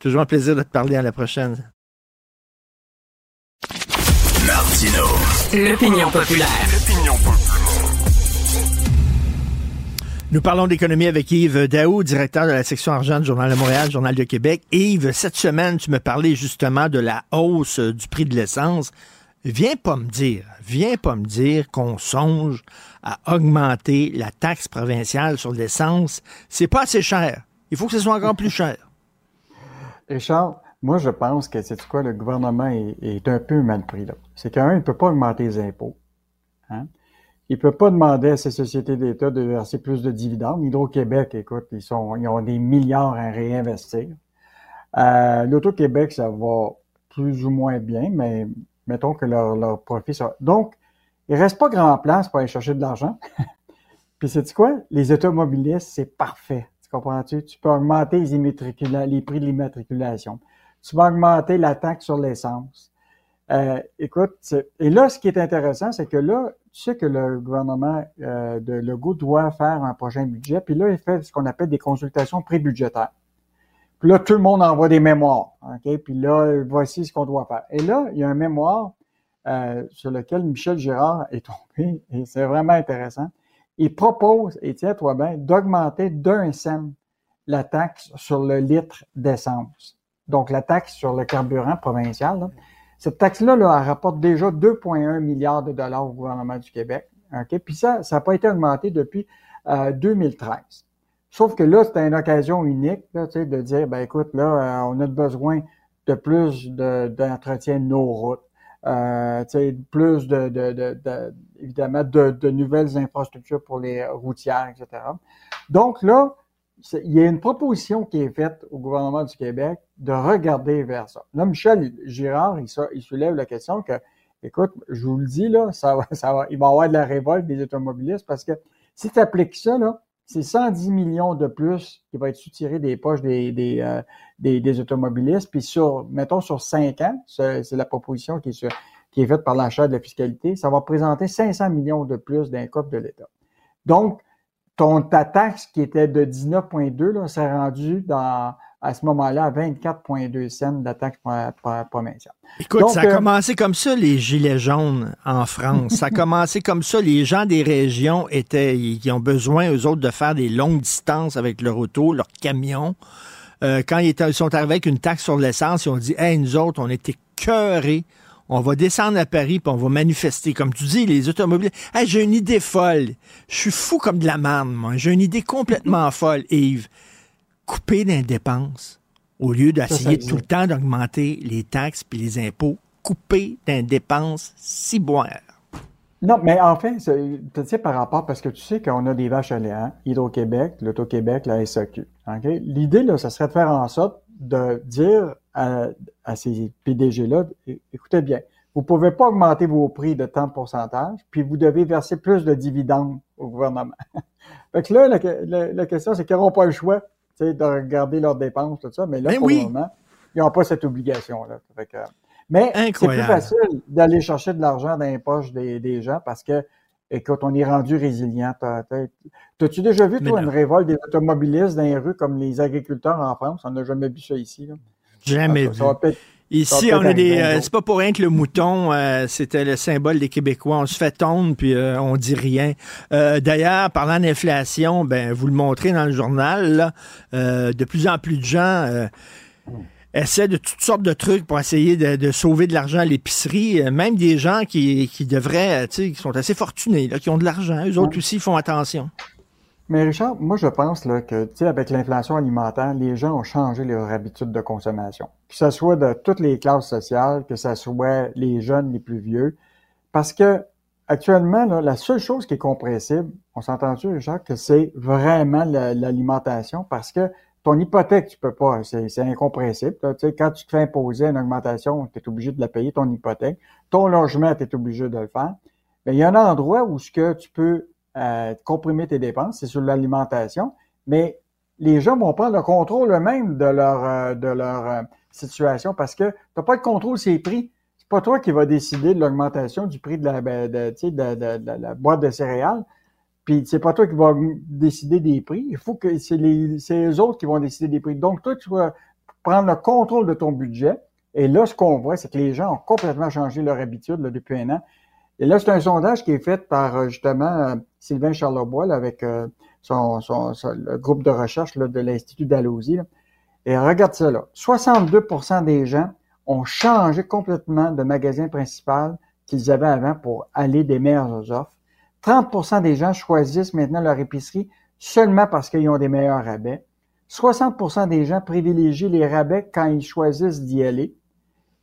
Toujours un plaisir de te parler. À la prochaine. Martineau. L'opinion populaire. Nous parlons d'économie avec Yves Daou, directeur de la section argent du Journal de Montréal, Journal de Québec. Yves, cette semaine, tu me parlais justement de la hausse du prix de l'essence. Viens pas me dire qu'on songe à augmenter la taxe provinciale sur l'essence. C'est pas assez cher. Il faut que ce soit encore plus cher. Richard, moi, je pense que c'est quoi, le gouvernement est un peu mal pris là. C'est qu'un, il ne peut pas augmenter les impôts. Hein? Il ne peut pas demander à ses sociétés d'État de verser plus de dividendes. Hydro-Québec, écoute, ils ont des milliards à réinvestir. L'Auto-Québec, ça va plus ou moins bien, mais mettons que leur profit sera. Donc, il ne reste pas grand place pour aller chercher de l'argent. Puis, sais-tu quoi? Les automobilistes, c'est parfait. Tu comprends-tu? Tu peux augmenter les prix de l'immatriculation. Tu peux augmenter la taxe sur l'essence. Et là, ce qui est intéressant, c'est que là, tu sais que le gouvernement de Legault doit faire un prochain budget. Puis là, il fait ce qu'on appelle des consultations prébudgétaires. Puis là, tout le monde envoie des mémoires, OK? Puis là, voici ce qu'on doit faire. Et là, il y a un mémoire sur lequel Michel Girard est tombé, et c'est vraiment intéressant. Il propose, et tiens-toi bien, d'augmenter d'1 cent la taxe sur le litre d'essence. Donc, la taxe sur le carburant provincial, là. Cette taxe-là, là, elle rapporte déjà 2,1 milliards de dollars au gouvernement du Québec, OK? Puis ça n'a pas été augmenté depuis 2013. Sauf que là, c'était une occasion unique là, de dire, ben écoute, là, on a besoin de plus d'entretien de nos routes, plus évidemment, de nouvelles infrastructures pour les routières, etc. Donc là, il y a une proposition qui est faite au gouvernement du Québec de regarder vers ça. Là, Michel Girard, il soulève la question que, écoute, je vous le dis, là, il va y avoir de la révolte des automobilistes parce que si tu appliques ça, là, c'est 110 millions de plus qui va être soutiré des poches des automobilistes. Puis sur 5 ans, c'est la proposition qui est faite par l'achat de la fiscalité, ça va présenter 500 millions de plus d'incomptes de l'État. Donc, ta taxe qui était de 19,2, là, s'est rendue à ce moment-là, à 24,2 cents de la taxe provinciale. Écoute, donc, ça a commencé comme ça, les gilets jaunes en France. Ça a commencé comme ça. Les gens des régions ils ont besoin, eux autres, de faire des longues distances avec leur auto, leur camion. Quand ils sont arrivés avec une taxe sur l'essence, ils ont dit, « Hey, nous autres, on était écœurés. On va descendre à Paris puis on va manifester. » Comme tu dis, les automobiles. « Hey, j'ai une idée folle. Je suis fou comme de la marne, moi. J'ai une idée complètement folle, Yves. » Couper des dépenses au lieu d'essayer tout le temps d'augmenter les taxes puis les impôts. Couper des dépenses, ciboire. Non, mais enfin, tu sais, par rapport, parce que tu sais qu'on a des vaches à lait, hein? Hydro-Québec, l'Auto-Québec, la SAQ. Okay? L'idée, là, ça serait de faire en sorte de dire à ces PDG-là, écoutez bien, vous ne pouvez pas augmenter vos prix de tant de pourcentage, puis vous devez verser plus de dividendes au gouvernement. Fait que là, la question, c'est qu'ils n'auront pas le choix de regarder leurs dépenses, tout ça, mais là, pour le moment, ils n'ont pas cette obligation-là. Fait que, mais incroyable. C'est plus facile d'aller chercher de l'argent dans les poches des gens parce que, écoute, on est rendu résilient. T'as-tu déjà vu, toi, une révolte des automobilistes dans les rues comme les agriculteurs en France? On n'a jamais vu ça ici. Là. Jamais vu. Ici, on a des. C'est pas pour rien que le mouton, c'était le symbole des Québécois. On se fait tondre, puis on dit rien. D'ailleurs, parlant d'inflation, ben vous le montrez dans le journal, là, de plus en plus de gens essaient de toutes sortes de trucs pour essayer de sauver de l'argent à l'épicerie. Même des gens qui devraient, tu sais, qui sont assez fortunés, là, qui ont de l'argent, eux autres aussi font attention. Mais Richard, moi je pense là, que tu sais, avec l'inflation alimentaire, les gens ont changé leurs habitudes de consommation. Que ce soit de toutes les classes sociales, que ce soit les jeunes, les plus vieux. Parce que actuellement, là, la seule chose qui est compressible, on s'entend-tu, Richard, que c'est vraiment l'alimentation, parce que ton hypothèque, tu peux pas, c'est incompressible. Tu sais, quand tu te fais imposer une augmentation, tu es obligé de la payer, ton hypothèque. Ton logement, tu es obligé de le faire. Bien, il y a un endroit où ce que tu peux comprimer tes dépenses, c'est sur l'alimentation, mais les gens vont prendre le contrôle eux-mêmes de leur situation parce que tu n'as pas de contrôle sur les prix. C'est pas toi qui vas décider de l'augmentation du prix de la boîte de céréales, puis c'est pas toi qui vas décider des prix. Il faut que c'est les autres qui vont décider des prix. Donc toi, tu vas prendre le contrôle de ton budget, et là, ce qu'on voit, c'est que les gens ont complètement changé leur habitude là, depuis un an. Et là, c'est un sondage qui est fait par, justement, Sylvain Charlebois, là, avec son le groupe de recherche là, de l'Institut d'Alousie. Et regarde ça, là. 62% des gens ont changé complètement de magasin principal qu'ils avaient avant pour aller des meilleures offres. 30% des gens choisissent maintenant leur épicerie seulement parce qu'ils ont des meilleurs rabais. 60% des gens privilégient les rabais quand ils choisissent d'y aller.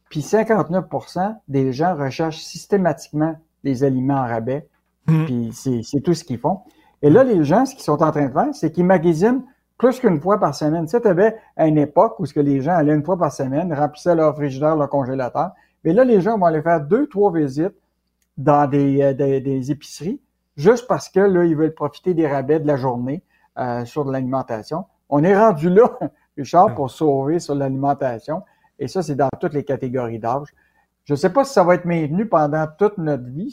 Puis 59% des gens recherchent systématiquement des aliments en rabais. Puis c'est tout ce qu'ils font. Et là, les gens, ce qu'ils sont en train de faire, c'est qu'ils magasinent plus qu'une fois par semaine. Tu sais, tu avais une époque où ce que les gens allaient une fois par semaine, remplissaient leur frigidaire, leur congélateur. Mais là, les gens vont aller faire 2-3 visites dans des épiceries juste parce que là, ils veulent profiter des rabais de la journée sur l'alimentation. On est rendu là, Richard, pour sauver sur l'alimentation. Et ça, c'est dans toutes les catégories d'âge. Je ne sais pas si ça va être maintenu pendant toute notre vie,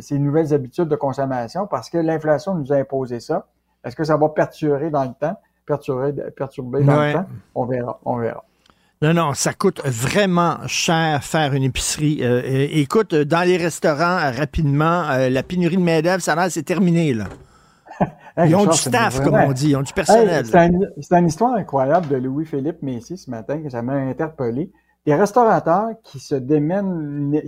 ces nouvelles habitudes de consommation, parce que l'inflation nous a imposé ça. Est-ce que ça va perturber dans le temps? Le temps? On verra. Non, ça coûte vraiment cher faire une épicerie. Écoute, dans les restaurants, rapidement, la pénurie de main-d'œuvre, ça a l'air, c'est terminé, là. Ils ont du staff, comme on dit, ils ont du personnel. C'est une histoire incroyable de Louis-Philippe Messier ce matin que ça m'a interpellé. Des restaurateurs qui se démenaient,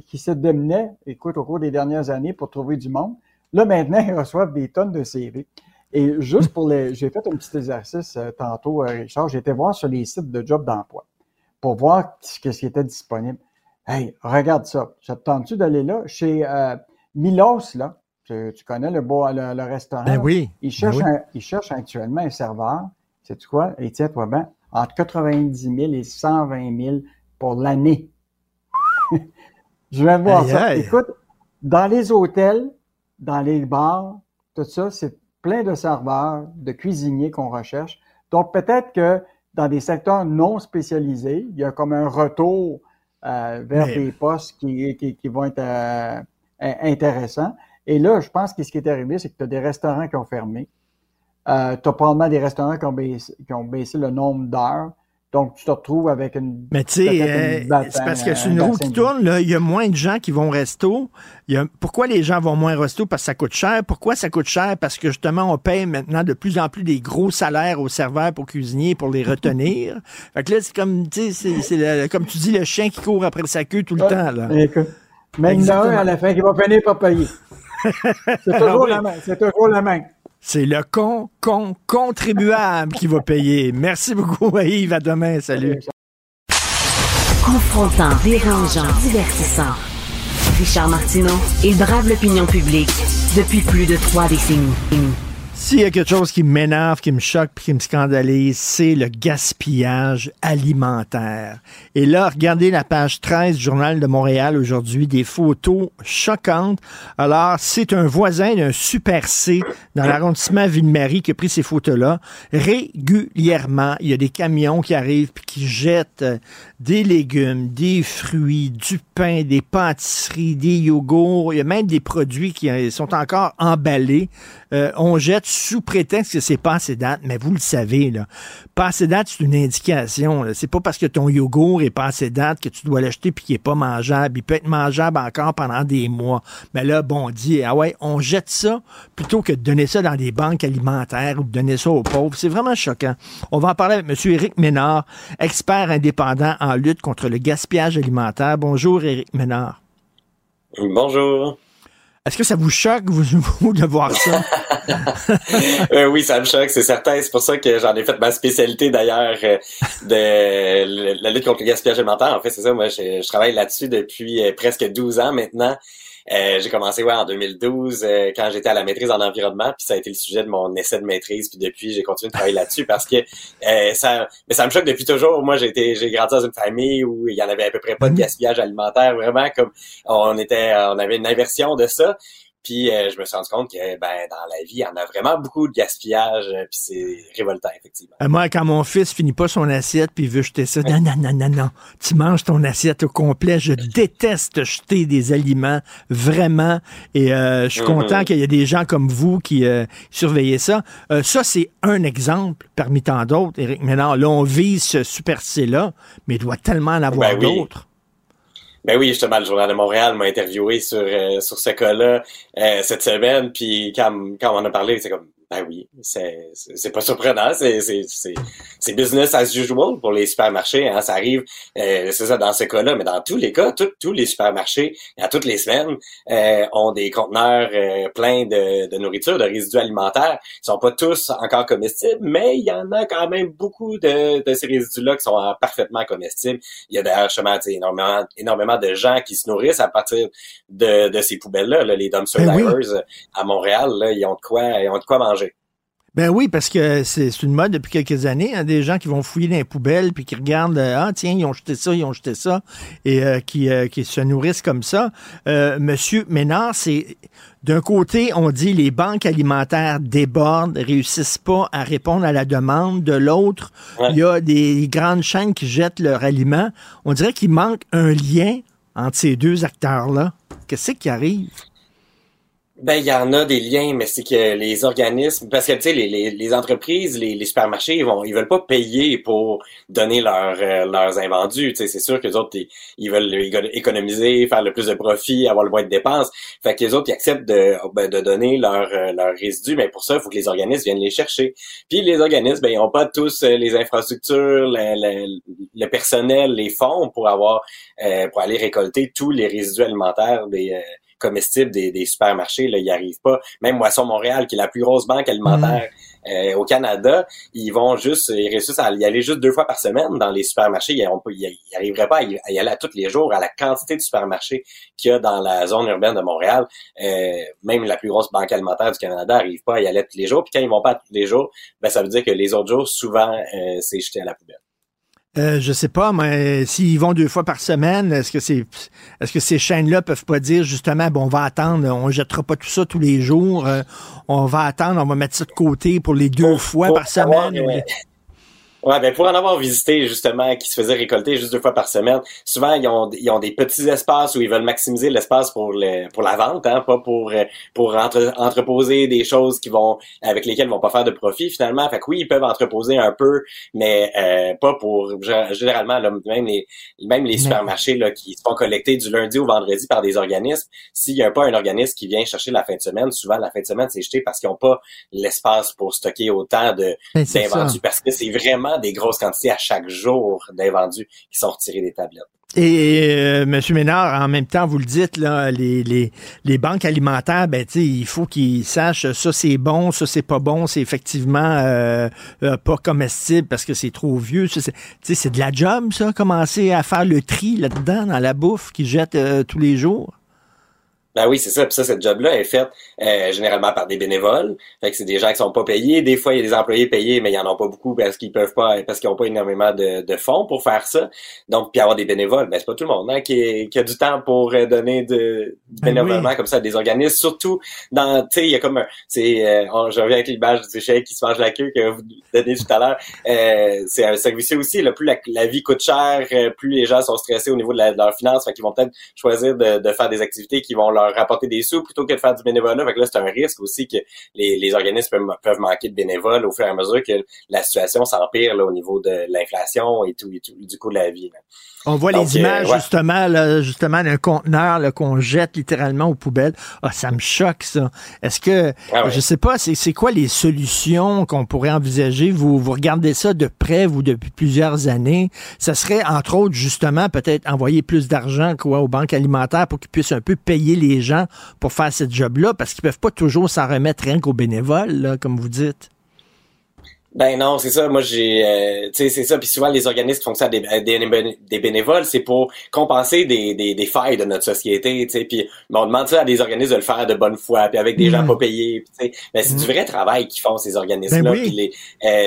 écoute, au cours des dernières années pour trouver du monde. Là, maintenant, ils reçoivent des tonnes de CV. Et juste j'ai fait un petit exercice tantôt, Richard, j'ai été voir sur les sites de jobs d'emploi pour voir ce qui était disponible. Hey, regarde ça. Ça te tente-tu d'aller là? Chez Milos, là. Tu connais le restaurant. Ben oui. Ils cherchent actuellement un serveur. Sais-tu quoi? Et tiens-toi bien, entre 90 000 et 120 000 pour l'année. Je vais voir ça. Écoute, dans les hôtels, dans les bars, tout ça, c'est plein de serveurs, de cuisiniers qu'on recherche. Donc, peut-être que dans des secteurs non spécialisés, il y a comme un retour vers des postes qui vont être intéressants. Et là, je pense que ce qui est arrivé, c'est que tu as des restaurants qui ont fermé. Tu as probablement des restaurants qui ont baissé le nombre d'heures. Donc, tu te retrouves avec une... Mais tu sais, c'est parce que sur une roue qui tourne, il y a moins de gens qui vont au resto. Pourquoi les gens vont moins au resto? Parce que ça coûte cher. Pourquoi ça coûte cher? Parce que justement, on paye maintenant de plus en plus des gros salaires aux serveurs pour cuisiner, pour les retenir. Fait que là, c'est comme, tu sais, c'est comme tu dis, le chien qui court après sa queue tout le temps. Là. Mais il y en a un à la fin qui va finir par payer. C'est toujours la même. C'est le contribuable qui va payer. Merci beaucoup, Yves. À demain. Salut. Confrontant, dérangeant, divertissant. Richard Martineau, il brave l'opinion publique depuis plus de 3 décennies. S'il y a quelque chose qui m'énerve, qui me choque, puis qui me scandalise, c'est le gaspillage alimentaire. Et là, regardez la page 13 du Journal de Montréal aujourd'hui, des photos choquantes. Alors, c'est un voisin d'un Super C dans l'arrondissement Ville-Marie qui a pris ces photos-là. Régulièrement, il y a des camions qui arrivent puis qui jettent des légumes, des fruits, du pain, des pâtisseries, des yogourts. Il y a même des produits qui sont encore emballés. On jette date sous prétexte que c'est pas assez date, mais vous le savez, là. Pas assez date, c'est une indication, là. C'est pas parce que ton yogourt est pas assez date que tu dois l'acheter puis qu'il est pas mangeable. Il peut être mangeable encore pendant des mois. Mais là, bon, on dit, ah ouais, on jette ça plutôt que de donner ça dans des banques alimentaires ou de donner ça aux pauvres. C'est vraiment choquant. On va en parler avec M. Éric Ménard, expert indépendant en lutte contre le gaspillage alimentaire. Bonjour, Éric Ménard. Bonjour. Est-ce que ça vous choque, vous de voir ça? Oui, ça me choque, c'est certain. C'est pour ça que j'en ai fait ma spécialité, d'ailleurs, de la lutte contre le gaspillage alimentaire. En fait, c'est ça, moi, je travaille là-dessus depuis presque 12 ans maintenant. J'ai commencé en 2012, quand j'étais à la maîtrise en environnement, puis ça a été le sujet de mon essai de maîtrise, puis depuis, j'ai continué de travailler là-dessus parce que ça me choque depuis toujours. Moi, j'ai grandi dans une famille où il y en avait à peu près pas de gaspillage alimentaire, vraiment, comme on avait une inversion de ça. Puis je me suis rendu compte que dans la vie, il y en a vraiment beaucoup de gaspillage, puis c'est révoltant, effectivement. Moi, quand mon fils finit pas son assiette puis veut jeter ça, non, tu manges ton assiette au complet. Je déteste jeter des aliments, vraiment. Et je suis content qu'il y ait des gens comme vous qui surveillez ça. Ça, c'est un exemple parmi tant d'autres, Éric Ménard. Là, on vise ce supercé-là, mais il doit tellement en avoir d'autres. Ben oui, justement, le Journal de Montréal m'a interviewé sur ce cas-là cette semaine, puis quand on en a parlé, c'est comme, ben oui, c'est pas surprenant, c'est business as usual pour les supermarchés, hein, ça arrive, c'est ça dans ce cas-là, mais dans tous les cas, tous les supermarchés, à toutes les semaines, ont des conteneurs pleins de nourriture, de résidus alimentaires. Ils sont pas tous encore comestibles, mais il y en a quand même beaucoup de ces résidus-là qui sont parfaitement comestibles. Il y a d'ailleurs justement énormément de gens qui se nourrissent à partir de ces poubelles-là, là, les dumpster divers à Montréal, là, ils ont de quoi manger. Ben oui, parce que c'est une mode depuis quelques années, hein, des gens qui vont fouiller dans les poubelles puis qui regardent, ils ont jeté ça, et qui se nourrissent comme ça. Monsieur Ménard, c'est d'un côté, on dit les banques alimentaires débordent, réussissent pas à répondre à la demande. De l'autre, il y a des grandes chaînes qui jettent leurs aliments. On dirait qu'il manque un lien entre ces deux acteurs-là. Qu'est-ce qui arrive? Ben, il y en a des liens, mais c'est que les organismes, parce que, tu sais, les entreprises, les supermarchés, ils veulent pas payer pour donner leurs invendus, tu sais, c'est sûr que les autres, ils veulent économiser, faire le plus de profit, avoir le moins de dépenses. Fait que les autres, ils acceptent de donner leurs résidus, mais pour ça, il faut que les organismes viennent les chercher. Puis les organismes, ils ont pas tous les infrastructures, le personnel, les fonds pour aller récolter tous les résidus alimentaires comestibles des supermarchés, là, ils n'y arrivent pas. Même Moisson Montréal, qui est la plus grosse banque alimentaire au Canada, ils réussissent à y aller juste 2 fois par semaine dans les supermarchés. Ils n'arriveraient pas à y aller à tous les jours, à la quantité de supermarchés qu'il y a dans la zone urbaine de Montréal. Même la plus grosse banque alimentaire du Canada n'arrive pas à y aller tous les jours. Puis quand ils vont pas tous les jours, ça veut dire que les autres jours, souvent, c'est jeté à la poubelle. Je sais pas, mais s'ils vont 2 fois par semaine, est-ce que ces chaînes-là peuvent pas dire, justement, on va attendre, on jettera pas tout ça tous les jours, on va attendre, on va mettre ça de côté pour les 2 fois par semaine. Pour en avoir visité, justement, qui se faisait récolter juste 2 fois par semaine, souvent, ils ont des petits espaces où ils veulent maximiser l'espace pour la vente, hein, pas pour entreposer des choses avec lesquelles ils vont pas faire de profit, finalement. Fait que oui, ils peuvent entreposer un peu, mais, pas pour, généralement, là, même les supermarchés, là, qui se font collecter du lundi au vendredi par des organismes. S'il y a pas un organisme qui vient chercher la fin de semaine, souvent, la fin de semaine, c'est jeté parce qu'ils ont pas l'espace pour stocker autant d'invendus, parce que c'est vraiment des grosses quantités à chaque jour d'invendus qui sont retirés des tablettes. Et M. Ménard, en même temps, vous le dites, là, les banques alimentaires, il faut qu'ils sachent ça c'est bon, ça c'est pas bon, c'est effectivement pas comestible parce que c'est trop vieux. C'est de la job, ça, commencer à faire le tri là-dedans, dans la bouffe qu'ils jettent tous les jours. Ben oui, c'est ça. Puis ça, cette job-là est faite généralement par des bénévoles. Fait que c'est des gens qui sont pas payés. Des fois, il y a des employés payés, mais ils en ont pas beaucoup parce qu'ils ont pas énormément de fonds pour faire ça. Donc, puis avoir des bénévoles, c'est pas tout le monde, hein, qui a du temps pour donner du bénévolement comme ça à des organismes. Surtout il y a comme je reviens avec l'image du chien qui se mange la queue que vous donnez tout à l'heure. C'est un service aussi. Là, plus la vie coûte cher, plus les gens sont stressés au niveau de leurs finances. Fait qu'ils vont peut-être choisir de faire des activités qui vont leur leur rapporter des sous plutôt que de faire du bénévolat. Fait que là, c'est un risque aussi que les organismes peuvent manquer de bénévoles au fur et à mesure que la situation s'empire là, au niveau de l'inflation et tout du coût de la vie. Là. On voit donc, les images justement d'un conteneur là, qu'on jette littéralement aux poubelles. Ah, ça me choque, ça. Est-ce que, je sais pas, c'est quoi les solutions qu'on pourrait envisager? Vous regardez ça de près, vous, depuis plusieurs années. Ça serait, entre autres, justement, peut-être envoyer plus d'argent aux banques alimentaires pour qu'ils puissent un peu payer les gens pour faire ce job-là, parce qu'ils peuvent pas toujours s'en remettre rien qu'aux bénévoles, là, comme vous dites. Ben non, c'est ça. Moi, c'est ça. Puis souvent, les organismes qui font ça à des bénévoles, c'est pour compenser des failles de notre société, tu sais. Puis on demande ça à des organismes de le faire de bonne foi, puis avec des gens pas payés, tu sais. Mais c'est du vrai travail qu'ils font, ces organismes-là. Ben oui.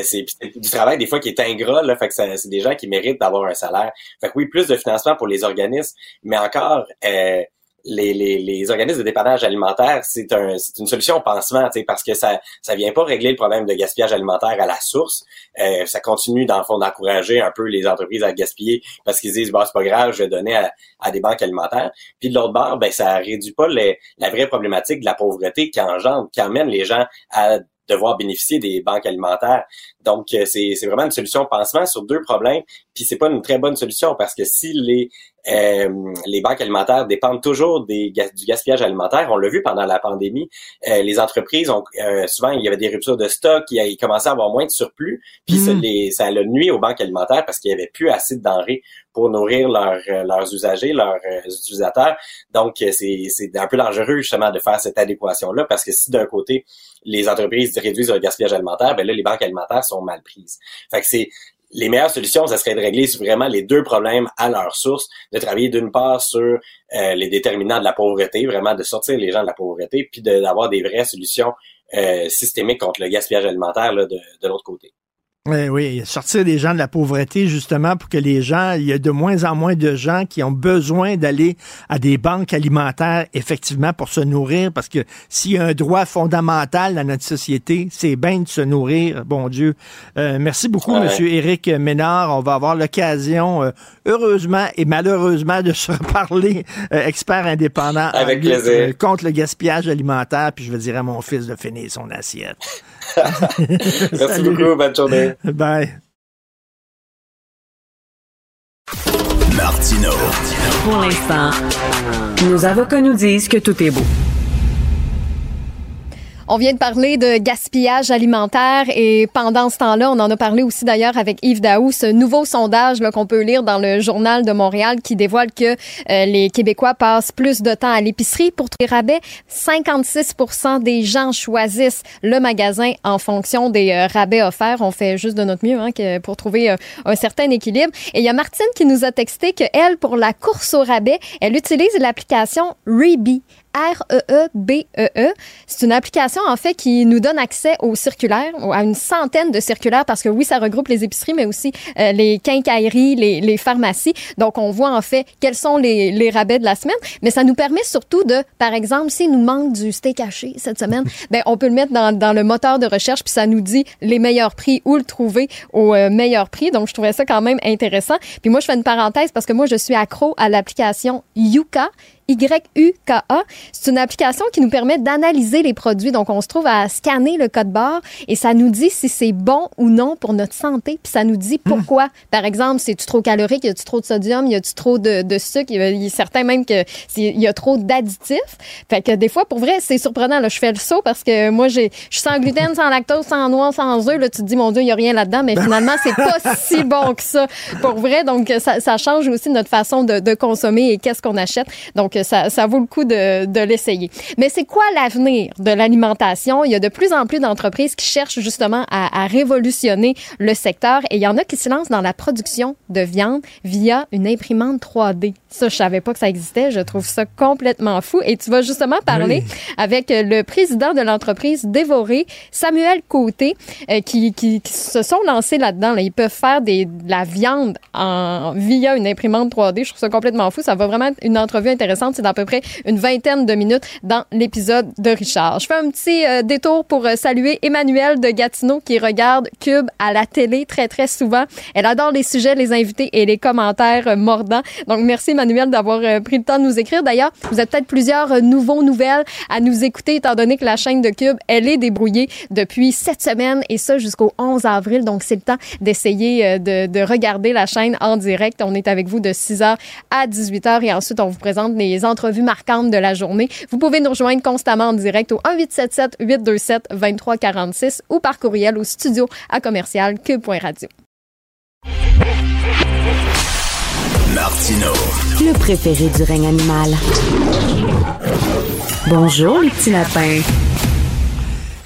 C'est du travail, des fois, qui est ingrat, là. Fait que c'est des gens qui méritent d'avoir un salaire. Fait que oui, plus de financement pour les organismes, mais encore... Les organismes de dépannage alimentaire, c'est une solution pansement, parce que ça vient pas régler le problème de gaspillage alimentaire à la source. Ça continue, dans le fond, d'encourager un peu les entreprises à gaspiller parce qu'ils disent, c'est pas grave, je vais donner à des banques alimentaires. Puis de l'autre bord, ça réduit pas la vraie problématique de la pauvreté qui amène les gens à devoir bénéficier des banques alimentaires. Donc, c'est vraiment une solution pansement sur deux problèmes, puis c'est pas une très bonne solution parce que si les banques alimentaires dépendent toujours du gaspillage alimentaire, on l'a vu pendant la pandémie, les entreprises ont souvent, il y avait des ruptures de stock, ils commençaient à avoir moins de surplus, puis ça a nuit aux banques alimentaires parce qu'il y avait plus assez de denrées pour nourrir leurs usagers, leurs utilisateurs. Donc, c'est un peu dangereux justement de faire cette adéquation-là parce que si d'un côté, les entreprises réduisent le gaspillage alimentaire, ben là, les banques alimentaires sont mal prises. Fait que les meilleures solutions, ça serait de régler vraiment les deux problèmes à leur source, de travailler d'une part sur les déterminants de la pauvreté, vraiment de sortir les gens de la pauvreté, puis d'avoir des vraies solutions systémiques contre le gaspillage alimentaire là, de l'autre côté. Oui, sortir les gens de la pauvreté, justement, pour que les gens, il y a de moins en moins de gens qui ont besoin d'aller à des banques alimentaires, effectivement, pour se nourrir, parce que s'il y a un droit fondamental dans notre société, c'est bien de se nourrir, bon Dieu. Merci beaucoup, Monsieur Éric Ménard. On va avoir l'occasion, heureusement et malheureusement, de se reparler, expert indépendant avec plaisir contre le gaspillage alimentaire, puis je vais dire à mon fils de finir son assiette. Merci beaucoup, bonne journée. Bye. Martineau. Pour l'instant, nos avocats nous disent que tout est beau. On vient de parler de gaspillage alimentaire et pendant ce temps-là, on en a parlé aussi d'ailleurs avec Yves Daou, ce nouveau sondage là, qu'on peut lire dans le Journal de Montréal qui dévoile que les Québécois passent plus de temps à l'épicerie pour trouver des rabais. 56% des gens choisissent le magasin en fonction des rabais offerts. On fait juste de notre mieux pour trouver un certain équilibre. Et il y a Martine qui nous a texté qu'elle, pour la course au rabais, elle utilise l'application Reebie. R-E-E-B-E-E. C'est une application, en fait, qui nous donne accès aux circulaires, à une centaine de circulaires, parce que oui, ça regroupe les épiceries, mais aussi les quincailleries, les pharmacies. Donc, on voit, en fait, quels sont les rabais de la semaine. Mais ça nous permet surtout de, par exemple, s'il nous manque du steak haché cette semaine, on peut le mettre dans le moteur de recherche, puis ça nous dit les meilleurs prix, où le trouver au meilleur prix. Donc, je trouvais ça quand même intéressant. Puis moi, je fais une parenthèse, parce que moi, je suis accro à l'application Yuka, Y-U-K-A. C'est une application qui nous permet d'analyser les produits. Donc, on se trouve à scanner le code barre et ça nous dit si c'est bon ou non pour notre santé. Puis ça nous dit pourquoi. Par exemple, c'est-tu trop calorique? Y a-tu trop de sodium? Y a-tu trop de sucre? Il y a certains même que y a trop d'additifs. Fait que des fois, pour vrai, c'est surprenant. Là, je fais le saut parce que moi, je suis sans gluten, sans lactose, sans noix, sans œufs. Là, tu te dis, mon Dieu, il y a rien là-dedans. Mais finalement, c'est pas si bon que ça. Pour vrai, donc, ça change aussi notre façon de consommer et qu'est-ce qu'on achète. Donc, ça vaut le coup de l'essayer. Mais c'est quoi l'avenir de l'alimentation? Il y a de plus en plus d'entreprises qui cherchent justement à révolutionner le secteur et il y en a qui se lancent dans la production de viande via une imprimante 3D. Ça, je savais pas que ça existait. Je trouve ça complètement fou. Et tu vas justement parler avec le président de l'entreprise Devoray, Samuel Côté, qui se sont lancés là-dedans. Là. Ils peuvent faire de la viande via une imprimante 3D. Je trouve ça complètement fou. Ça va vraiment être une entrevue intéressante ensemble. C'est dans à peu près une vingtaine de minutes dans l'épisode de Richard. Je fais un petit détour pour saluer Emmanuelle de Gatineau qui regarde Cube à la télé très, très souvent. Elle adore les sujets, les invités et les commentaires mordants. Donc, merci Emmanuelle d'avoir pris le temps de nous écrire. D'ailleurs, vous êtes peut-être plusieurs nouvelles à nous écouter, étant donné que la chaîne de Cube, elle est débrouillée depuis 7 semaines et ça jusqu'au 11 avril. Donc, c'est le temps d'essayer de regarder la chaîne en direct. On est avec vous de 6h à 18h et ensuite, on vous présente les entrevues marquantes de la journée. Vous pouvez nous rejoindre constamment en direct au 1-877-827-2346 ou par courriel au studio@commercialcube.radio. Martineau, le préféré du règne animal. Bonjour les petits lapins.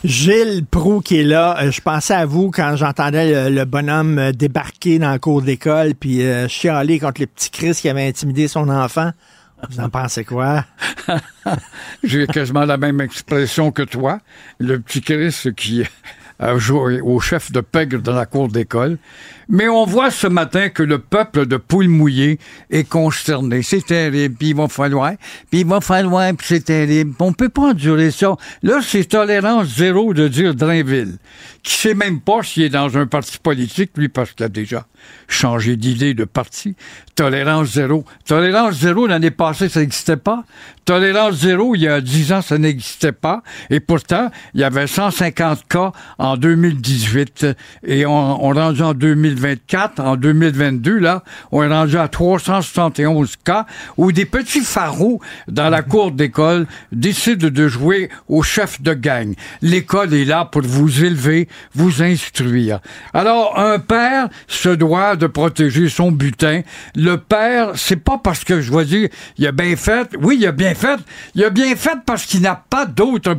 Gilles Proulx qui est là, je pensais à vous quand j'entendais le bonhomme débarquer dans le cours d'école puis chialer contre le petit Chris qui avait intimidé son enfant. Vous en pensez quoi? J'ai quasiment la même expression que toi. Le petit Chris qui a joué au chef de pègre dans la cour d'école. Mais on voit ce matin que le peuple de Poule mouillée est consterné. C'est terrible, puis il va falloir, puis c'est terrible. On peut pas endurer ça. Là, c'est tolérance zéro de dire Drainville, qui sait même pas s'il est dans un parti politique, lui, parce qu'il a déjà changé d'idée de parti. Tolérance zéro. Tolérance zéro, l'année passée, ça n'existait pas. Tolérance zéro, il y a 10 ans, ça n'existait pas. Et pourtant, il y avait 150 cas en 2018. Et on rendu en 2020. En 2022, là, on est rendu à 371 cas où des petits farauds dans la cour d'école décident de jouer au chef de gang. L'école est là pour vous élever, vous instruire. Alors, un père se doit de protéger son butin. Le père, c'est pas parce que, je vais dire, il a bien fait. Oui, il a bien fait. Il a bien fait parce qu'il n'a pas d'autre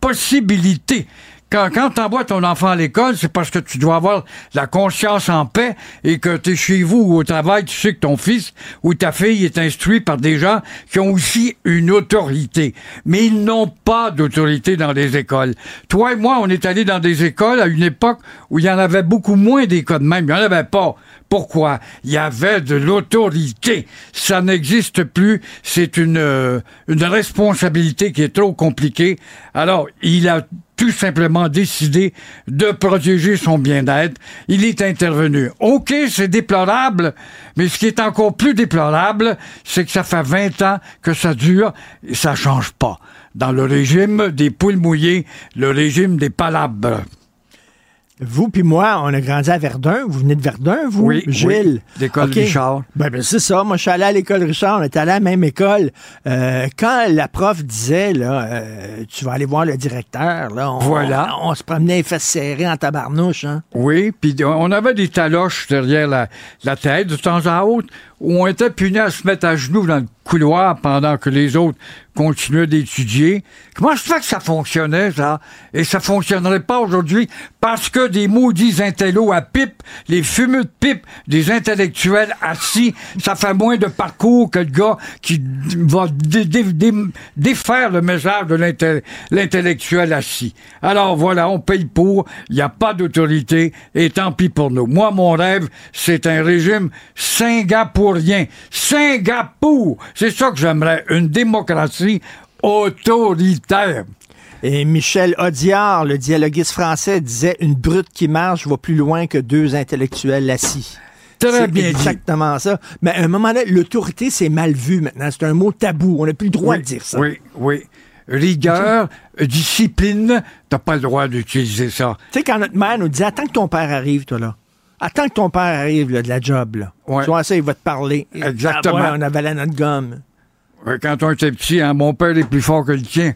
possibilité. Quand t'envoies ton enfant à l'école, c'est parce que tu dois avoir la conscience en paix et que t'es chez vous ou au travail, tu sais que ton fils ou ta fille est instruit par des gens qui ont aussi une autorité. Mais ils n'ont pas d'autorité dans les écoles. Toi et moi, on est allés dans des écoles à une époque où il y en avait beaucoup moins d'écoles même. Il n'y en avait pas. Pourquoi? Il y avait de l'autorité. Ça n'existe plus. C'est une responsabilité qui est trop compliquée. Alors, il a tout simplement décidé de protéger son bien-être. Il est intervenu. OK, c'est déplorable, mais ce qui est encore plus déplorable, c'est que ça fait 20 ans que ça dure et ça change pas. Dans le régime des poules mouillées, le régime des palabres. Vous puis moi, on a grandi à Verdun. Vous venez de Verdun, vous, oui, Gilles? Oui, l'école okay. Richard. Ben, c'est ça. Moi, je suis allé à l'école Richard. On est allé à la même école. Quand la prof disait, là, tu vas aller voir le directeur, là, on se promenait les fesses serrées en tabarnouche. Hein. Oui, puis on avait des taloches derrière la tête de temps à autre où on était punis à se mettre à genoux dans le couloir pendant que les autres continuaient d'étudier. Comment je fais que ça fonctionnait, ça? Et ça fonctionnerait pas aujourd'hui parce que des maudits intellos à pipe, les fumeux de pipe, des intellectuels assis, ça fait moins de parcours que le gars qui va défaire le message de l'intellectuel assis. Alors voilà, on paye pour, il n'y a pas d'autorité et tant pis pour nous. Moi, mon rêve, c'est un régime singapourien. Singapour! C'est ça que j'aimerais, une démocratie autoritaire. Et Michel Audiard, le dialoguiste français, disait « Une brute qui marche va plus loin que deux intellectuels assis ». Très bien dit. C'est exactement ça. Mais à un moment donné, l'autorité, c'est mal vu maintenant. C'est un mot tabou. On n'a plus le droit de dire ça. Oui, oui. Rigueur, discipline, t'as pas le droit d'utiliser ça. Tu sais, quand notre mère nous dit « Attends que ton père arrive, toi, là ». Attends que ton père arrive là, de la job. Là. Ouais. Soit ça, il va te parler. Exactement. Ah ouais, on avalait notre gomme. Quand on était petit, hein, mon père est plus fort que le tien.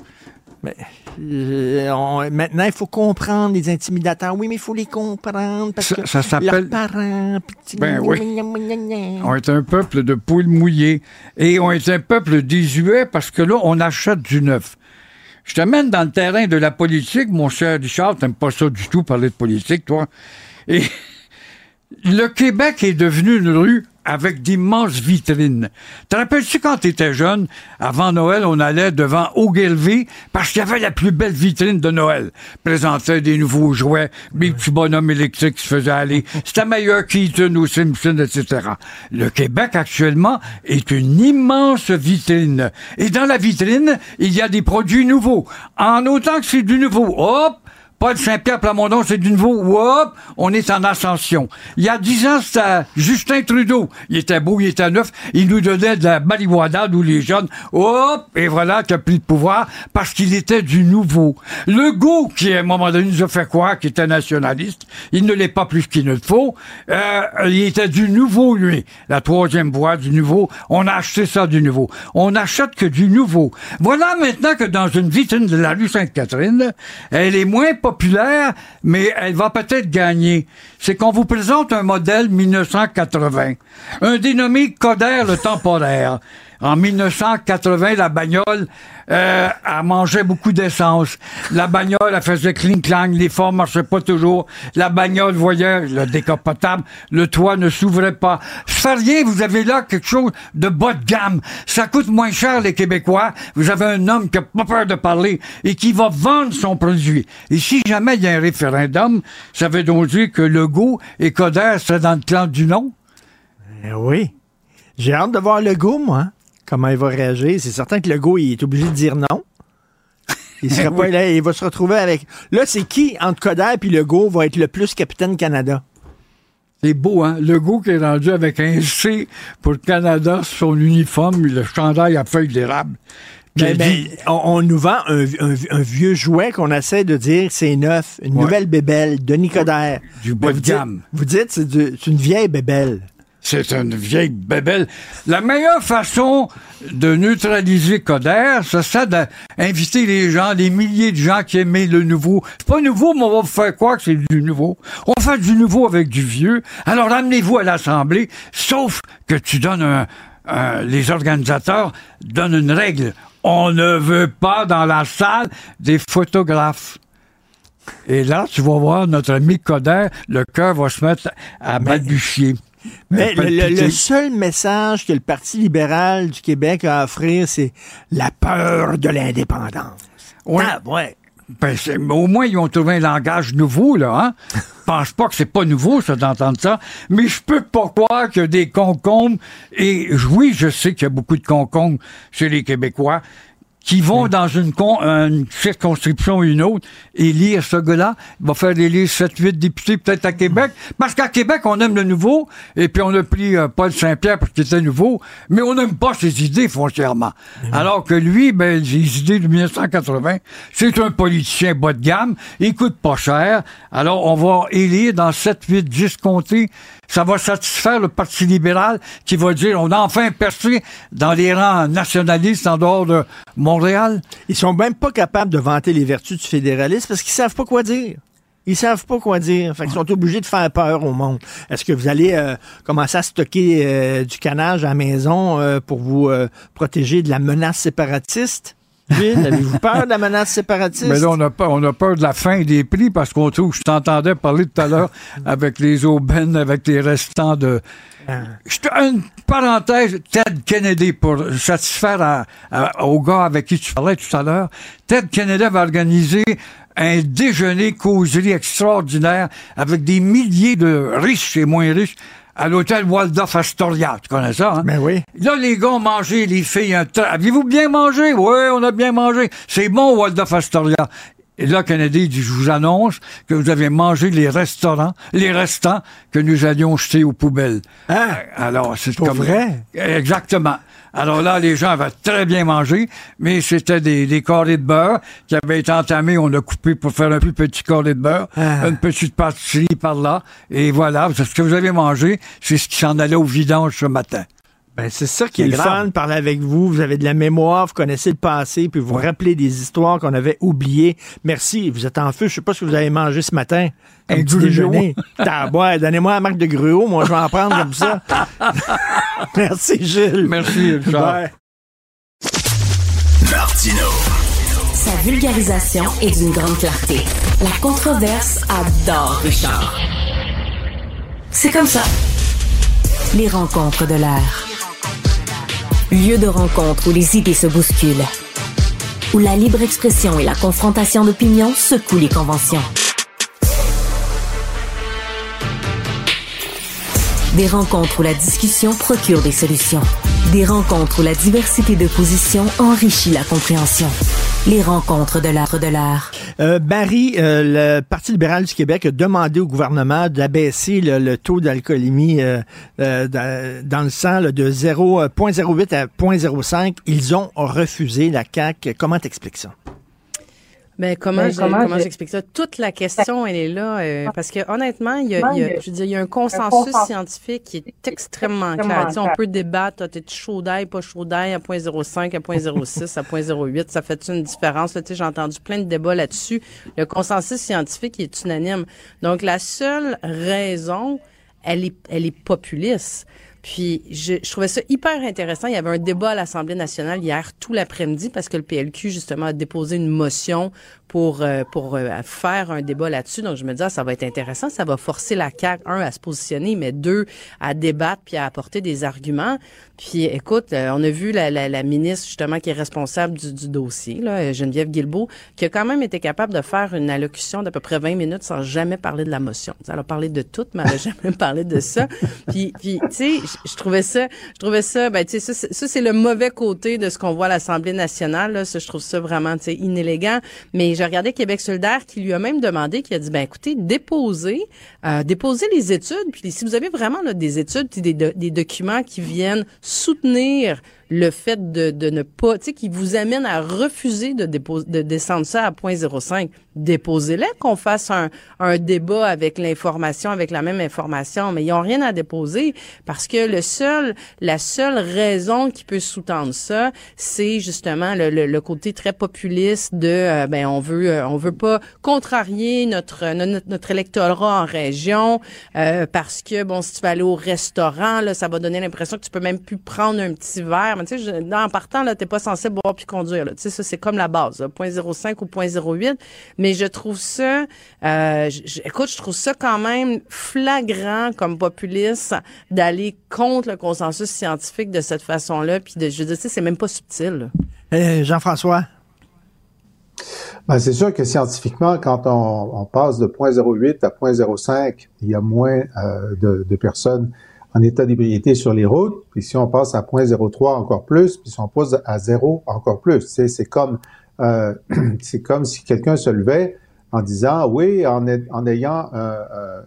Mais, maintenant, il faut comprendre les intimidateurs. Oui, mais il faut les comprendre parce que ça s'appelle... leurs parents... Ben oui. On est un peuple de poules mouillées. Et on est un peuple désuet parce que là, on achète du neuf. Je t'amène dans le terrain de la politique, mon cher Richard. T'aimes pas ça du tout, parler de politique, toi. Et... le Québec est devenu une rue avec d'immenses vitrines. Te rappelles-tu quand t'étais jeune, avant Noël, on allait devant Ogilvy parce qu'il y avait la plus belle vitrine de Noël. Présentait des nouveaux jouets, des petits bonhommes électriques qui se faisaient aller. C'était meilleur qu'Eaton ou Simpson, etc. Le Québec, actuellement, est une immense vitrine. Et dans la vitrine, il y a des produits nouveaux. En autant que c'est du nouveau, hop! Paul Saint-Pierre Plamondon, c'est du nouveau. Hop, on est en ascension. Il y a 10 ans, c'était Justin Trudeau. Il était beau, il était neuf. Il nous donnait de la baliwadade où les jeunes, hop, et voilà, t'as pris le pouvoir parce qu'il était du nouveau. Legault, qui à un moment donné nous a fait croire qu'il était nationaliste, il ne l'est pas plus qu'il ne le faut. Il était du nouveau, lui. La troisième voie, du nouveau. On a acheté ça du nouveau. On n'achète que du nouveau. Voilà maintenant que dans une vitrine de la rue Sainte-Catherine, elle est moins populaire, mais elle va peut-être gagner. C'est qu'on vous présente un modèle 1980. Un dénommé Coderre le temporaire. En 1980, la bagnole elle mangeait beaucoup d'essence. La bagnole, elle faisait cling-clang, les forts marchaient pas toujours. La bagnole voyait le décapotable, le toit ne s'ouvrait pas. Ça rien, vous avez là quelque chose de bas de gamme. Ça coûte moins cher, les Québécois. Vous avez un homme qui n'a pas peur de parler et qui va vendre son produit. Et si jamais il y a un référendum, ça veut donc dire que Legault et Coderre seraient dans le clan du non? Oui. J'ai hâte de voir Legault, moi. Comment il va réagir. C'est certain que Legault, il est obligé de dire non. Il sera pas là. Il va se retrouver avec... Là, c'est qui, entre Coderre et Legault, va être le plus capitaine Canada? C'est beau, hein? Legault qui est rendu avec un C pour Canada, son uniforme, le chandail à feuilles d'érable. On nous vend un vieux jouet qu'on essaie de dire c'est neuf, une nouvelle bébelle de Coderre. Du bas de gamme. Vous dites c'est une vieille bébelle. C'est une vieille bébelle. La meilleure façon de neutraliser Coderre, ça serait d'inviter les gens, les milliers de gens qui aimaient le nouveau. C'est pas nouveau, mais on va vous faire croire que c'est du nouveau. On fait du nouveau avec du vieux. Alors, amenez-vous à l'Assemblée, sauf que tu donnes les organisateurs donnent une règle. On ne veut pas dans la salle des photographes. Et là, tu vas voir notre ami Coderre, le cœur va se mettre à balbutier. Mais le seul message que le Parti libéral du Québec a à offrir, c'est la peur de l'indépendance. Ouais. Ah, ouais. Ben, au moins, ils ont trouvé un langage nouveau, là, hein? Pense pas que c'est pas nouveau, ça, d'entendre ça. Mais je peux pas croire que des concombres, et oui, je sais qu'il y a beaucoup de concombres chez les Québécois, qui vont dans une circonscription ou une autre, élire ce gars-là. Il va faire élire 7-8 députés, peut-être à Québec. Parce qu'à Québec, on aime le nouveau, et puis on a pris Paul Saint-Pierre parce qu'il était nouveau, mais on n'aime pas ses idées, foncièrement. Alors que lui, ben, les idées de 1980, c'est un politicien bas de gamme, il coûte pas cher. Alors, on va élire dans 7-8-10 comtés. Ça va satisfaire le Parti libéral qui va dire, on a enfin percé dans les rangs nationalistes en dehors de Montréal. Ils sont même pas capables de vanter les vertus du fédéralisme parce qu'ils savent pas quoi dire. Ils savent pas quoi dire. Fait qu'ils sont obligés de faire peur au monde. Est-ce que vous allez commencer à stocker du canage à la maison pour vous protéger de la menace séparatiste? Gilles, avez-vous peur de la menace séparatiste? Mais là, on a peur de la fin des prix parce qu'on trouve, je t'entendais parler tout à l'heure avec les aubaines, avec les restants de... Une parenthèse, Ted Kennedy, pour satisfaire au gars avec qui tu parlais tout à l'heure, Ted Kennedy va organiser un déjeuner causerie extraordinaire avec des milliers de riches et moins riches à l'hôtel Waldorf Astoria. Tu connais ça, hein? Mais oui. Là, les gars ont mangé, les filles, avez-vous bien mangé? Oui, on a bien mangé. C'est bon, Waldorf Astoria. Et là, Kennedy dit, je vous annonce que vous avez mangé les restants que nous allions jeter aux poubelles. Hein? Alors, c'est comme vrai. Exactement. Alors là, les gens avaient très bien mangé, mais c'était des carrés de beurre qui avaient été entamés. On a coupé pour faire un plus petit carré de beurre, une petite pâtisserie par là, et voilà. Ce que vous avez mangé, c'est ce qui s'en allait au vidange ce matin. Ben, c'est ça qui est le fun de parler avec vous. Vous avez de la mémoire, vous connaissez le passé, puis vous rappelez des histoires qu'on avait oubliées. Merci, vous êtes en feu. Je sais pas ce que vous avez mangé ce matin. Un petit déjeuner. Donnez-moi la marque de Gruau, moi je vais en prendre comme ça. Merci Gilles. Merci Bye. Martineau. Sa vulgarisation est d'une grande clarté. La controverse adore Richard. C'est comme ça. Les rencontres de l'air. Lieu de rencontre où les idées se bousculent. Où la libre expression et la confrontation d'opinions secouent les conventions. Des rencontres où la discussion procure des solutions. Des rencontres où la diversité de positions enrichit la compréhension. Les rencontres de l'art de l'art. Barry, le Parti libéral du Québec a demandé au gouvernement d'abaisser le taux d'alcoolémie dans le sang de 0,08 à 0,05. Ils ont refusé, la CAQ. Comment t'expliques ça? Comment j'explique ça? Toute la question, elle est là, parce que honnêtement, il y a un consensus scientifique qui est extrêmement clair. Tu sais, on peut débattre, t'es-tu chaud d'ail, pas chaud d'ail, à 0,05, à 0,06, à 0,08, ça fait-tu une différence? Tu sais, j'ai entendu plein de débats là-dessus. Le consensus scientifique est unanime. Donc, la seule raison, elle est populiste. Puis, je trouvais ça hyper intéressant. Il y avait un débat à l'Assemblée nationale hier tout l'après-midi parce que le PLQ, justement, a déposé une motion pour faire un débat là-dessus. Donc, je me disais, ça va être intéressant. Ça va forcer la CAQ, un, à se positionner, mais deux, à débattre puis à apporter des arguments. Puis, écoute, on a vu la ministre, justement, qui est responsable du dossier, là, Geneviève Guilbeault, qui a quand même été capable de faire une allocution d'à peu près 20 minutes sans jamais parler de la motion. Elle a parlé de tout, mais elle n'a jamais parlé de ça. Puis tu sais, je trouvais ça, ben, tu sais, ça, c'est le mauvais côté de ce qu'on voit à l'Assemblée nationale, là. Ça, je trouve ça vraiment, tu sais, inélégant. Mais j'ai regardé Québec solidaire qui lui a même demandé, qui a dit, ben, écoutez, déposez les études, puis si vous avez vraiment, là, des études, puis des documents qui viennent soutenir le fait de ne pas, tu sais, qui vous amène à refuser de descendre ça à 0,05. Déposez-les, qu'on fasse un débat avec l'information, avec la même information, mais ils ont rien à déposer parce que la seule raison qui peut sous-tendre ça, c'est justement le côté très populiste de, on veut pas contrarier notre électorat en région, parce que bon, si tu vas aller au restaurant, là, ça va donner l'impression que tu peux même plus prendre un petit verre. Tu sais, en partant, là, t'es pas censé boire puis conduire, là. Tu sais, ça, c'est comme la base, là, 0,05 ou 0,08. Mais je trouve ça, je trouve ça quand même flagrant comme populiste d'aller contre le consensus scientifique de cette façon-là. Puis, je veux dire, tu sais, c'est même pas subtil. Jean-François? Ben, c'est sûr que scientifiquement, quand on passe de 0,08 à 0,05, il y a moins de personnes en état d'ébriété sur les routes, puis si on passe à 0,03 encore plus, puis si on passe à 0 encore plus. C'est comme si quelqu'un se levait en disant « Oui, en ayant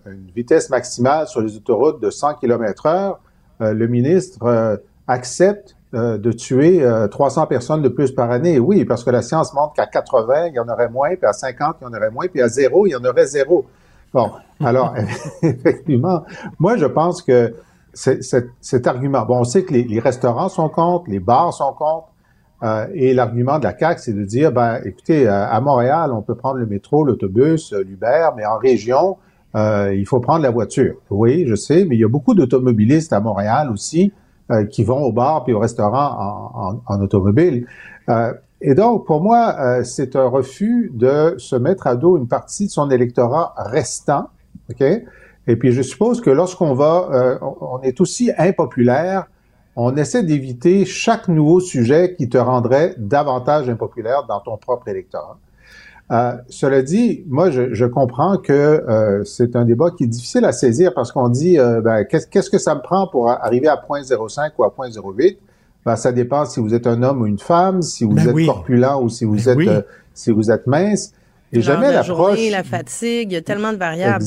une vitesse maximale sur les autoroutes de 100 km/h, le ministre accepte de tuer 300 personnes de plus par année. » Oui, parce que la science montre qu'à 80, il y en aurait moins, puis à 50, il y en aurait moins, puis à 0, il y en aurait 0. Bon, alors, effectivement, moi, je pense que cet argument... Bon, on sait que les restaurants sont contre, les bars sont contre, et l'argument de la CAQ, c'est de dire, ben, écoutez, à Montréal, on peut prendre le métro, l'autobus, l'Uber, mais en région, il faut prendre la voiture. Oui, je sais, mais il y a beaucoup d'automobilistes à Montréal aussi qui vont au bar puis au restaurant en automobile. Et donc, pour moi, c'est un refus de se mettre à dos une partie de son électorat restant, OK? Et puis, je suppose que lorsqu'on va, on est aussi impopulaire, on essaie d'éviter chaque nouveau sujet qui te rendrait davantage impopulaire dans ton propre électorat. Cela dit, moi, je comprends que c'est un débat qui est difficile à saisir parce qu'on dit, qu'est-ce que ça me prend pour arriver à 0,05 ou à 0,08? Ben, ça dépend si vous êtes un homme ou une femme, si vous êtes corpulent ou si vous êtes si vous êtes mince. Et jamais l'approche. La journée, la fatigue, il y a tellement de variables.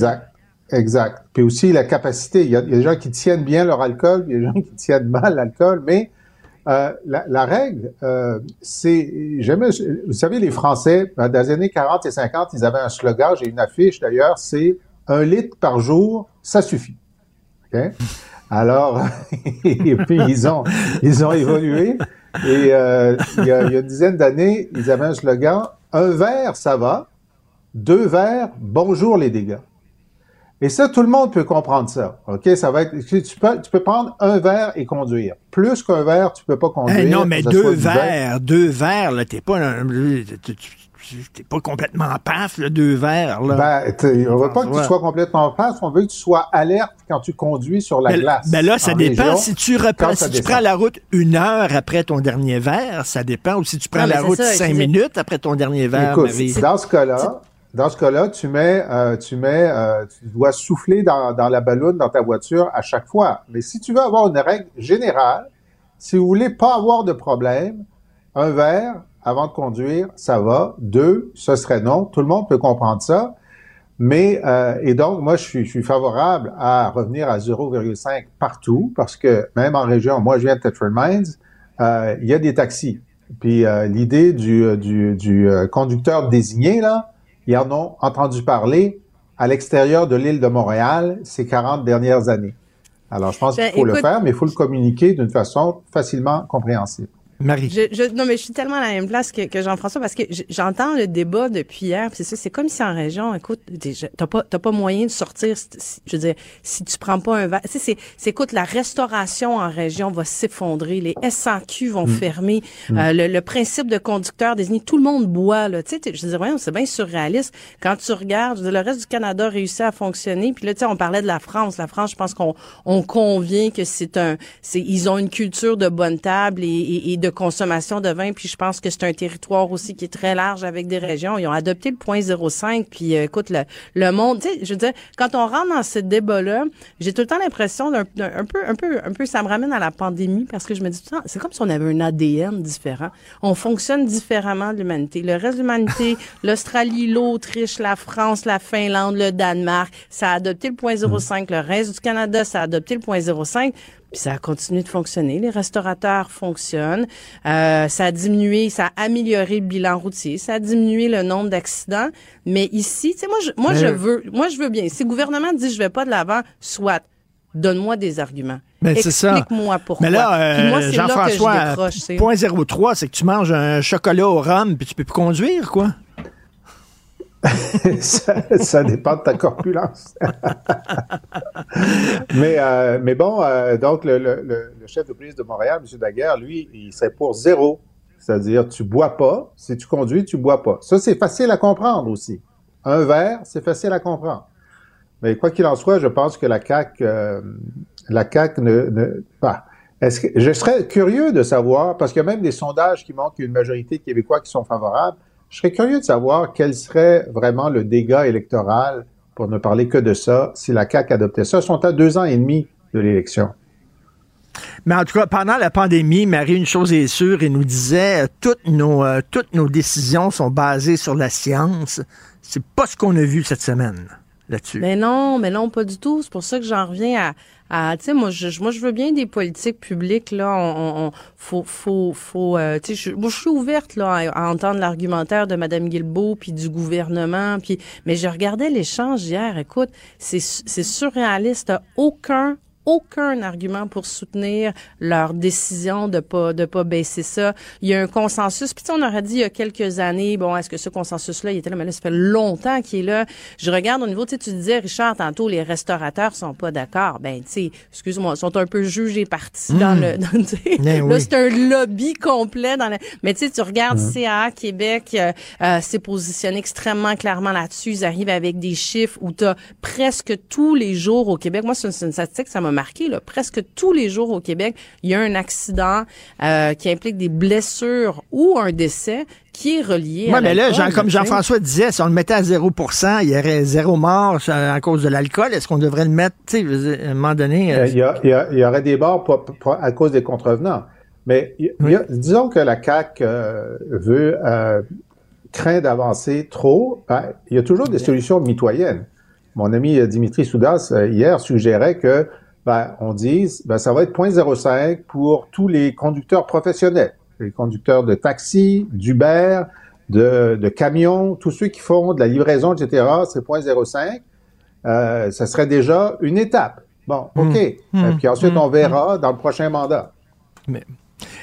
Exact. Puis aussi la capacité. Il y a des gens qui tiennent bien leur alcool, il y a des gens qui tiennent mal l'alcool, mais la règle, c'est jamais. Vous savez, les Français, dans les années 40 et 50, ils avaient un slogan, j'ai une affiche d'ailleurs, c'est un litre par jour, ça suffit. OK? Alors, et puis ils ont évolué et il y a une dizaine d'années, ils avaient un slogan « Un verre, ça va. Deux verres, bonjour les dégâts. » Et ça, tout le monde peut comprendre ça. OK? Ça va être, tu peux prendre un verre et conduire. Plus qu'un verre, tu peux pas conduire. Hey, non, mais deux verres, là, t'es pas complètement paf, là, deux verres, là. Ben, on veut pas que tu sois complètement paf, on veut que tu sois alerte quand tu conduis sur la glace. Ben là, ça dépend. Région, si tu prends la route 1 heure après ton dernier verre, ça dépend. Ou si tu prends la route 5 minutes après ton dernier verre. Écoute, dans ce cas-là, tu dois souffler dans la balloune, dans ta voiture à chaque fois. Mais si tu veux avoir une règle générale, si vous voulez pas avoir de problème, un verre avant de conduire, ça va. 2, ce serait non. Tout le monde peut comprendre ça. Mais et donc moi je suis favorable à revenir à 0,5 partout parce que même en région, moi je viens de Thetford Mines, il y a des taxis. Puis l'idée du conducteur désigné là. Ils en ont entendu parler à l'extérieur de l'île de Montréal ces 40 dernières années. Alors, je pense qu'il faut le faire, mais il faut le communiquer d'une façon facilement compréhensible. Marie. Non, mais je suis tellement à la même place que Jean-François parce que j'entends le débat depuis hier. Puis c'est comme si en région, écoute, t'as pas moyen de sortir. Je veux dire, si tu prends pas un verre, tu sais, écoute, la restauration en région va s'effondrer. Les SAQ vont fermer. Le principe de conducteur désigné, tout le monde boit là. Tu sais, je dis voyons, c'est bien surréaliste. Quand tu regardes, je veux dire, le reste du Canada réussit à fonctionner. Puis là, tu sais, on parlait de la France. La France, je pense qu'on convient que ils ont une culture de bonne table et de consommation de vin, puis je pense que c'est un territoire aussi qui est très large avec des régions. Ils ont adopté le 0.05, puis écoute, le monde, tu sais, je veux dire, quand on rentre dans ce débat-là, j'ai tout le temps l'impression d'un peu, ça me ramène à la pandémie, parce que je me dis tout le temps, c'est comme si on avait un ADN différent. On fonctionne différemment de l'humanité. Le reste de l'humanité, l'Australie, l'Autriche, la France, la Finlande, le Danemark, ça a adopté le 0.05. Le reste du Canada, ça a adopté le 0.05. Puis ça a continué de fonctionner. Les restaurateurs fonctionnent. Ça a diminué, ça a amélioré le bilan routier. Ça a diminué le nombre d'accidents. Mais ici, tu sais, moi, je veux bien. Si le gouvernement dit je vais pas de l'avant, soit. Donne-moi des arguments. Mais c'est ça. Explique-moi pourquoi. Mais là, puis moi, c'est Jean-François, là que je décroche. 0.03, c'est que tu manges un chocolat au rhum puis tu peux plus conduire, quoi. ça dépend de ta corpulence. mais bon, donc le chef de police de Montréal, M. Daguerre, lui, il serait pour 0. C'est-à-dire, tu bois pas. Si tu conduis, tu bois pas. Ça, c'est facile à comprendre aussi. Un verre, c'est facile à comprendre. Mais quoi qu'il en soit, je pense que la CAQ ne pas. Je serais curieux de savoir, parce qu'il y a même des sondages qui montrent qu'il y a une majorité de Québécois qui sont favorables. Je serais curieux de savoir quel serait vraiment le dégât électoral, pour ne parler que de ça, si la CAQ adoptait ça. Ils sont à 2 ans et demi de l'élection. Mais en tout cas, pendant la pandémie, Marie, une chose est sûre, il nous disait toutes nos décisions sont basées sur la science. C'est pas ce qu'on a vu cette semaine là-dessus. Mais non, pas du tout. C'est pour ça que j'en reviens à tu sais, moi je veux bien des politiques publiques là, on faut tu sais, moi je suis ouverte là à entendre l'argumentaire de Mme Guilbeault puis du gouvernement puis mais je regardais l'échange hier, écoute, c'est surréaliste, aucun argument pour soutenir leur décision de pas baisser ça. Il y a un consensus. Puis on aurait dit il y a quelques années, bon, est-ce que ce consensus-là, il était là, mais là, ça fait longtemps qu'il est là. Je regarde au niveau, tu disais, Richard, tantôt, les restaurateurs sont pas d'accord. Ben, tu sais, excuse-moi, sont un peu juges et partis dans le là, oui. C'est un lobby complet dans la... Mais tu sais, tu regardes CAQ, Québec, s'est positionné extrêmement clairement là-dessus. Ils arrivent avec des chiffres où t'as presque tous les jours au Québec. Moi, c'est une statistique, ça m'a marqué, là, presque tous les jours au Québec, il y a un accident qui implique des blessures ou un décès qui est relié à l'alcool. Mais là, comme Jean-François disait, si on le mettait à 0%, il y aurait 0 mort à cause de l'alcool. Est-ce qu'on devrait le mettre, tu sais, à un moment donné... Il y aurait des morts à cause des contrevenants. Mais disons que la CAQ craint d'avancer trop. Ben, il y a toujours des solutions mitoyennes. Mon ami Dimitri Soudas, hier, suggérait que on dise, ça va être 0.05 pour tous les conducteurs professionnels, les conducteurs de taxi, d'Uber, de camions, tous ceux qui font de la livraison, etc., c'est 0.05. Ça serait déjà une étape. Bon, OK. Puis ensuite, on verra dans le prochain mandat. Mais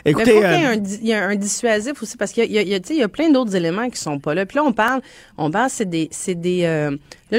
Écoutez, il y a un dissuasif aussi, parce qu'il y a plein d'autres éléments qui sont pas là. Puis là, on parle, là,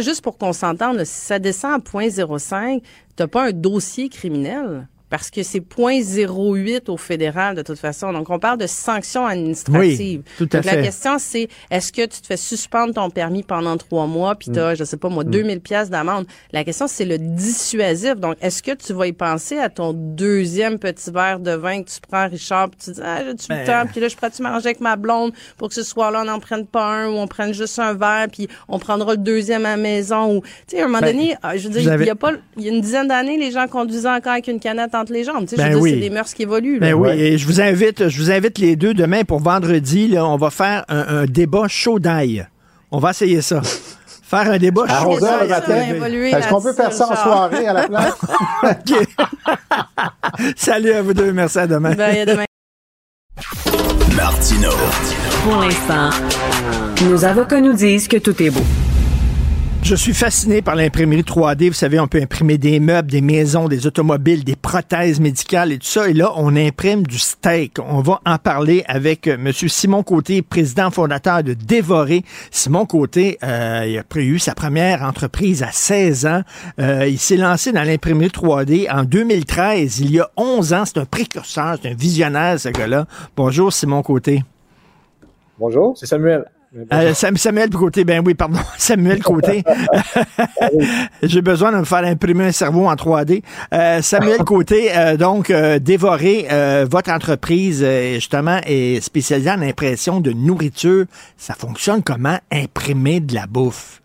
juste pour qu'on s'entende, là, si ça descend à 0.05, t'as pas un dossier criminel. Parce que c'est 0.08 au fédéral, de toute façon. Donc, on parle de sanctions administratives. Oui, tout à fait. Donc, la question, c'est, est-ce que tu te fais suspendre ton permis pendant 3 mois, puis t'as, je sais pas moi, 2 000 $ d'amende? La question, c'est le dissuasif. Donc, est-ce que tu vas y penser à ton deuxième petit verre de vin que tu prends, Richard, puis tu dis, ah, j'ai-tu le temps, puis là, je pourrais-tu manger avec ma blonde pour que ce soir-là, on n'en prenne pas un, ou on prenne juste un verre, puis on prendra le deuxième à la maison, ou, tu sais, à un moment donné, je veux dire, il y a une dizaine d'années, les gens conduisaient encore avec une canette entre les jambes. Tu sais, je veux dire, c'est des mœurs qui évoluent. Là. Oui, et je vous invite les deux demain pour vendredi. Là, on va faire un débat chaud d'ail. On va essayer ça. Faire un débat chaud d'ail. Est-ce qu'on peut faire ça en soirée à la place? OK. Salut à vous deux. Merci. À demain. Ben, à demain. Martineau. Pour l'instant, nos avocats nous disent que tout est beau. Je suis fasciné par l'imprimerie 3D. Vous savez, on peut imprimer des meubles, des maisons, des automobiles, des prothèses médicales et tout ça. Et là, on imprime du steak. On va en parler avec M. Simon Côté, président fondateur de Devoray. Simon Côté, il a eu sa première entreprise à 16 ans. Il s'est lancé dans l'imprimerie 3D en 2013, il y a 11 ans. C'est un précurseur, c'est un visionnaire, ce gars-là. Bonjour, Simon Côté. Bonjour, c'est Samuel. Samuel Côté, ben oui, pardon, Samuel Côté. J'ai besoin de me faire imprimer un cerveau en 3D. Samuel Côté, donc, Devoray, votre entreprise, justement, est spécialisée en impression de nourriture. Ça fonctionne comment, imprimer de la bouffe?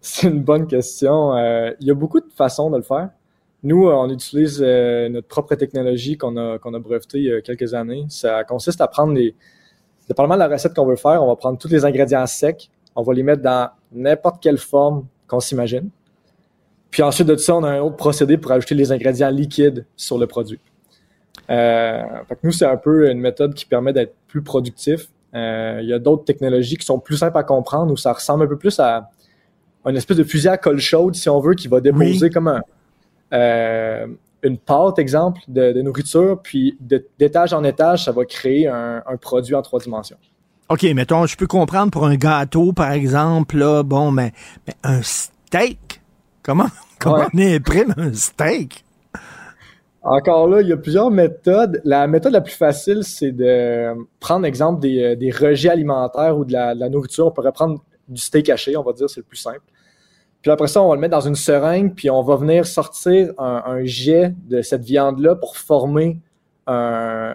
C'est une bonne question. Il y a beaucoup de façons de le faire. Nous, on utilise notre propre technologie qu'on a brevetée il y a quelques années. Ça consiste à prendre des... Dépendamment de la recette qu'on veut faire, on va prendre tous les ingrédients secs, on va les mettre dans n'importe quelle forme qu'on s'imagine. Puis ensuite de ça, on a un autre procédé pour ajouter les ingrédients liquides sur le produit. Fait que nous, c'est un peu une méthode qui permet d'être plus productif. Il y a d'autres technologies qui sont plus simples à comprendre, où ça ressemble un peu plus à une espèce de fusil à colle chaude, si on veut, qui va déposer comme une pâte, exemple, de nourriture, puis d'étage en étage, ça va créer un produit en 3 dimensions. OK, mettons, je peux comprendre pour un gâteau, par exemple, là, bon, mais un steak? Comment on imprime un steak? Encore là, il y a plusieurs méthodes. La méthode la plus facile, c'est de prendre, exemple, des rejets alimentaires ou de la nourriture. On pourrait prendre du steak haché, on va dire, c'est le plus simple. Puis après ça, on va le mettre dans une seringue, puis on va venir sortir un jet de cette viande-là pour former de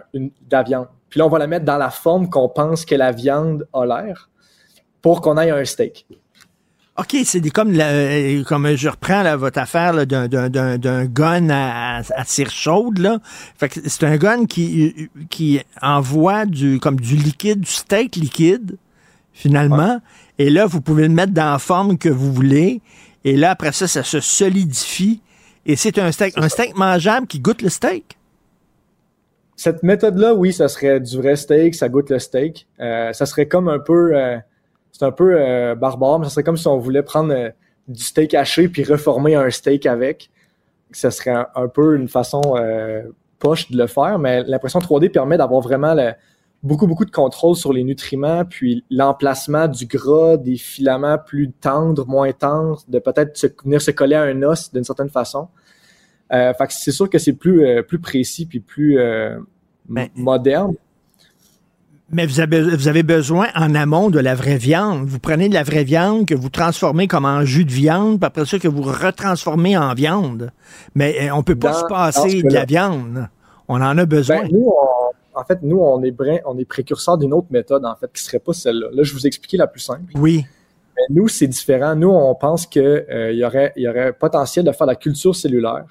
la viande. Puis là, on va la mettre dans la forme qu'on pense que la viande a l'air pour qu'on aille à un steak. OK, c'est comme je reprends là, votre affaire là, d'un gun à cire chaude. Là. Fait que c'est un gun qui envoie du liquide, du steak liquide, finalement. Ouais. Et là, vous pouvez le mettre dans la forme que vous voulez. Et là, après ça, ça se solidifie. Et c'est un steak. Un steak mangeable qui goûte le steak? Cette méthode-là, oui, ça serait du vrai steak, ça goûte le steak. Ça serait comme un peu... c'est un peu barbare, mais ça serait comme si on voulait prendre du steak haché puis reformer un steak avec. Ça serait un peu une façon poche de le faire, mais l'impression 3D permet d'avoir vraiment... beaucoup de contrôle sur les nutriments, puis l'emplacement du gras, des filaments plus tendres, moins tendres, de peut-être venir se coller à un os d'une certaine façon. Fait que c'est sûr que c'est plus précis puis plus moderne. Mais vous avez besoin en amont de la vraie viande. Vous prenez de la vraie viande que vous transformez comme en jus de viande, puis après ça que vous retransformez en viande. Mais on peut pas se passer de la viande. On en a besoin. En fait, nous, on est précurseurs d'une autre méthode, en fait, qui serait pas celle-là. Là, je vous expliquais la plus simple. Oui. Mais nous, c'est différent. Nous, on pense que il y aurait potentiel de faire de la culture cellulaire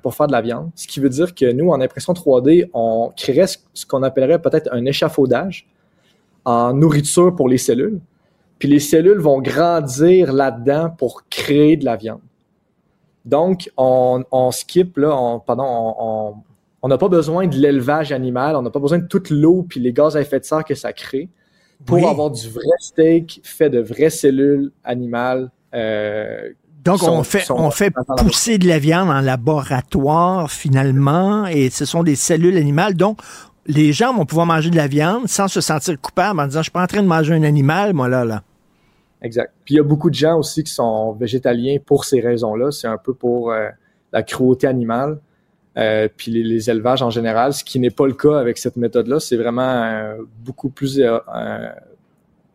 pour faire de la viande. Ce qui veut dire que nous, en impression 3D, on créerait ce qu'on appellerait peut-être un échafaudage en nourriture pour les cellules. Puis les cellules vont grandir là-dedans pour créer de la viande. Donc, on n'a pas besoin de l'élevage animal, on n'a pas besoin de toute l'eau puis les gaz à effet de serre que ça crée pour avoir du vrai steak fait de vraies cellules animales. Donc, on fait pousser de la viande en laboratoire, finalement, et ce sont des cellules animales. Donc, les gens vont pouvoir manger de la viande sans se sentir coupable en disant « je suis pas en train de manger un animal, moi, là, là ». Exact. Puis il y a beaucoup de gens aussi qui sont végétaliens pour ces raisons-là. C'est un peu pour la cruauté animale, puis les élevages en général, ce qui n'est pas le cas avec cette méthode-là. C'est vraiment beaucoup plus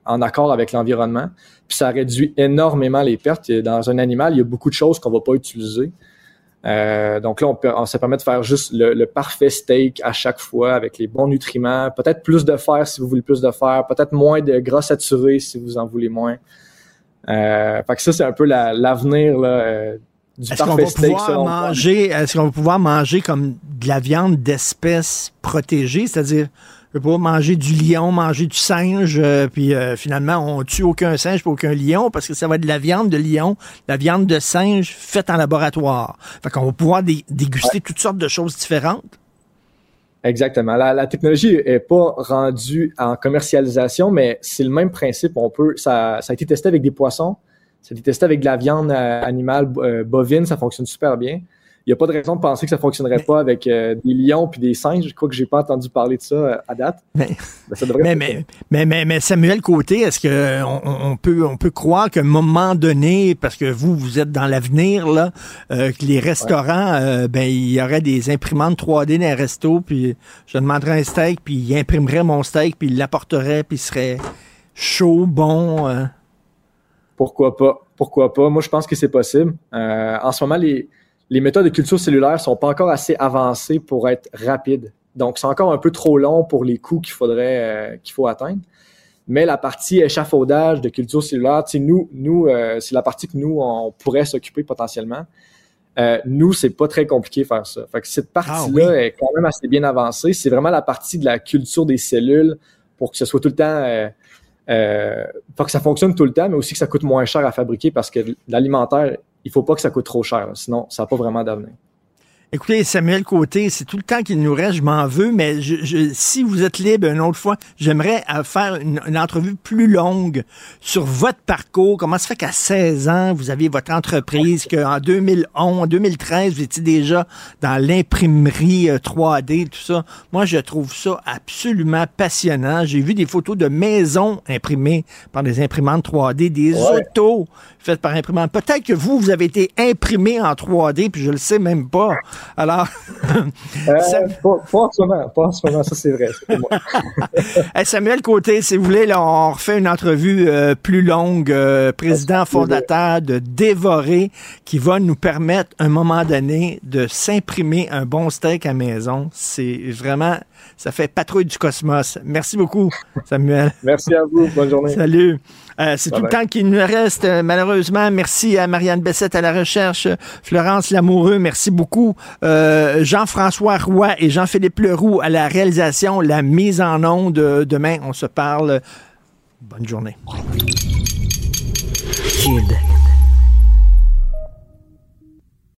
en accord avec l'environnement. Puis ça réduit énormément les pertes. Dans un animal, il y a beaucoup de choses qu'on ne va pas utiliser. Donc là, on se permet de faire juste le parfait steak à chaque fois avec les bons nutriments, peut-être plus de fer si vous voulez plus de fer, peut-être moins de gras saturé si vous en voulez moins. Fait que ça, c'est un peu l'avenir là, du parfait steak. Est-ce qu'on va pouvoir manger comme de la viande d'espèces protégées, c'est-à-dire je peux pas manger du lion, manger du singe, puis finalement, on tue aucun singe pour aucun lion, parce que ça va être de la viande de lion, la viande de singe faite en laboratoire. Fait qu'on va pouvoir déguster toutes sortes de choses différentes. Exactement. La technologie est pas rendue en commercialisation, mais c'est le même principe. Ça a été testé avec des poissons, ça a été testé avec de la viande animale bovine, ça fonctionne super bien. Il n'y a pas de raison de penser que ça ne fonctionnerait pas avec des lions puis des singes. Je crois que je n'ai pas entendu parler de ça à date. Mais Samuel Côté, est-ce qu'on peut croire qu'à un moment donné, parce que vous êtes dans l'avenir, là, que les restaurants, il y aurait des imprimantes 3D dans les restos, puis je demanderais un steak, puis il imprimerait mon steak, puis il l'apporterait, puis il serait chaud, bon. Pourquoi pas? Moi, je pense que c'est possible. En ce moment, les méthodes de culture cellulaire sont pas encore assez avancées pour être rapides. Donc, c'est encore un peu trop long pour les coûts qu'il faut atteindre. Mais la partie échafaudage de culture cellulaire, nous, c'est la partie que nous, on pourrait s'occuper potentiellement. Nous, c'est pas très compliqué de faire ça. Fait que cette partie-là est quand même assez bien avancée. C'est vraiment la partie de la culture des cellules pour que ce soit tout le temps... pour que ça fonctionne tout le temps, mais aussi que ça coûte moins cher à fabriquer parce que l'alimentaire... Il ne faut pas que ça coûte trop cher, sinon ça n'a pas vraiment d'avenir. Écoutez, Samuel Côté, c'est tout le temps qu'il nous reste, je m'en veux, mais si vous êtes libre une autre fois, j'aimerais faire une entrevue plus longue sur votre parcours. Comment ça fait qu'à 16 ans, vous aviez votre entreprise, qu'en 2013, vous étiez déjà dans l'imprimerie 3D, tout ça. Moi, je trouve ça absolument passionnant. J'ai vu des photos de maisons imprimées par des imprimantes 3D, des autos faites par imprimante. Peut-être que vous avez été imprimé en 3D, puis je le sais même pas. Alors, pas en ce moment, ça c'est vrai. C'est moi. Hey, Samuel Côté, si vous voulez, là, on refait une entrevue plus longue, président fondateur de Devoray, qui va nous permettre, à un moment donné, de s'imprimer un bon steak à maison. C'est vraiment, ça fait patrouille du cosmos. Merci beaucoup, Samuel. Merci à vous, bonne journée. Salut. C'est tout le temps qu'il nous reste, malheureusement. Merci à Marianne Bessette à la recherche, Florence Lamoureux, merci beaucoup. Jean-François Roy et Jean-Philippe Leroux à la réalisation, la mise en onde. Demain, on se parle. Bonne journée. Kid.